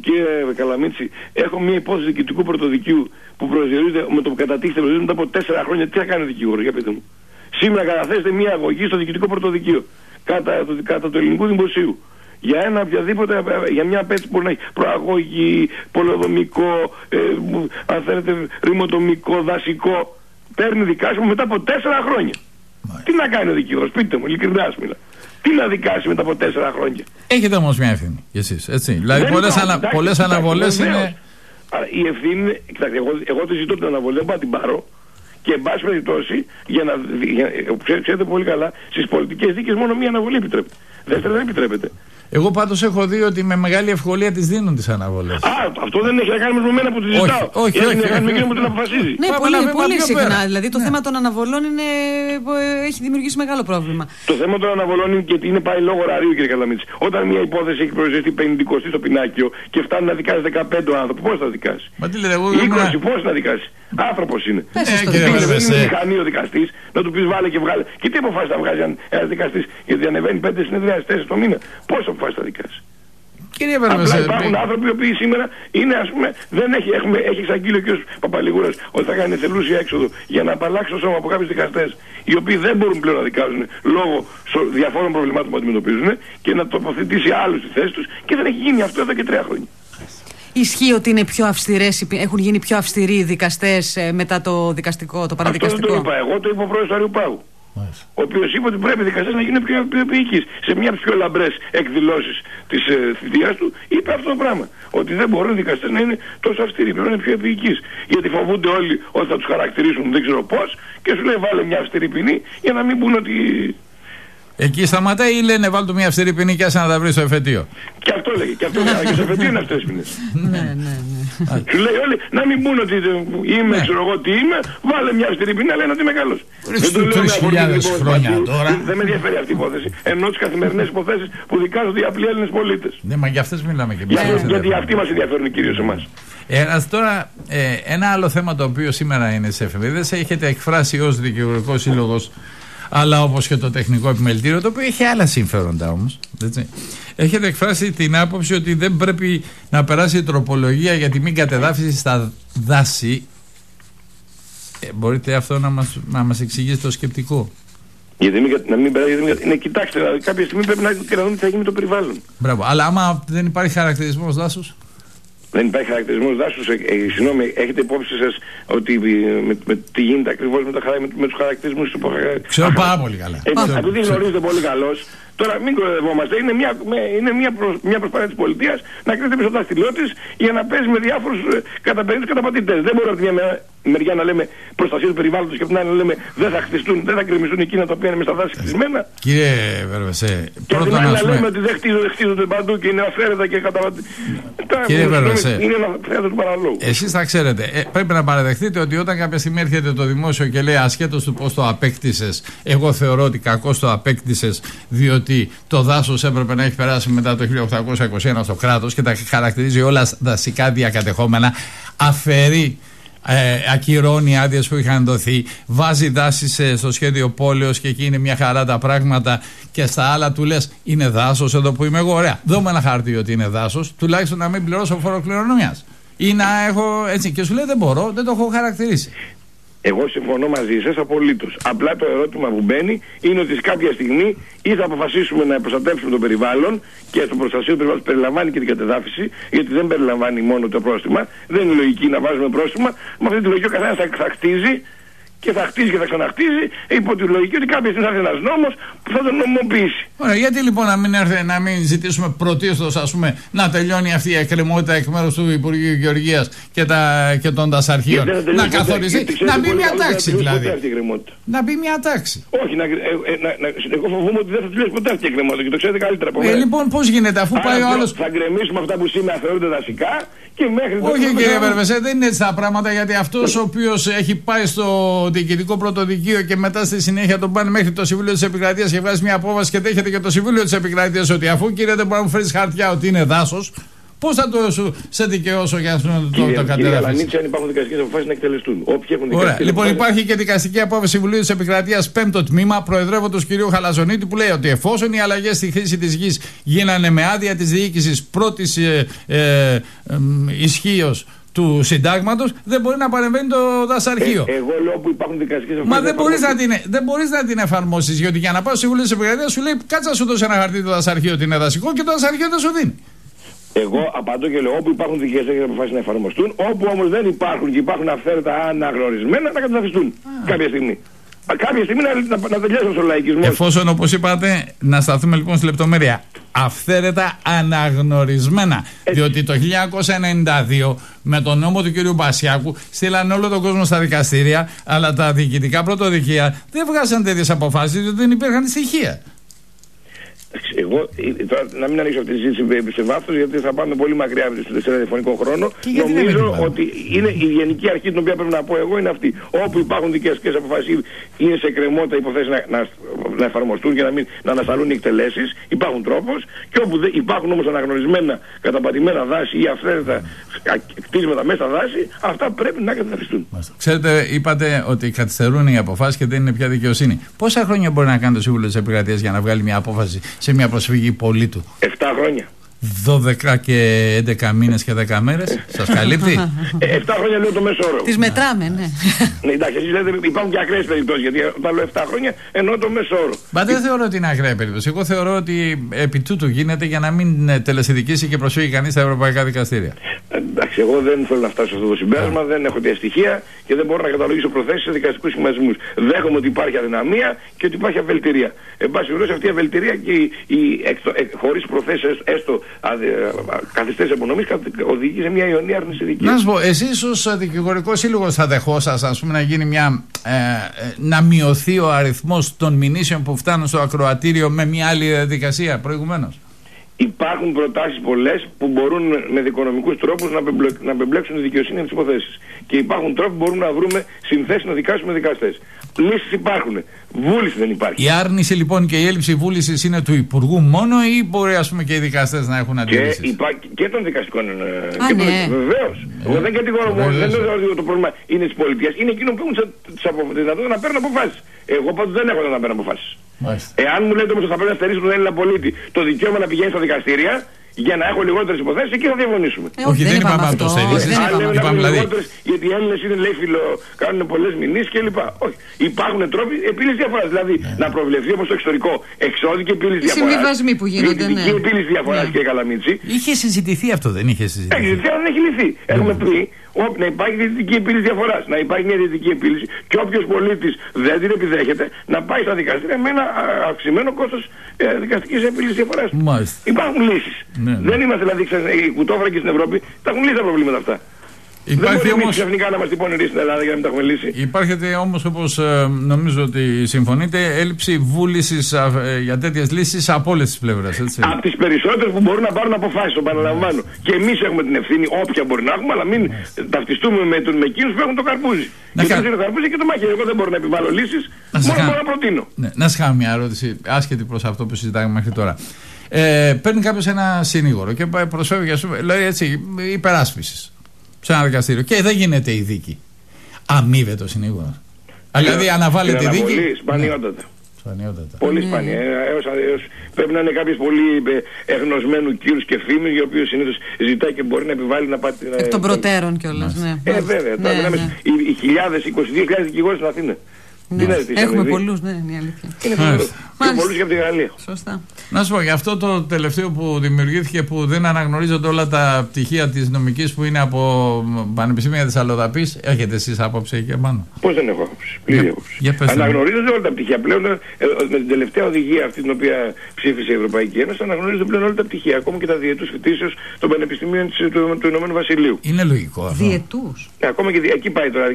Κύριε Καλαμίτση, έχω μια υπόθεση διοικητικού πρωτοδικίου που προσδιορίζεται με το που κατατίθεται μετά από 4 χρόνια. Τι θα κάνει ο δικηγόρος, για πείτε μου? Σήμερα καταθέσετε μια αγωγή στο διοικητικό πρωτοδικείο κατά του ελληνικού δημοσίου. Για ένα οποιαδήποτε, για μια απέτηση που να έχει προαγωγή, πολεοδομικό, αν θέλετε, ρημοτομικό, δασικό. Παίρνει δικάσιμο μετά από 4 χρόνια. Τι να κάνει ο δικηγόρος, πείτε μου, ειλικρινά μιλά. Τι να δικάσει μετά από 4 χρόνια. Έχετε όμως μια ευθύνη κι εσείς, έτσι. Δηλαδή πολλές αναβολές είναι. Η ευθύνη, κοιτάξτε, εγώ τη ζητώ την αναβολή, δεν πάω να την πάρω. Και εν πάση περιπτώσει, ξέρετε πολύ καλά, στις πολιτικές δίκες μόνο μία αναβολή επιτρέπεται. Δεύτερη δεν επιτρέπεται. Εγώ πάντως έχω δει ότι με μεγάλη ευκολία τις δίνουν τις αναβολές. Α, αυτό δεν έχει να κάνει με εμένα που τη ζητάω. Όχι, έχει να κάνει με εκείνο που την αποφασίζει. Ναι, πολύ συχνά. Δηλαδή το θέμα των αναβολών έχει δημιουργήσει μεγάλο πρόβλημα. Το θέμα των αναβολών είναι γιατί είναι πάει λόγω ωραρίου, κύριε Καλαμίτση. Όταν μια υπόθεση έχει προσδιοριστεί 50 στο πινάκιο και φτάνει να δικάσει 15 άνθρωπο, πώς θα δικάσει. Μα τι λέτε, εγώ 20 πώς θα δικάσει. Άνθρωπος είναι. Δεν είναι μηχανή ο δικαστής, να του πεις βάλε και βγάλε. Και τι αποφάσεις θα βγάζει ένας δικαστής, γιατί ανεβαίνει 5 συνεδριάσεις 4 το μήνα. Πώς αποφάσεις θα δικάσεις. Απλά υπάρχουν άνθρωποι οι οποίοι σήμερα είναι, ας πούμε, δεν έχει εξαγγείλει ο κ. Παπαλιγούρας ότι θα κάνει θελούσια έξοδο για να απαλλάξει το σώμα από κάποιους δικαστές οι οποίοι δεν μπορούν πλέον να δικάζουν λόγω διαφόρων προβλημάτων που αντιμετωπίζουν και να τοποθετήσει άλλους στη θέση τους και δεν έχει γίνει αυτό εδώ και 3 χρόνια. Ισχύει ότι είναι πιο αυστηρές, έχουν γίνει πιο αυστηροί οι δικαστές μετά το δικαστικό, το παραδικαστικό. Αυτό δεν το είπα εγώ, το είπε ο πρόεδρος του Αριουπάγου. Μάλιστα. Ο οποίος είπε ότι πρέπει οι δικαστές να γίνουν πιο ποιητικοί. Σε μια από τις πιο λαμπρές εκδηλώσεις της θητείας του, είπε αυτό το πράγμα. Ότι δεν μπορούν οι δικαστές να είναι τόσο αυστηροί, πρέπει να είναι πιο ποιητικοί. Γιατί φοβούνται όλοι ότι θα τους χαρακτηρίσουν δεν ξέρω πώς και σου λέει βάλε μια αυστηρή ποινή για να μην πούν ότι. Εκεί σταματάει ή λένε βάλτε μια αυστηρή ποινή και άσε να τα βρει στο εφετείο. Και αυτό λέγει. Και αυτό λέγει. Και στο εφετείο είναι αυτές οι ποινές. Ναι. Του λέει όλοι να μην πούνε ότι είμαι, ξέρω εγώ τι είμαι, βάλε μια αυστηρή ποινή, λένε ότι είμαι καλός. Δεν το λέω τώρα. Δεν με ενδιαφέρει αυτή η υπόθεση. Ενώ τις καθημερινές υποθέσεις που δικάζονται οι απλοί Έλληνες πολίτες. Ναι, μα για αυτές μιλάμε και εμείς. Γιατί αυτοί μας ενδιαφέρουν κυρίως εμάς. Τώρα, ένα άλλο θέμα το οποίο σήμερα είναι στις εφημερίδες, έχετε εκφράσει ως δικηγορικός σύλλογος. Αλλά όπως και το τεχνικό επιμελητήριο, το οποίο έχει άλλα συμφέροντα όμως. Έτσι. Έχετε εκφράσει την άποψη ότι δεν πρέπει να περάσει η τροπολογία για τη μη κατεδάφιση στα δάση. Μπορείτε αυτό να μας εξηγήσει το σκεπτικό. Γιατί να μην περάσει, ναι, κοιτάξτε, κάποια στιγμή πρέπει να δούμε τι θα γίνει με το περιβάλλον. Μπράβο. Αλλά άμα δεν υπάρχει χαρακτηρισμός δάσους. Δεν υπάρχει χαρακτηρισμός δάσους. Συγγνώμη, έχετε υπόψη σας ότι τι γίνεται ακριβώς με τους χαρακτηρισμούς του υποχαρακτηρισμού. Ξέρω πάρα πολύ καλά. Επειδή γνωρίζετε πολύ καλώς, τώρα μην κοροϊδευόμαστε. Είναι μια προσπάθεια της πολιτείας να κρίνεται πίσω τα στυλό της για να παίζει με διάφορους καταπατητές. Δεν μπορούμε από τη μια μεριά να λέμε προστασία του περιβάλλοντος και από την άλλη να λέμε δεν θα χτιστούν, δεν θα κρεμιστούν εκείνα τα οποία είναι με στα δάση χτισμένα. Κύριε Βερβεσέ, πρώτον να πούμε. Και λέμε ότι δεν χτίζονται παντού και είναι αφαίρετα και είναι ένα θέατρο του παραλόγου. Εσείς θα ξέρετε, πρέπει να παραδεχτείτε ότι όταν κάποια στιγμή έρχεται το δημόσιο και λέει ασχέτως του πώς το απέκτησες, εγώ θεωρώ ότι κακώς το απέκτησες, διότι το δάσος έπρεπε να έχει περάσει μετά το 1821 στο κράτος και τα χαρακτηρίζει όλα δασικά διακατεχόμενα, αφαιρεί. Ακυρώνει άδειες που είχαν δοθεί, βάζει δάσεις στο σχέδιο πόλεως και εκεί είναι μια χαρά τα πράγματα. Και στα άλλα του λες είναι δάσος εδώ που είμαι εγώ. Ωραία, δώμε ένα χαρτί ότι είναι δάσος, τουλάχιστον να μην πληρώσω φόρο κληρονομιάς. Ή να έχω έτσι. Και σου λέει δεν μπορώ, δεν το έχω χαρακτηρίσει. Εγώ συμφωνώ μαζί σας απολύτως. Απλά το ερώτημα που μπαίνει είναι ότι σε κάποια στιγμή ή θα αποφασίσουμε να προστατεύσουμε το περιβάλλον και στο προστασία του περιβάλλοντος περιλαμβάνει και την κατεδάφιση, γιατί δεν περιλαμβάνει μόνο το πρόστιμα. Δεν είναι λογική να βάζουμε πρόστιμα. Με αυτή τη λογική ο καθένας θα χτίζει και θα χτίζει και θα ξαναχτίζει υπό τη λογική ότι κάποια στιγμή θα έρθει ένας νόμος που θα τον νομιμοποιήσει. Ωραία, γιατί λοιπόν να μην ζητήσουμε πρωτίστως, ας πούμε, να τελειώνει αυτή η εκκρεμότητα εκ μέρους του Υπουργείου Γεωργίας και των δασαρχείων. Να καθοριστεί, να μπει μια τάξη δηλαδή. Να μπει μια τάξη. Όχι, εγώ φοβούμαι ότι δεν θα τελειώσει ποτέ αυτή η εκκρεμότητα και το ξέρετε καλύτερα από μένα. Λοιπόν, πώς γίνεται αφού πάει ο άλλος. Θα γκρεμίσουμε αυτά που σήμερα θεωρούνται δασικά και μέχρι τώρα. Όχι, κύριε Βερβεσέ, δεν είναι έτσι τα πράγματα γιατί αυτό ο οποίο έχει πάει στο διοικητικό πρωτοδικείο και μετά στη συνέχεια τον πάνε μέχρι το Συμβούλιο της Επικρατείας και βγάζει μια απόφαση και δέχεται και το Συμβούλιο της Επικρατείας ότι αφού κύριε δεν μπορεί να μου φέρεις χαρτιά ότι είναι δάσος, πώς θα το σε δικαιώσω για να σου το κατεδάφιση. Αν υπάρχουν δικαστικές αποφάσεις να εκτελεστούν. Ωραία. Λοιπόν, υπάρχει και δικαστική απόφαση Συμβουλίου της Επικρατείας, 5ο τμήμα, προεδρεύοντος κ. Χαλαζονίτη, που λέει ότι εφόσον οι αλλαγές στη χρήση της γης γίνανε με άδεια της διοίκησης πρώτης ισχύως του συντάγματος, δεν μπορεί να παρεμβαίνει το δασαρχείο. Εγώ λέω που υπάρχουν δικαστικές αποφάσεις. Μα δεν μπορείς να την εφαρμόσεις, γιατί για να πάω στο Συμβούλιο της Επικρατείας σου λέει κάτσε να σου δώσει ένα χαρτί το δασαρχείο ότι είναι δασικό και το δασαρχείο δεν σου δίνει. Εγώ απαντώ και λέω όπου υπάρχουν δικαστικές αποφάσεις να εφαρμοστούν, όπου όμως δεν υπάρχουν και υπάρχουν αυθαίρετα αναγνωρισμένα να καταδαφιστούν κάποια στιγμή. Κάποια στιγμή να τελειώσουν στο λαϊκισμό. Εφόσον, όπως είπατε, να σταθούμε λοιπόν στη λεπτομέρεια. Αυθαίρετα αναγνωρισμένα. Διότι το 1992 με τον νόμο του κ. Μπασιάκου στείλαν όλο τον κόσμο στα δικαστήρια, αλλά τα διοικητικά πρωτοδικεία δεν βγάζαν τέτοιες αποφάσεις διότι δεν υπήρχαν στοιχεία. Να μην ανοίξω αυτή τη συζήτηση σε βάθος, γιατί θα πάμε πολύ μακριά από τον τηλεφωνικό χρόνο. Νομίζω ότι είναι η γενική αρχή την οποία πρέπει να πω εγώ είναι αυτή. Όπου υπάρχουν δικαστικές αποφάσεις, είναι σε κρεμότητα υποθέσεις να εφαρμοστούν και να ανασταλούν οι εκτελέσεις. Υπάρχουν τρόπος. Και όπου υπάρχουν όμως αναγνωρισμένα καταπατημένα δάση ή αυθαίρετα κτίσματα μέσα στα δάση, αυτά πρέπει να καταδικαστούν. Ξέρετε, είπατε ότι καθυστερούν οι αποφάσεις και δεν είναι πια δικαιοσύνη. Πόσα χρόνια μπορεί να κάνει το Σύμβουλο της Επικρατείας για να βγάλει μια απόφαση σε μια προσφυγή πολίτου? 7 χρόνια. 12 και 11 μήνες και 10 μέρες. Σας καλύπτει? 7 χρόνια λέω το μέσο όρο. Τις μετράμε, ναι. Ναι, εντάξει, εσείς λέτε υπάρχουν και ακραίες περιπτώσεις. Γιατί όταν λέω 7 χρόνια εννοώ το μέσο όρο. Μα δεν θεωρώ ότι είναι ακραία περίπτωση. Εγώ θεωρώ ότι επί τούτου γίνεται για να μην τελεσυδικήσει και προσφύγει κανείς στα ευρωπαϊκά δικαστήρια. Εντάξει, εγώ δεν θέλω να φτάσω σε αυτό το συμπέρασμα, δεν έχω τη στοιχεία και δεν μπορώ να καταλογίσω προθέσεις σε δικαστικούς συμβασμούς. Δέχομαι ότι υπάρχει αδυναμία και ότι υπάρχει αβελτηρία. Εν πάση περιπτώσει, αυτή η αβελτηρία και χωρίς προθέσεις έστω καθυστέρηση απονομή οδηγεί σε μια αιωνία άρνηση δικαίου. Να σου πω, εσείς ως δικηγορικός σύλλογος θα δεχόσασταν, ας πούμε, να γίνει μια. Να μειωθεί ο αριθμός των μηνύσεων που φτάνουν στο ακροατήριο με μια άλλη διαδικασία προηγουμένως? Υπάρχουν προτάσεις πολλές που μπορούν με δικονομικούς τρόπους να μπεμπλέξουν τη δικαιοσύνη από τις υποθέσεις. Και υπάρχουν τρόποι που μπορούμε να βρούμε συνθέσεις να δικάσουμε δικαστές. Λύσεις υπάρχουν. Βούληση δεν υπάρχει. Η άρνηση λοιπόν και η έλλειψη βούλησης είναι του Υπουργού μόνο ή μπορεί ας πούμε και οι δικαστές να έχουν αντίρρηση? Και των δικαστικών. Ναι. Βεβαίως. Εγώ δεν κατηγορώ μόνο. Δεν λέω ότι το πρόβλημα είναι της πολιτείας. Είναι εκείνο που έχουν τη δυνατότητα να παίρνουν αποφάσεις. Εγώ πάντως δεν έχω να παίρνω αποφάσεις. Εάν μου λέτε όμως θα πρέπει να στερήσουν τον Έλληνα πολίτη το δικαίωμα να πηγαίνει στα δικαστήρια για να έχω λιγότερες υποθέσεις, εκεί θα διαφωνήσουμε. Όχι, δεν είπαμε αυτό. Είπαμε λιγότερες, γιατί οι Έλληνες είναι λέει κάνουν πολλές μηνύσεις κλπ. Όχι. Υπάρχουν τρόποι επίλυσης διαφοράς. Δηλαδή να προβλεφθεί όπως το εξωτερικό εξώδικη επίλυση διαφοράς. Συμβιβασμοί που γίνονται. Διοικητική επίλυση διαφοράς και Καλαμίτση. Είχε συζητηθεί αυτό, δεν είχε συζητηθεί? Δεν έχει λυθεί. Έχουμε πει. Να υπάρχει διαιτητική επίλυση διαφοράς, να υπάρχει μια διαιτητική επίλυση και όποιος πολίτης δεν την επιδέχεται να πάει στα δικαστήρια με ένα αυξημένο κόστος δικαστικής επίλυσης διαφοράς. Υπάρχουν λύσεις. Ναι. Δεν είμαστε δηλαδή οι κουτόφρακοι στην Ευρώπη, τα έχουν λύσει τα προβλήματα αυτά. Υπάρχει όμως ξαφνικά να μας τυπώνει ρίστα στην Ελλάδα για να μην τα έχουμε λύσει. Υπάρχει όμως, όπως νομίζω ότι συμφωνείτε, έλλειψη βούλησης για τέτοιες λύσεις από όλες τις πλευρές. Από τις περισσότερες που μπορούν να πάρουν αποφάσεις, το παραλαμβάνω. Και εμείς έχουμε την ευθύνη, όποια μπορεί να έχουμε, αλλά μην ταυτιστούμε με εκείνους που έχουν το καρπούζι. Γιατί είναι το καρπούζι και το μάχη. Εγώ δεν μπορώ να επιβάλλω λύσεις, μόνο μπορώ να προτείνω. Να σας κάνω μια ερώτηση άσχετη προς αυτό που συζητάμε μέχρι τώρα. Παίρνει κάποιος ένα συνήγορο και προσφεύγει, λέει έτσι, υπεράσπισης σε ένα δικαστήριο και δεν γίνεται η δίκη. Αμείβεται ο συνήγορος? Δηλαδή αναβάλλεται η δίκη. Πολύ σπάνια. Πρέπει να είναι κάποιος πολύ εγνωσμένου κύρους και φήμης, ο οποίος συνήθως ζητάει και μπορεί να επιβάλλει να πάει. Εκ των προτέρων κιόλας. Βέβαια. Οι χιλιάδες, 22.000 δικηγόροι στην Αθήνα. Έχουμε πολλούς, ναι, είναι η αλήθεια. Και πολλούς και από τη Γαλλία. Σωστά. Να σου πω, για αυτό το τελευταίο που δημιουργήθηκε που δεν αναγνωρίζονται όλα τα πτυχία της νομικής που είναι από Πανεπιστήμια της Αλλοδαπής, έχετε εσείς άποψη εκεί πάνω? Πώς δεν έχω άποψη. Πλήρη άποψη. Αναγνωρίζονται όλα τα πτυχία. Πλέον με την τελευταία οδηγία αυτή την οποία ψήφισε η Ευρωπαϊκή Ένωση, αναγνωρίζονται πλέον όλα τα πτυχία. Ακόμα και τα διετούς φοιτήσεως των πανεπιστημίων του Ηνωμένου Βασιλείου. Είναι λογικό αυτό. Διετούς. Ακόμα και εκεί πάει τώρα.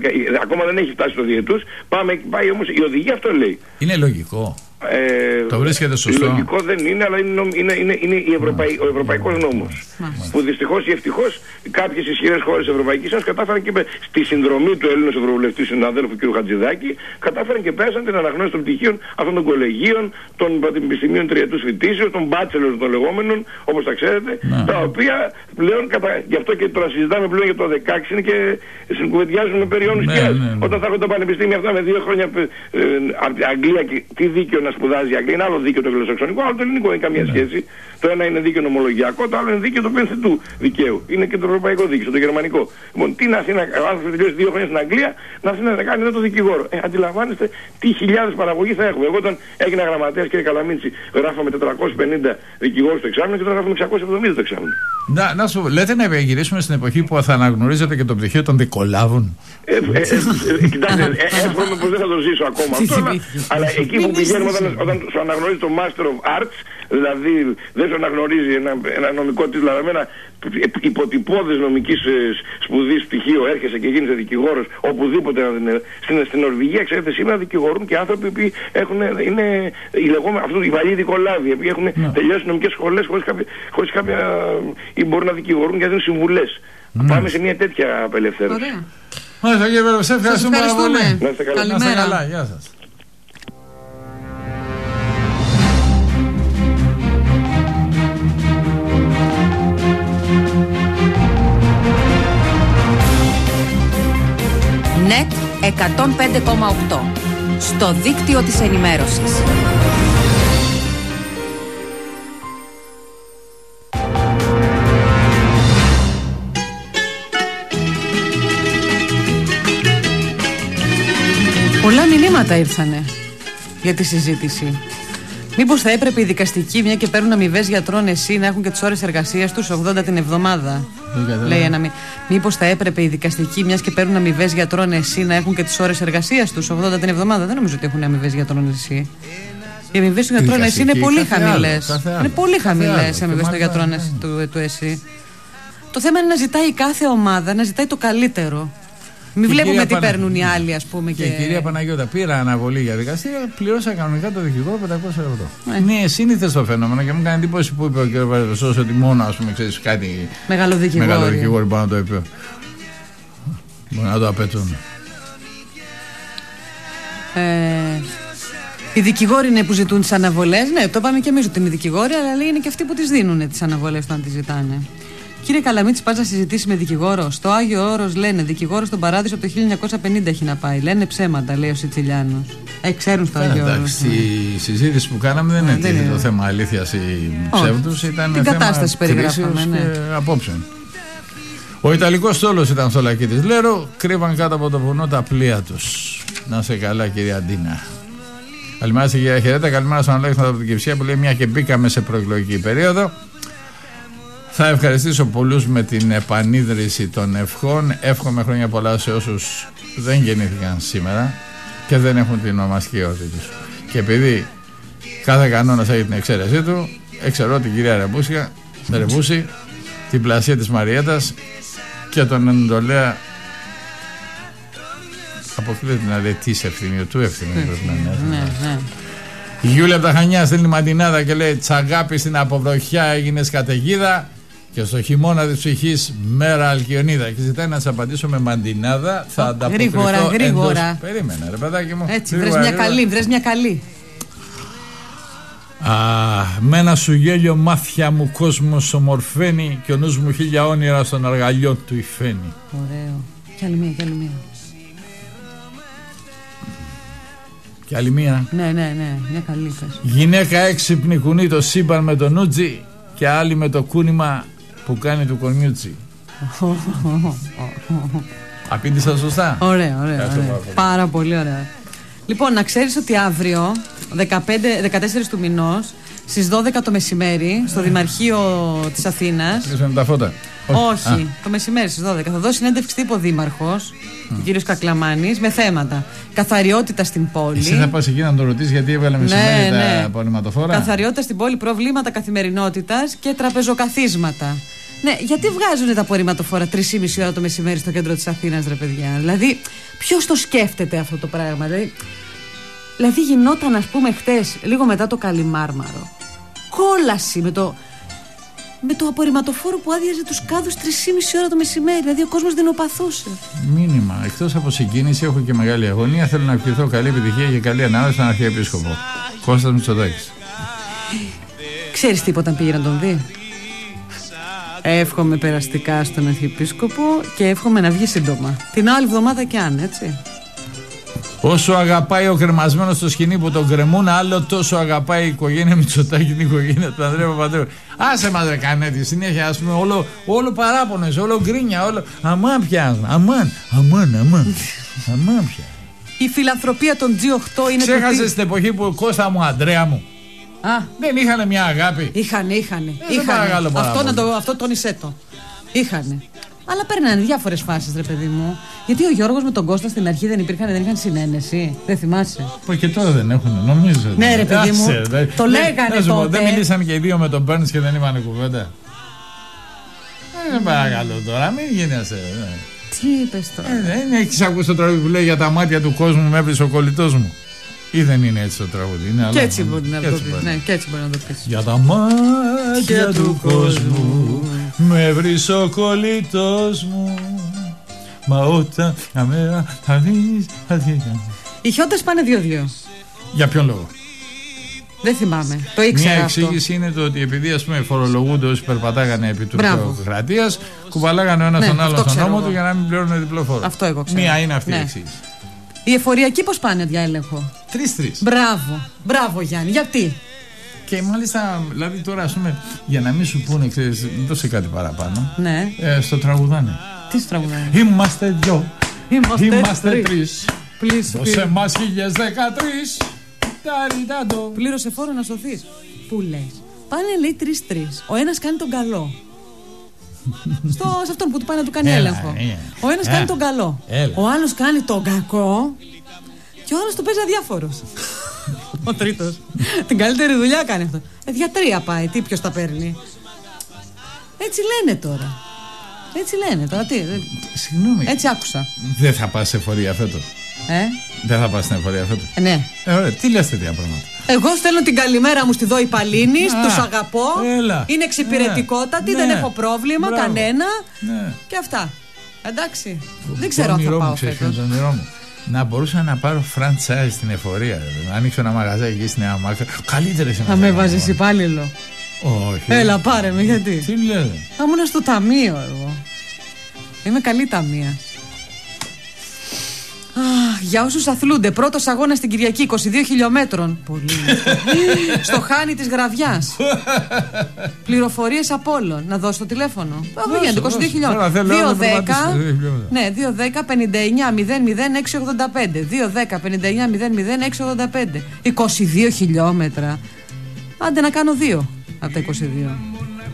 Ακόμα δεν έχει φτάσει το διετούς. Πάει όμως η οδηγία αυτό λέει. Είναι λογικό. Το βρίσκεται σωστό. Λογικό δεν είναι, αλλά είναι ο ευρωπαϊκός νόμος. Που δυστυχώς ή ευτυχώς κάποιες ισχυρές χώρες Ευρωπαϊκής Ένωσης κατάφεραν και στη συνδρομή του Έλληνος Ευρωβουλευτή συναδέλφου κ. Χατζηδάκη, κατάφεραν και πέρασαν την αναγνώριση των πτυχίων αυτών των κολεγίων, των πανεπιστημίων τριετούς φοιτήσεως, των μπάτσελορ των λεγόμενων, όπως τα ξέρετε, τα οποία πλέον γι' αυτό και τώρα συζητάμε πλέον για το 16 είναι και συγκουβεντιάζουμε περί αιώνους καιρός. Όταν θα έχουν τα πανεπιστήμια αυτά με 2 χρόνια από την Αγγλία, τι δίκαιο να σπουδάζει Αγγλία, είναι άλλο δίκαιο το γλωσσοξονικό, άλλο το ελληνικό, δεν έχει καμία σχέση. Το ένα είναι δίκαιο νομολογιακό, το άλλο είναι δίκαιο του πενθετού δικαίου. Είναι και το ευρωπαϊκό δίκαιο, το γερμανικό. Λοιπόν, τι να θέλει ο άνθρωπος τελειώσει 2 χρόνια στην Αγγλία, να θέλει να κάνει εδώ το δικηγόρο. Αντιλαμβάνεστε τι χιλιάδες παραγωγή θα έχουμε. Εγώ όταν έγινα γραμματέας, κύριε Καλαμίτση, γράφαμε 450 δικηγόρους στο εξάμεινο και τώρα γράφουμε 670 το εξάμεινο. Να σου λέτε να γυρίσουμε στην εποχή που θα αναγνωρίζετε και το πτυχίο των δικολάβων. Κοιτάξτε, εύχομαι πως δεν θα το ζήσω ακόμα αυτό, αλλά εκεί που πηγαίνουμε όταν σου αναγνωρίζει το Master of Arts, δηλαδή δεν σου αναγνωρίζει ένα νομικό τίτλο, αλλά με ένα υποτυπώδες νομικής σπουδής πτυχίο, έρχεσαι και γίνεσαι δικηγόρος οπουδήποτε. Στην Νορβηγία, ξέρετε, σήμερα δικηγορούν και άνθρωποι που έχουν, είναι οι λεγόμενοι, αυτοί οι βαλίδιοι κολάβοι, που έχουν τελειώσει νομικές σχολές χωρίς κάποια, ή μπορούν να δικηγορούν και να δίνουν συμβουλές. Πάμε σε μια τέτοια απελευθέρωση. Ωραία. Μάλιστα, κύριε Βερβεστέ, ευχαριστούμε πάρα πολύ. Να είστε καλά. Να είστε καλά. Γεια σας. ΝΕΤ 105,8 στο δίκτυο της ενημέρωσης. Πολλά μηνύματα ήρθανε για τη συζήτηση. Μήπως θα έπρεπε οι δικαστικοί, μια και παίρνουν αμοιβές γιατρών εσύ, να έχουν και τις ώρες εργασίας τους 80 την εβδομάδα? Λέει ένα Μήπως θα έπρεπε οι δικαστικοί, μια και παίρνουν αμοιβές γιατρών εσύ, να έχουν και τις ώρες εργασίας τους 80 την εβδομάδα? Δεν νομίζω ότι έχουν αμοιβές γιατρών εσύ. Οι αμοιβές των γιατρών εσύ είναι πολύ χαμηλές. Είναι πολύ χαμηλές οι αμοιβές των γιατρών του εσύ. Το θέμα είναι να ζητάει η κάθε ομάδα, να ζητάει το καλύτερο. Μην βλέπουμε τι παίρνουν οι άλλοι, ας πούμε. Και η κυρία Παναγιώτα πήρα αναβολή για δικαστήρια, πληρώσα κανονικά το δικηγόρο 500 ευρώ. Είναι σύνηθες το φαινόμενο και μου κάνει εντύπωση που είπε ο κ. Βαρδεσό ότι μόνο, ας πούμε, ξέρεις, κάτι μεγάλο δικηγόρο μπορεί να το είπε. Μπορεί να το απαιτούν. Οι δικηγόροι είναι που ζητούν τις αναβολές. Ναι, το πάμε και εμείς ότι είναι δικηγόροι, αλλά λέει είναι και αυτοί που τις δίνουν τις αναβολές όταν τις ζητάνε. Κύριε Καλαμίτη, πας να συζητήσει με δικηγόρο? Στο Άγιο Όρος λένε δικηγόρο στον Παράδεισο από το 1950 έχει να πάει. Λένε ψέματα, λέει ο Σιτσιλιάνος. Ξέρουν στο Άγιο Όρος. Εντάξει, η συζήτηση που κάναμε δεν ήταν το θέμα αλήθειας ή ψεύδους. Ήταν την κατάσταση περιγράφαμε. Ναι. Απόψεων. Ο Ιταλικός στόλος ήταν στο λακκί της Λέρο. Κρύβαν κάτω από το βουνό τα πλοία τους. Να σε καλά, κυρία Ντίνα. Καλημέρα στην κυρία Χαιρέτα. Καλημέρα στον Αλέξανδρο από την Κυψία που λέει μια και μπήκαμε σε προεκλογική περίοδο. Θα ευχαριστήσω πολλούς με την επανίδρυση των ευχών. Εύχομαι χρόνια πολλά σε όσους δεν γεννήθηκαν σήμερα και δεν έχουν την ομασχιώτη τους. Και επειδή κάθε κανόνας έχει την εξαίρεσή του, εξαιρώ την κυρία Ρεμπούση, την Πλασία της Μαριέτας και τον Εντολέα. Αποκλείται να λέει της ευθυμίου, του ευθυμίου πρέπει να είναι. Η Γιούλια από τα Χανιά στέλνει μαντινάδα και λέει τσαγάπη στην αποβροχιά έγινες καταιγίδα. Και στο χειμώνα της ψυχής μέρα Αλκιονίδα. Και ζητάει να σας απαντήσω με μαντινάδα. Θα ανταποκριθώ γρήγορα. Εντός... Περίμενα ρε παιδάκι μου. Έτσι βρες μια καλή, με ένα σου γέλιο μάθια μου κόσμος ομορφαίνει και ο νους μου χίλια όνειρα στον αργαλιό του υφαίνει. Ωραίο. Κι άλλη μία, κι άλλη μία. Ναι, μια καλή σας. Γυναίκα έξυπνη κουνεί το σύμπαν με τον Νούτζι και άλλη με το κούνημα που κάνει του Κορμιούτσι. Απήντησα σωστά. Ωραία, ωραία. Πάρα πολύ ωραία. Λοιπόν, να ξέρεις ότι αύριο, 14 του μηνός, στις 12 το μεσημέρι, στο Δημαρχείο της Αθήνας. Κλείσανε τα φώτα. Όχι, το μεσημέρι στις 12. Θα δώσει συνέντευξη τύπου ο Δήμαρχος, ο κύριος Κακλαμάνης, με θέματα. Καθαριότητα στην πόλη. Εσύ θα πας εκεί να τον ρωτήσεις γιατί έβγαλε μεσημέρι τα απορριμματοφόρα. Καθαριότητα στην πόλη, προβλήματα καθημερινότητας και τραπεζοκαθίσματα. Ναι, γιατί βγάζουν τα απορριμματοφόρα 3,5 ώρα το μεσημέρι στο κέντρο της Αθήνας, ρε παιδιά? Δηλαδή, ποιος το σκέφτεται αυτό το πράγμα? Δηλαδή, γινόταν, ας πούμε, χτες, λίγο μετά το Καλιμάρμαρο, κόλαση με το απορριμματοφόρο που άδειαζε τους κάδους 3,5 ώρα το μεσημέρι. Δηλαδή ο κόσμος δεινοπαθούσε. Μήνυμα. Εκτός από συγκίνηση, έχω και μεγάλη αγωνία. Θέλω να ευχηθώ καλή επιτυχία και καλή ανάλυση στον Αρχιεπίσκοπο Κώστας Μητσοτάκης. Ξέρεις τίποτα αν πήγε να τον δει? Εύχομαι περαστικά στον Αρχιεπίσκοπο και εύχομαι να βγει σύντομα. Την άλλη εβδομάδα κι αν, έτσι. Όσο αγαπάει ο κρεμασμένος το σκηνή που τον κρεμούν, άλλο τόσο αγαπάει η οικογένεια Μητσοτάκη την οικογένεια του Ανδρέα Παπανδρέου. Άσε μας ρε κανέτη, συνέχεια ας πούμε όλο παράπονες, όλο γκρίνια, όλο αμάν πιάζουν, αμάν πια. Η φιλανθρωπία των G8 είναι... Ξέχασες στην εποχή που Κώστα μου, Ανδρέα μου, δεν είχανε μια αγάπη? Είχανε, αυτό τόνισέ το. Αλλά περνάνε διάφορες φάσεις, ρε παιδί μου. Γιατί ο Γιώργος με τον Κώστα στην αρχή δεν είχαν συνένεση. Δεν θυμάσαι. Πω και τώρα δεν έχουν, νομίζω. Ναι, ρε παιδί μου. Το λέγανε τότε. Δεν μιλήσαμε και οι δύο με τον Μπέρνς και δεν είπαν κουβέντα. Δεν παρακαλώ τώρα, μην γίνεσαι. Τι είπες τώρα. Δεν έχεις ακούσει το τραγούδι που λέει για τα μάτια του κόσμου με έπρισε ο κολλητός μου. Ή δεν είναι έτσι το τραγούδι. Είναι και έτσι μπορεί να το πεις. Ναι, και έτσι μπορεί να το πεις. Για τα μάτια του κόσμου με βρεις ο κολλητός μου. Μα όταν αμέρα θα δεις. Οι χιώτες πάνε 2-2. Για ποιον λόγο? Δεν θυμάμαι. Το ήξερα. Μια εξήγηση αυτό είναι το ότι επειδή ας πούμε φορολογούνται όσοι περπατάγανε επί τουρκοκρατίας, κουβαλάγανε ο ένας τον άλλο στον νόμο του για να μην πληρώνουν διπλό φόρο. Αυτό εγώ ξέρω. Μία είναι αυτή η εξήγηση. Οι εφοριακοί πώς πάνε για έλεγχο? 3-3. Μπράβο. Μπράβο, Γιάννη. Γιατί? Και μάλιστα, δηλαδή τώρα ας πούμε, για να μην σου πούνε, ξέρεις, δώσε κάτι παραπάνω. Ναι. Στο τραγουδάνε. Τι στο τραγουδάνε? Είμαστε δυο. Είμαστε τρεις. Ως εμάς 1013. Πλήρωσε φόρο να σωθείς. Πού λες? Πάνε λέει 3-3. Ο ένας κάνει τον καλό. Σε αυτόν που του πάει να του κάνει έλεγχο. Ο ένας κάνει τον καλό. Ο άλλος κάνει τον κακό. Και ο άλλος τον παίζει αδιάφορος. Ο τρίτος. Την καλύτερη δουλειά κάνει αυτό. Για 3 πάει. Τι ποιος τα παίρνει? Έτσι λένε τώρα. Έτσι λένε τώρα. Τι. Συγγνώμη. Έτσι άκουσα. Δεν θα πας σε εφορία φέτος? Δεν θα πας στην εφορία φέτος? Ναι. Ωραία. Τι λες τέτοια πράγματα? Εγώ στέλνω την καλημέρα μου στη Δόη Παλίνης, τους αγαπώ. Έλα. Είναι εξυπηρετικότατη, ναι, δεν έχω πρόβλημα, μπράβο, κανένα. Ναι. Και αυτά. Εντάξει. Δεν ξέρω αν θα πάω φέτος. Να μπορούσα να πάρω franchise στην εφορία. Να ανοίξω ένα μαγαζάκι εκεί στην Νέα Μάρκτα. Καλύτερα είσαι. Θα με βάζεις υπάλληλο? Όχι. Έλα, πάρε με, γιατί. Τι λένε? Θα ήμουν στο ταμείο εγώ. Είμαι καλή ταμεία. Για όσους αθλούνται, πρώτος αγώνας την Κυριακή, 22 χιλιόμετρων. Πολύ. Στο Χάνι της Γραβιάς. Πληροφορίες από όλων. Να δώσω το τηλέφωνο. Βγαίνετε, 22 χιλιόμετρων. 210-59-00-685. 210-59-00-685. 22 χιλιόμετρα. Άντε να κάνω 2 από τα 22.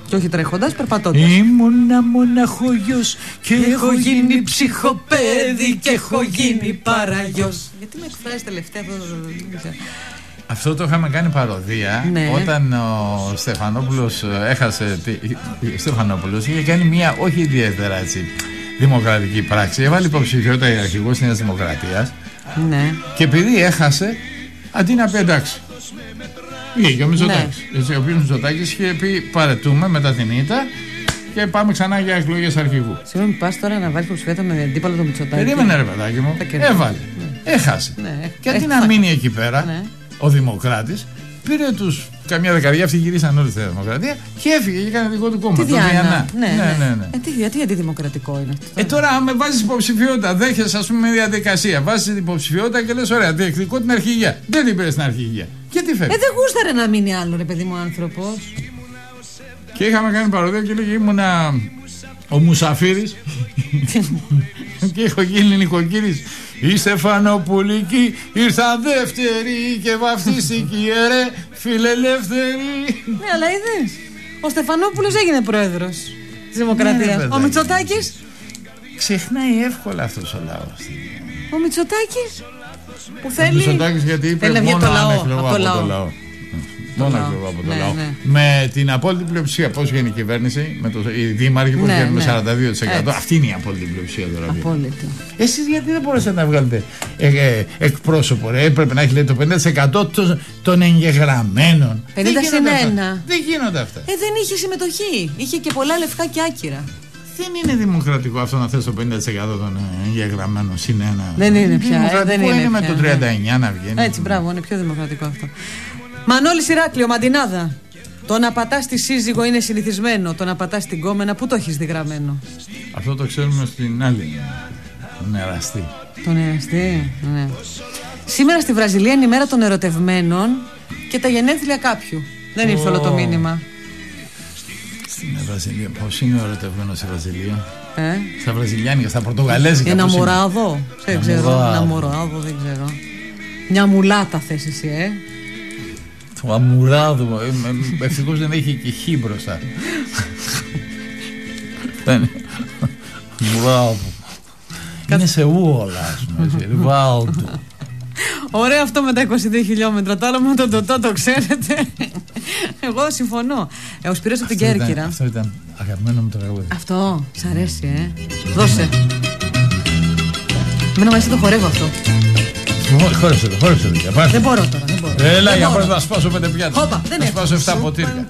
Και όχι τρέχοντας, περπατώντας. Ήμουνα μοναχογιός και έχω γίνει ψυχοπαίδι και έχω γίνει παραγιός. Γιατί με εκφράζει τελευταία αυτό το είχαμε κάνει παροδία, ναι, όταν ο Στεφανόπουλος έχασε. Ο Στεφανόπουλος είχε κάνει μια όχι ιδιαίτερα έτσι δημοκρατική πράξη. Έβαλε υποψηφιότητα για αρχηγός της Νέας Δημοκρατίας. Ναι. Και επειδή έχασε, αντί να πει εντάξει. Βγήκε και ο Μητσοτάκης. Ναι. Ο οποίος Μητσοτάκης είχε πει παρετούμε μετά την ήττα και πάμε ξανά για εκλογές αρχηγού. Συγγνώμη, πας τώρα να βάλεις προσφέτα με αντίπαλο τον Μητσοτάκη? Περίμενε, ρε παιδάκι μου. Έβαλε. Ναι. Έχασε. Ναι. Και αντί να μείνει εκεί πέρα, ναι, ο Δημοκράτης πήρε τους καμιά δεκαετία. Αυτοί γυρίσαν όλοι στη Δημοκρατία και έφυγε και έκανε δικό του κόμμα. Τι διάνα. Ναι. Γιατί αντιδημοκρατικό είναι αυτό? Τώρα, αν με βάζει υποψηφιότητα, δέχεσαι α πούμε μια διαδικασία. Βάζει υποψηφιότητα και λες ωραία, διεκδικώ την αρχηγία. Δεν την πήρε στην αρχηγία. Και τι φεύγει. Δεν γούσταρε να μείνει άλλο, ρε παιδί μου, άνθρωπος. Και είχαμε κάνει παροδία και λέγει ήμουνα ο Μουσαφίρης. Και έχω γίνει νοικοκύρης. Η Στεφανοπουλική ήρθα δεύτερη και βαφτίστηκε, ρε φιλελεύθερη. Ναι, αλλά είδες. Ο Στεφανόπουλος έγινε πρόεδρος της Δημοκρατίας. Ναι, ο Μητσοτάκης. Ξεχνάει εύκολα αυτός ο λαός. Ο Μητσοτάκης. Που θέλει. Γιατί είπε μόνο ανεκλογό από το λαό. Μόνο ανεκλογό από το λαό. Με την απόλυτη πλειοψηφία. Πώς βγαίνει η κυβέρνηση, με οι δήμαρχοι που βγαίνουν με 42%. Αυτή είναι η απόλυτη πλειοψηφία τώρα. Απόλυτη. Εσείς γιατί δεν μπορούσατε να βγάλετε εκπρόσωπο? Έπρεπε να έχει το 50% των εγγεγραμμένων. 50 συν 1. Δεν γίνονται αυτά. Δεν είχε συμμετοχή. Είχε και πολλά λευκά και άκυρα. Δεν είναι δημοκρατικό αυτό να θες το 50% των εγγεγραμμένων συν 1. Δεν είναι πια. Δεν είναι με το 39 να βγαίνει. Έτσι, μπράβο, είναι πιο δημοκρατικό αυτό. Μανώλης Ηράκλειο, Μαντινάδα. Το να πατάς τη σύζυγο είναι συνηθισμένο. Το να πατάς την κόμενα, πού το έχεις διγραμμένο? Αυτό το ξέρουμε στην άλλη. Τον εραστή. Τον εραστή, ναι. Σήμερα στη Βραζιλία είναι η μέρα των ερωτευμένων και τα γενέθλια κάποιου. Δεν ήρθε όλο το μήνυμα. Πώς είναι ο ερωτευμένος στη Βραζιλία? Στα βραζιλιάνικα, στα πορτογαλέζικα. Ένα μωράδο. Δεν ξέρω. Ένα μωράδο, δεν ξέρω. Μια μουλάτα θες εσύ, Το αμουράδο. Ευτυχώς δεν έχει και χ μπροστά. μπράβο. Είναι σε ου όλας, Ριβάλντο. Ωραία αυτό με τα 22 χιλιόμετρα. Το άλλο με τον Τωτό το ξέρετε. Εγώ συμφωνώ. Ο Σπύρος από την Κέρκυρα. Αυτό ήταν αγαπημένο μου τραγούδι. Αυτό, σ' αρέσει, δώσε. Μένω μαζί το χορεύω αυτό. Χόρεψε το, χόρεψε το. Δεν μπορώ τώρα, δεν μπορώ. Έλα, για πρώτα να σπάσω 5 πιάτα. Όπα, δεν έχω. Να σπάσω 7 ποτήρια.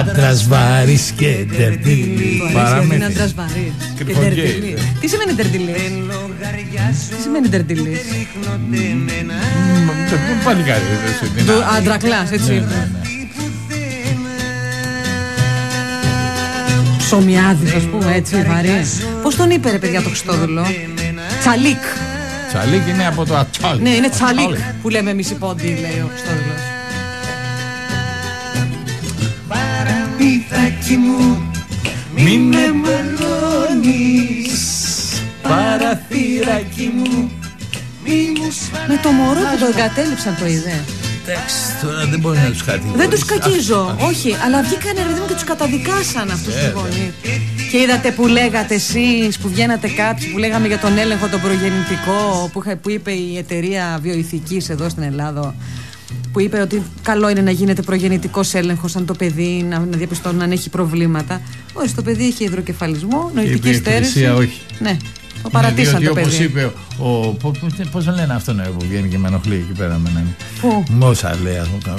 Άντρας βαρύς και τερτιλής. Παραμύθι. Άντρας βαρύς και τερτιλής. Τι σημαίνει τερτιλής? Τι σημαίνει τερτιλής? Παλικάρι. Αντρακλάς, έτσι. Ψωμιάδης, ας πούμε, έτσι, βαρύς. Πώς τον είπε ρε παιδιά το Χριστόδουλο? Τσαλίκ. Τσαλίκ είναι από το ατσάλι. Ναι, είναι τσαλίκ που λέμε εμείς οι πόντι, λέει ο Χριστόδουλος. Παραμυθάκι μου, μη με μαλώνεις. Παραθυράκι μου, μη μου σπαράζεις. Με το μωρό που το εγκατέλειψαν το είδε. Εντάξει, τώρα δεν μπορεί να τους κατηγορήσει. Δεν τους κακίζω, όχι, αλλά βγήκανε ρε παιδί μου και τους καταδικάσαν αυτούς τους γονείς. Και είδατε που λέγατε εσείς, που βγαίνατε κάποιοι, που λέγαμε για τον έλεγχο τον προγεννητικό, που είπε η εταιρεία βιοηθικής εδώ στην Ελλάδα, που είπε ότι καλό είναι να γίνεται προγεννητικός έλεγχος αν το παιδί να διαπιστώνει αν έχει προβλήματα. Όχι, το παιδί έχει υδροκεφαλισμό, νοητική στέρηση. Όχι. Ναι, το παρατήσαν το παιδί. Όπως είπε ο. Πώς το λένε αυτόν που βγαίνει και με ενοχλεί εκεί πέρα με έναν. Πού? Μόσα λέει αυτό.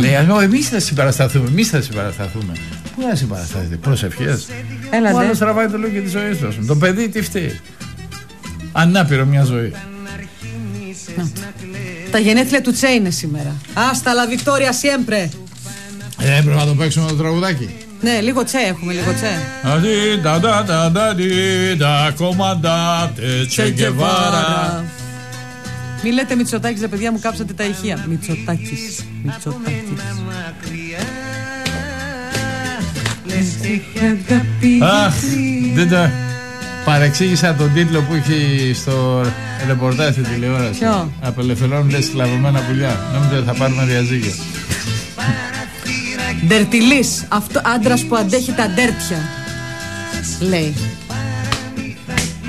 Λέει, εμείς θα συμπαρασταθούμε, εμείς θα συμπαρασταθούμε. Πού να συμπαρασταθείτε, προσευχές. Έλατε. Ο άλλος τραβάει το λόγο για τη ζωή του. Το παιδί τι φταίει. Ανάπηρο μια ζωή. Τα γενέθλια του Τσέινε σήμερα. Άστα λα Βικτόρια Σιέμπρε. Πρέπει να το παίξουμε το τραγουδάκι. Ναι, λίγο Τσέ έχουμε, λίγο Τσέ. Μη λέτε Μητσοτάκης, ρε παιδιά μου, κάψατε τα ηχεία. Μητσοτάκης, Μητσοτάκης. Αχ, δεν τα... Παρεξήγησα τον τίτλο που είχε στο ρεπορτάζ στη τηλεόραση. Απελευθερώνουν τα σκλαβωμένα πουλιά. Νόμιζα ότι θα πάρουμε διαζύγιο. Ντερτιλής. Αυτό άντρας που αντέχει τα ντέρτια. Λέει.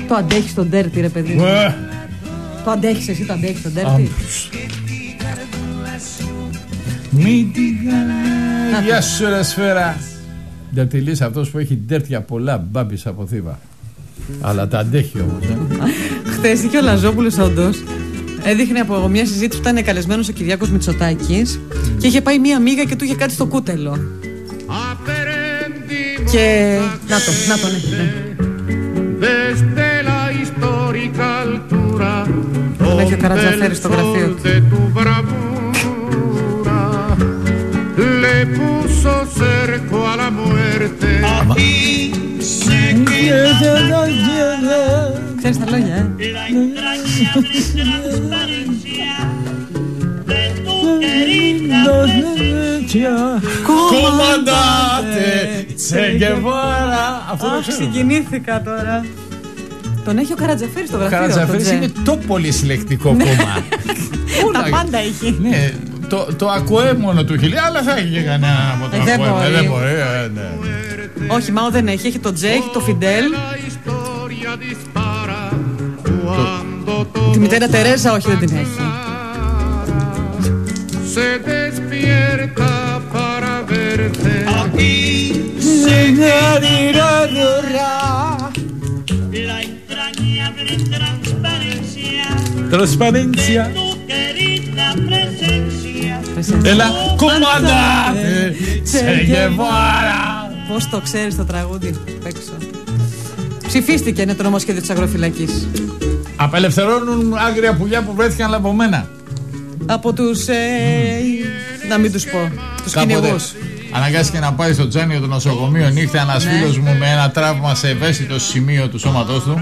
Το αντέχεις τον ντέρτι, ρε παιδί. Το αντέχεις εσύ, το αντέχεις τον ντέρτι. Μην τη γάλα. Γεια σου ρε σφαίρα. Ντερτιλής αυτός που έχει ντέρτια πολλά, μπάμπης από Θήβα. Αλλά τα αντέχει όμως. Χθες είχε ο Λαζόπουλος όντως. Έδειχνε από μια συζήτηση που ήταν καλεσμένος ο Κυριάκος Μητσοτάκης και είχε πάει μία μύγα και του είχε κάτι στο κούτελο. Και... να το, να το, ναι. Τον έχει ο Καρατζαφέρης στο γραφείο. Άμα. Ξέρεις τα λόγια, Κομμαντάτε Τσεγκεβάρα. Αχ, συγκινήθηκα τώρα. Τον έχει ο Καρατζαφέρης στο γραφείο. Ο Καρατζαφέρης είναι το πολυσυλλεκτικό κόμμα. Τα πάντα έχει. Ναι, το ακουέ μόνο του χιλιά, αλλά θα έχει και κανένα από το ακουέ. Δεν μπορεί, ναι. Όχι, Μάο δεν έχει. Έχει το Τζέ, έχει το Φιντέλ. Τη μητέρα Τερέζα, όχι, δεν την έχει. Τρασπαρένσια. Έλα, κομμαντάτε Τσέ Γκεβάρα. Πώς το ξέρεις το τραγούδι, παίξω. Ψηφίστηκε, είναι το νομοσχέδιο της αγροφυλακής. Απελευθερώνουν άγρια πουλιά που βρέθηκαν λαβωμένα. Από τους... να μην τους πω. Τους κυνηγούς. Αναγκάστηκε να πάει στο τζάνιο του νοσοκομείου νύχτα ένας φίλος μου με ένα τραύμα σε ευαίσθητο σημείο του σώματός του.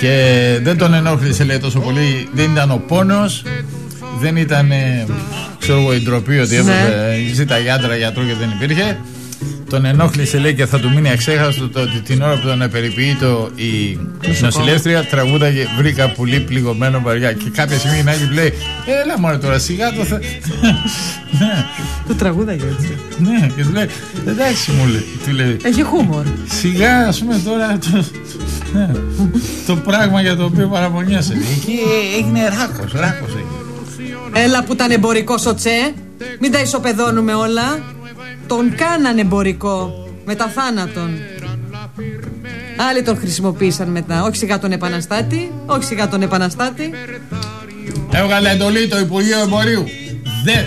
Και δεν τον ενόχλησε, λέει, τόσο πολύ. Δεν ήταν ο πόνος, δεν ήταν... ξέρω εγώ η ντροπή ότι έπρεπε, ζήταγε άντρα γιατρό και δεν υπήρχε. Τον ενόχλησε, λέει, και θα του μείνει αξέχαστο το ότι την ώρα που τον περιποιεί η νοσηλεύτρια τραγούδαγε «Βρήκα πουλί πληγωμένο βαριά». Και κάποια στιγμή η Νάγη λέει «Έλα μωρέ τώρα σιγά το θα...» Το τραγούδαγε έτσι. Ναι, και του λέει «Εντάξει μου», λέει, «έχει χούμορ». «Σιγά, ας πούμε τώρα το πράγμα για το οποίο παραπονιέσαι». Εκεί έγινε ράκος, ράκος έγινε. Έλα που ήταν εμπορικός ο Τσε, μην τα ισοπεδώνουμε όλα. Τον κάνανε εμπορικό μετά θάνατον. Άλλοι τον χρησιμοποίησαν μετά. Όχι σιγά τον επαναστάτη, όχι σιγά τον επαναστάτη. Έβγαλε εντολή το Υπουργείο Εμπορίου.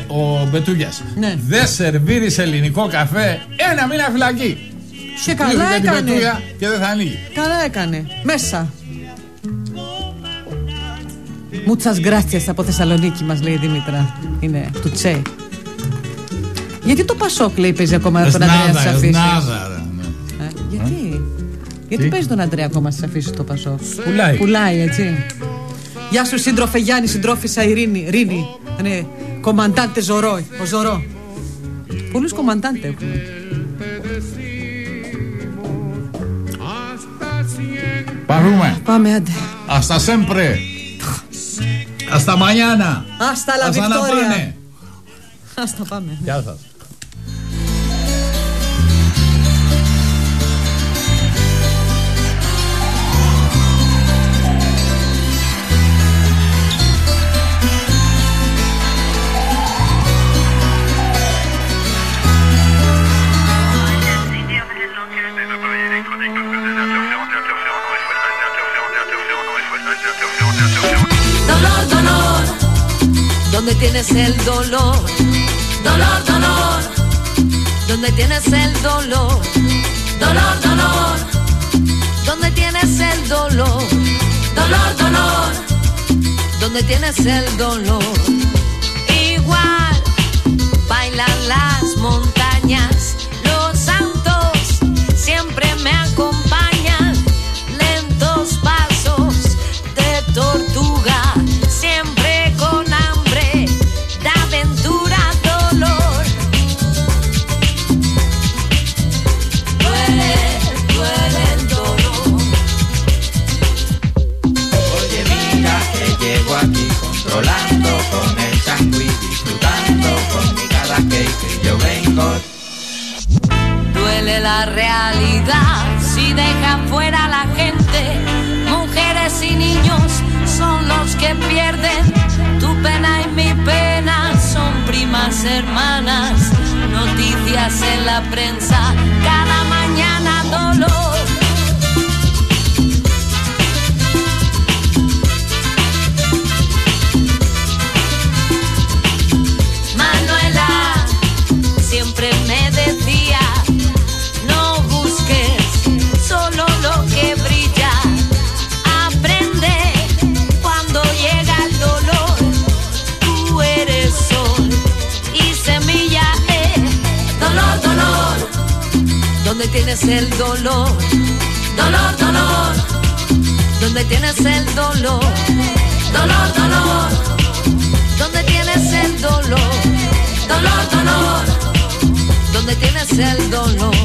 Ο Μπετούγιας, ναι, δεν σερβίρισε ελληνικό καφέ 1 μήνα φυλακή. Και καλά έκανε. Και δεν θα ανοίγει. Καλά έκανε. Μέσα. Μουτσας γκράσιας από Θεσσαλονίκη, μας λέει η Δήμητρα. Είναι του Τσε. Γιατί το Πασόκ, λέει, παίζει ακόμα τον Ανδρέα στις αφήσεις? Ναι. Γιατί παίζει τον Ανδρέα ακόμα στις αφήσεις το Πασόκ? Πουλάει. Πουλάει, έτσι. Γεια σου σύντροφε Γιάννη, συντρόφισσα Ειρήνη. Ρίνη. Ναι. Κομμαντάντε Ζωρό. Ο Ζωρό. Πολλούς κομμαντάντε έχουμε. Παρούμε. Πάμε, άντε. Αστα σέμπρε. Αστα μανιάνα. Αστα λα βικτόρια. Αστα πάμε. Γεια σας. Donde tienes el dolor, dolor, dolor. Donde tienes el dolor, dolor, dolor. Donde tienes el dolor, dolor, dolor. Donde tienes el dolor. Igual bailan las montañas, los santos siempre me acompañan. Lentos pasos de tortuga, siempre con hambre de aventura, dolor. Duele, duele el dolor. Oye vida, que llego aquí controlando con el changui, disfrutando con mi cada que yo vengo. Duele la realidad si dejan fuera a la gente. Mujeres y niños son los que pierden. Tu pena y mi pena son primas hermanas. Noticias en la prensa, cada mañana dolor. Manuela siempre me decía, no busques solo lo que brilla. Donde tienes el dolor, dolor, dolor. Donde tienes el dolor, dolor, dolor. Donde tienes el dolor, dolor, dolor. Donde tienes el dolor.